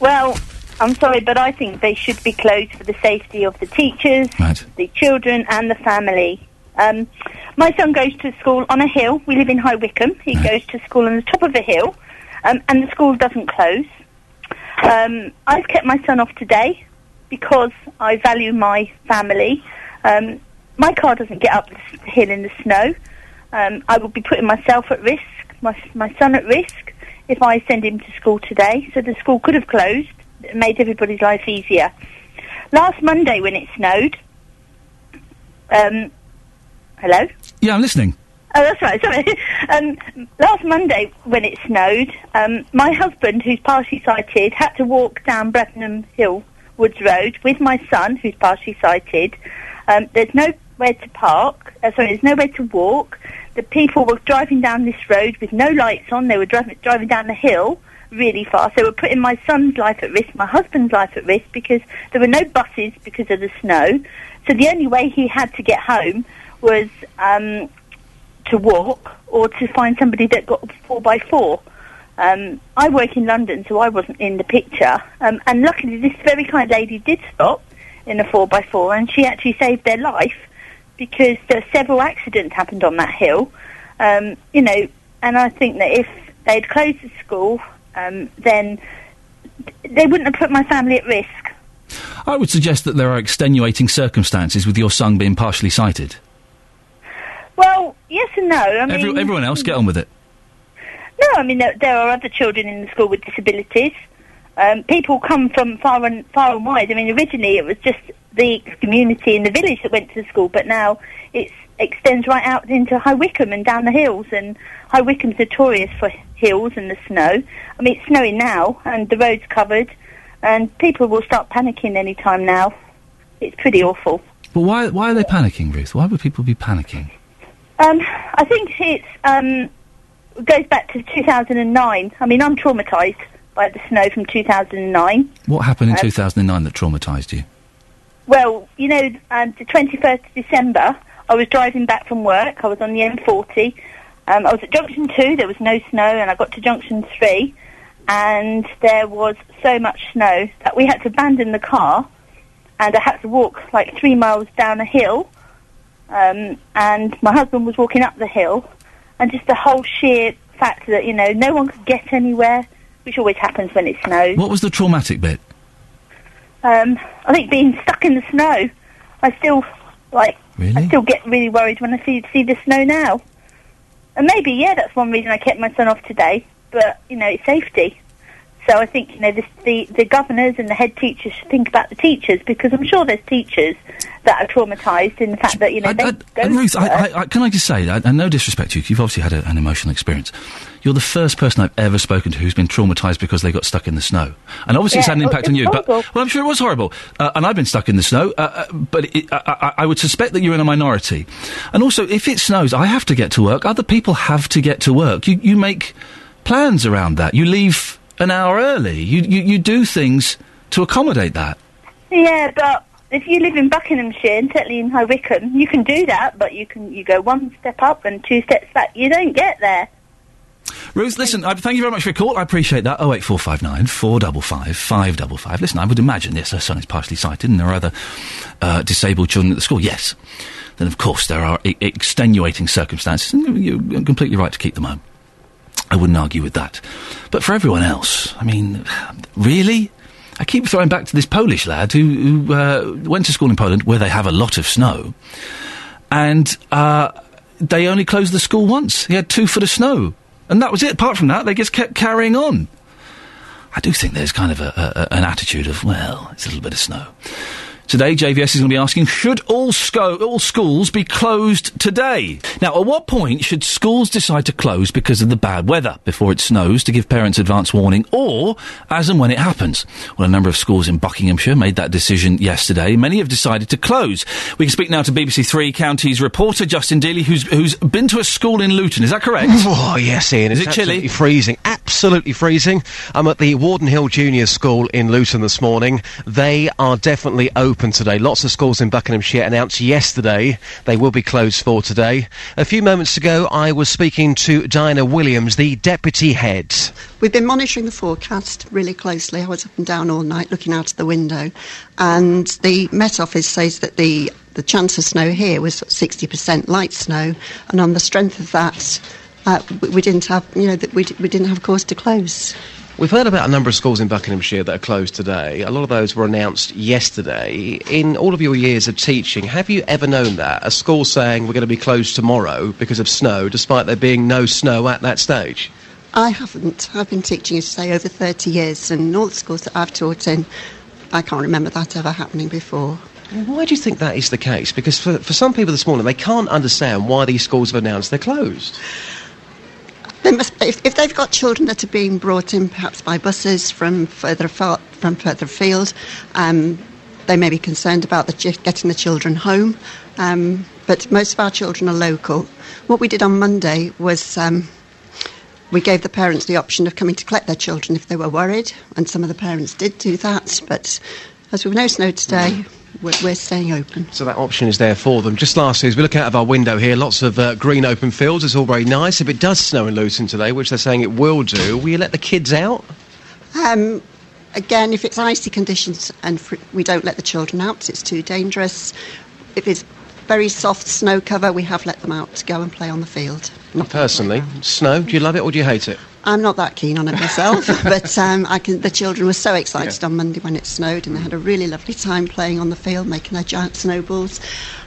Well, I'm sorry, but I think they should be closed for the safety of the teachers, right, the children and the family. My son goes to school on a hill. We live in High Wycombe. He right. goes to school on the top of a hill, and the school doesn't close. I've kept my son off today because I value my family. My car doesn't get up the hill in the snow. I will be putting myself at risk, my son at risk, if I send him to school today. So the school could have closed. It made everybody's life easier. Last Monday when it snowed... Hello? Yeah, I'm listening. Oh, that's right, sorry. Last Monday when it snowed, my husband, who's partially sighted, had to walk down Brettenham Hill Woods Road with my son, who's partially sighted. There's nowhere to park. There's nowhere to walk. The people were driving down this road with no lights on. They were driving down the hill really fast. They were putting my son's life at risk, my husband's life at risk, because there were no buses because of the snow. So the only way he had to get home was to walk or to find somebody that got 4x4. I work in London, so I wasn't in the picture. And luckily, this very kind lady did stop in a 4x4, and she actually saved their life, because there were several accidents happened on that hill, you know, and I think that if they'd closed the school, then they wouldn't have put my family at risk. I would suggest that there are extenuating circumstances with your son being partially sighted. Well, yes and no. I mean, everyone else, get on with it. No, I mean, there are other children in the school with disabilities. People come from far and wide. I mean, originally it was just the community in the village that went to the school, but now it extends right out into High Wycombe and down the hills, and High Wycombe's notorious for hills and the snow. I mean, it's snowing now, and the road's covered, and people will start panicking any time now. It's pretty awful. But why are they panicking, Ruth? Why would people be panicking? I think it goes back to 2009. I mean, I'm traumatised by the snow from 2009. What happened in 2009 that traumatised you? Well, you know, the 21st of December, I was driving back from work. I was on the M40. I was at Junction 2. There was no snow, and I got to Junction 3, and there was so much snow that we had to abandon the car, and I had to walk, like, 3 miles down a hill, and my husband was walking up the hill, and just the whole sheer fact that, you know, no one could get anywhere, which always happens when it snows. What was the traumatic bit? I think being stuck in the snow. Really? I still get really worried when I see the snow now. And maybe, yeah, that's one reason I kept my son off today. But, you know, it's safety. So I think, you know, the governors and the head teachers should think about the teachers, because I'm sure there's teachers that are traumatised in the fact that, you know, Ruth, can I just say, and no disrespect to you, you've obviously had an emotional experience. You're the first person I've ever spoken to who's been traumatised because they got stuck in the snow. And obviously it's had an impact on you. Horrible. But, well, I'm sure it was horrible. And I've been stuck in the snow, but I would suspect that you're in a minority. And also, if it snows, I have to get to work. Other people have to get to work. You make plans around that. You leave an hour early. You do things to accommodate that. Yeah, but if you live in Buckinghamshire, and certainly in High Wycombe, you can do that, but you go one step up and two steps back. You don't get there. Ruth, listen, thank you very much for your call. I appreciate that. 08459 455 555. Listen, I would imagine, yes, her son is partially sighted and there are other disabled children at the school. Yes. Then, of course, there are extenuating circumstances, and you're completely right to keep them home. I wouldn't argue with that. But for everyone else, I mean, really? I keep throwing back to this Polish lad who went to school in Poland, where they have a lot of snow, and they only closed the school once. He had 2 foot of snow, and that was it. Apart from that, they just kept carrying on. I do think there's kind of an attitude of, well, it's a little bit of snow. Today, JVS is going to be asking, should all schools be closed today? Now, at what point should schools decide to close because of the bad weather, before it snows, to give parents advance warning, or as and when it happens? Well, a number of schools in Buckinghamshire made that decision yesterday. Many have decided to close. We can speak now to BBC Three Counties reporter Justin Dealey, who's been to a school in Luton. Is that correct? Oh, yes, Ian. It's chilly? Freezing. Absolutely. absolutely freezing. I'm at the Warden Hill Junior School in Luton this morning. They are definitely open today. Lots of schools in Buckinghamshire announced yesterday they will be closed for today. A few moments ago, I was speaking to Diana Williams, the deputy head. We've been monitoring the forecast really closely. I was up and down all night looking out of the window, and the Met Office says that the chance of snow here was 60% light snow, and on the strength of that, we didn't have cause to close. We've heard about a number of schools in Buckinghamshire that are closed today. A lot of those were announced yesterday. In all of your years of teaching, have you ever known that? A school saying we're going to be closed tomorrow because of snow, despite there being no snow at that stage? I haven't. I've been teaching, as I say, over 30 years, and all the schools that I've taught in, I can't remember that ever happening before. Why do you think that is the case? Because for some people this morning, they can't understand why these schools have announced they're closed. They must, if they've got children that are being brought in perhaps by buses from further afield, they may be concerned about getting the children home. But most of our children are local. What we did on Monday was we gave the parents the option of coming to collect their children if they were worried, and some of the parents did do that. But as we've no snow today, we're staying open. So that option is there for them. Just lastly, as we look out of our window here, lots of green open fields. It's all very nice. If it does snow in Luton today, which they're saying it will do, will you let the kids out? Again, if it's icy conditions and we don't let the children out because it's too dangerous. If it's very soft snow cover, we have let them out to go and play on the field. And personally, snow, do you love it or do you hate it? I'm not that keen on it myself, but the children were so excited on Monday when it snowed, and they had a really lovely time playing on the field, making their giant snowballs.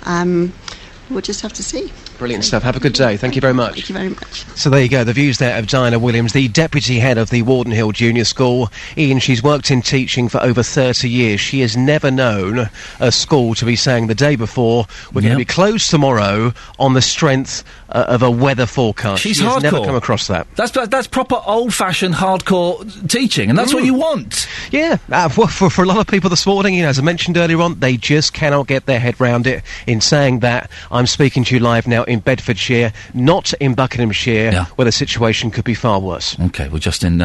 We'll just have to see. Brilliant stuff. Have a good day. Thank you very much. Thank you very much. So there you go, the views there of Diana Williams, the deputy head of the Warden Hill Junior School. Ian, she's worked in teaching for over 30 years. She has never known a school to be saying the day before, we're going to be closed tomorrow on the strength of a weather forecast. She's hardcore. She's never come across that. That's proper old-fashioned hardcore teaching, and that's what you want. Yeah. For a lot of people this morning, you know, as I mentioned earlier on, they just cannot get their head round it. In saying that, I'm speaking to you live now in Bedfordshire, not in Buckinghamshire, where the situation could be far worse. OK, well, Justin,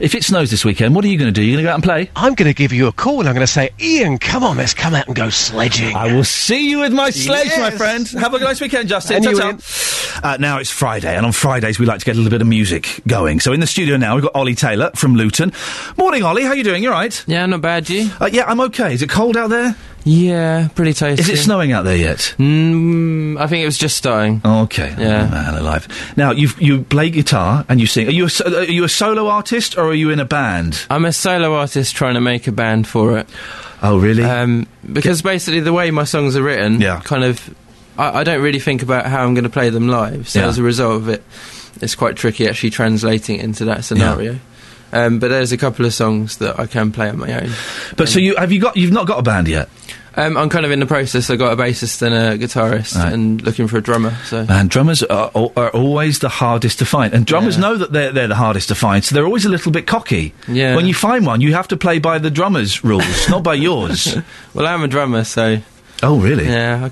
if it snows this weekend, what are you going to do? Are you going to go out and play? I'm going to give you a call and I'm going to say, Ian, come on, let's come out and go sledging. I will see you with my sledge, my friend. Have a nice weekend, Justin. Now it's Friday, and on Fridays we like to get a little bit of music going. So in the studio now we've got Ollie Taylor from Luton. Morning, Ollie. How you doing? You all right? Yeah, not bad, you? I'm OK. Is it cold out there? Yeah, pretty toasty. Is it snowing out there yet? I think it was just starting. Okay. Yeah. Oh, man alive. Now, you play guitar and you sing. Are you a solo artist or are you in a band? I'm a solo artist trying to make a band for it. Oh, really? Because basically the way my songs are written, kind of, I don't really think about how I'm going to play them live. So as a result of it, it's quite tricky actually translating it into that scenario. Yeah. But there's a couple of songs that I can play on my own. But so you've not got a band yet? I'm kind of in the process. I got a bassist and a guitarist and looking for a drummer. So. And drummers are always the hardest to find. And drummers know that they're the hardest to find, so they're always a little bit cocky. Yeah. When you find one, you have to play by the drummer's rules, not by yours. Well, I'm a drummer, so... Oh, really? Yeah,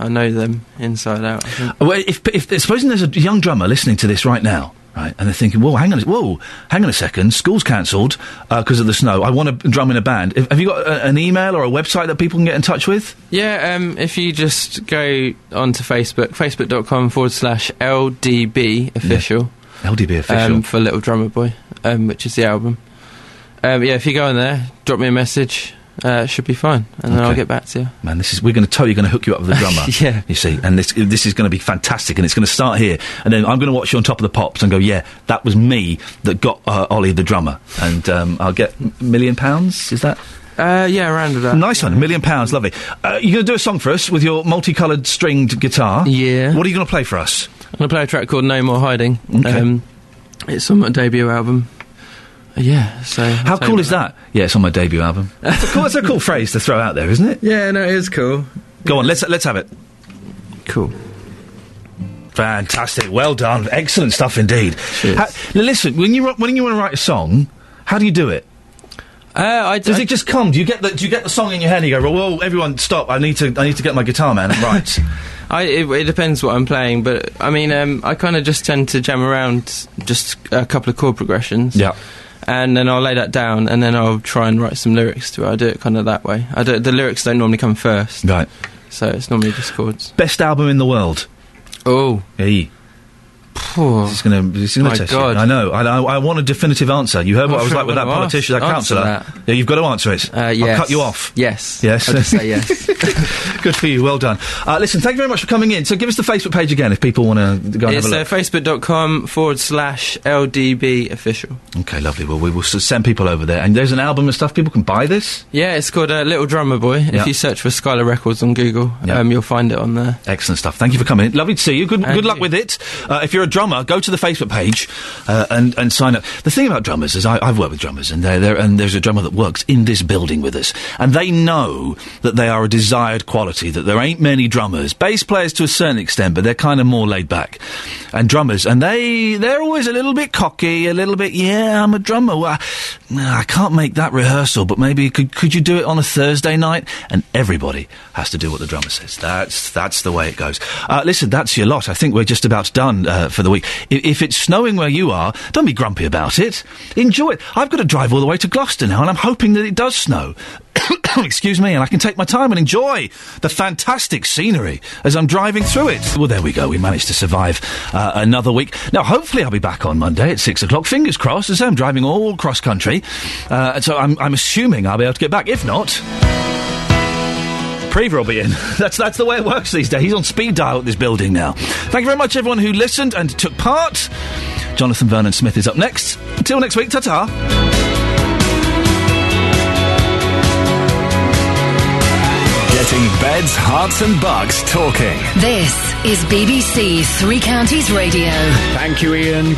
I know them inside out, I think. Well, if supposing there's a young drummer listening to this right now, right, and they're thinking, hang on a second, school's cancelled because of the snow, I want to drum in a band. Have you got an email or a website that people can get in touch with? Yeah, if you just go onto Facebook, facebook.com/LDB official. Yeah. LDB official. For Little Drummer Boy, which is the album. If you go on there, drop me a message. It should be fine, and then I'll get back to you. Man, we're going to totally going to hook you up with a drummer. Yeah, you see, and this is going to be fantastic, and it's going to start here, and then I'm going to watch you on Top of the Pops and go, yeah, that was me that got Ollie the drummer, and I'll get £1 million. Is that? Yeah, around about. Nice one, £1 million, lovely. You're going to do a song for us with your multicoloured stringed guitar. Yeah. What are you going to play for us? I'm going to play a track called No More Hiding. Okay. It's on my debut album. Yeah, so... How cool is that? Yeah, it's on my debut album. It's a cool phrase to throw out there, isn't it? Yeah, no, it is cool. Go on, let's have it. Cool. Fantastic, well done. Excellent stuff indeed. Cheers. Listen, when you want to write a song, how do you do it? Does it just come? Do you get the song in your head and you go, well, everyone stop, I need to get my guitar, man. Right. It depends what I'm playing, but I mean, I kind of just tend to jam around just a couple of chord progressions. Yeah. And then I'll lay that down, and then I'll try and write some lyrics to it. I do it kind of that way. The lyrics don't normally come first. Right. So it's normally just chords. Best album in the world? Oh. Hey. It's gonna test you. I know. I want a definitive answer. You heard what I was like with that politician, that councillor. Yeah, you've got to answer it. Yes. I'll cut you off. Yes. Yes. I'll just say yes. Good for you. Well done. Listen, thank you very much for coming in. So give us the Facebook page again if people want to go and have a look. It's facebook.com/LDB official. Okay, lovely. Well, we will send people over there. And there's an album and stuff. People can buy this? Yeah, it's called Little Drummer Boy. If you search for Skylar Records on Google, you'll find it on there. Excellent stuff. Thank you for coming in. Lovely to see you. Good luck with it. If you're a drummer, go to the Facebook page and sign up. The thing about drummers is I've worked with drummers, and there's a drummer that works in this building with us, and they know that they are a desired quality, that there ain't many drummers. Bass players to a certain extent, but they're kind of more laid back. And drummers, and they're always a little bit cocky, a little bit, yeah, I'm a drummer. Well, I can't make that rehearsal, but maybe could you do it on a Thursday night? And everybody has to do what the drummer says. That's the way it goes. Listen, that's your lot. I think we're just about done for the week. If it's snowing where you are, don't be grumpy about it. Enjoy it. I've got to drive all the way to Gloucester now, and I'm hoping that it does snow. Excuse me, and I can take my time and enjoy the fantastic scenery as I'm driving through it. Well, there we go. We managed to survive another week. Now, hopefully I'll be back on Monday at 6 o'clock. Fingers crossed. As I'm driving all cross-country, so I'm assuming I'll be able to get back. If not... Prever will be in. That's the way it works these days. He's on speed dial at this building now. Thank you very much, everyone who listened and took part. Jonathan Vernon-Smith is up next. Until next week, ta-ta. Getting beds, hearts and bucks talking. This is BBC Three Counties Radio. Thank you, Ian.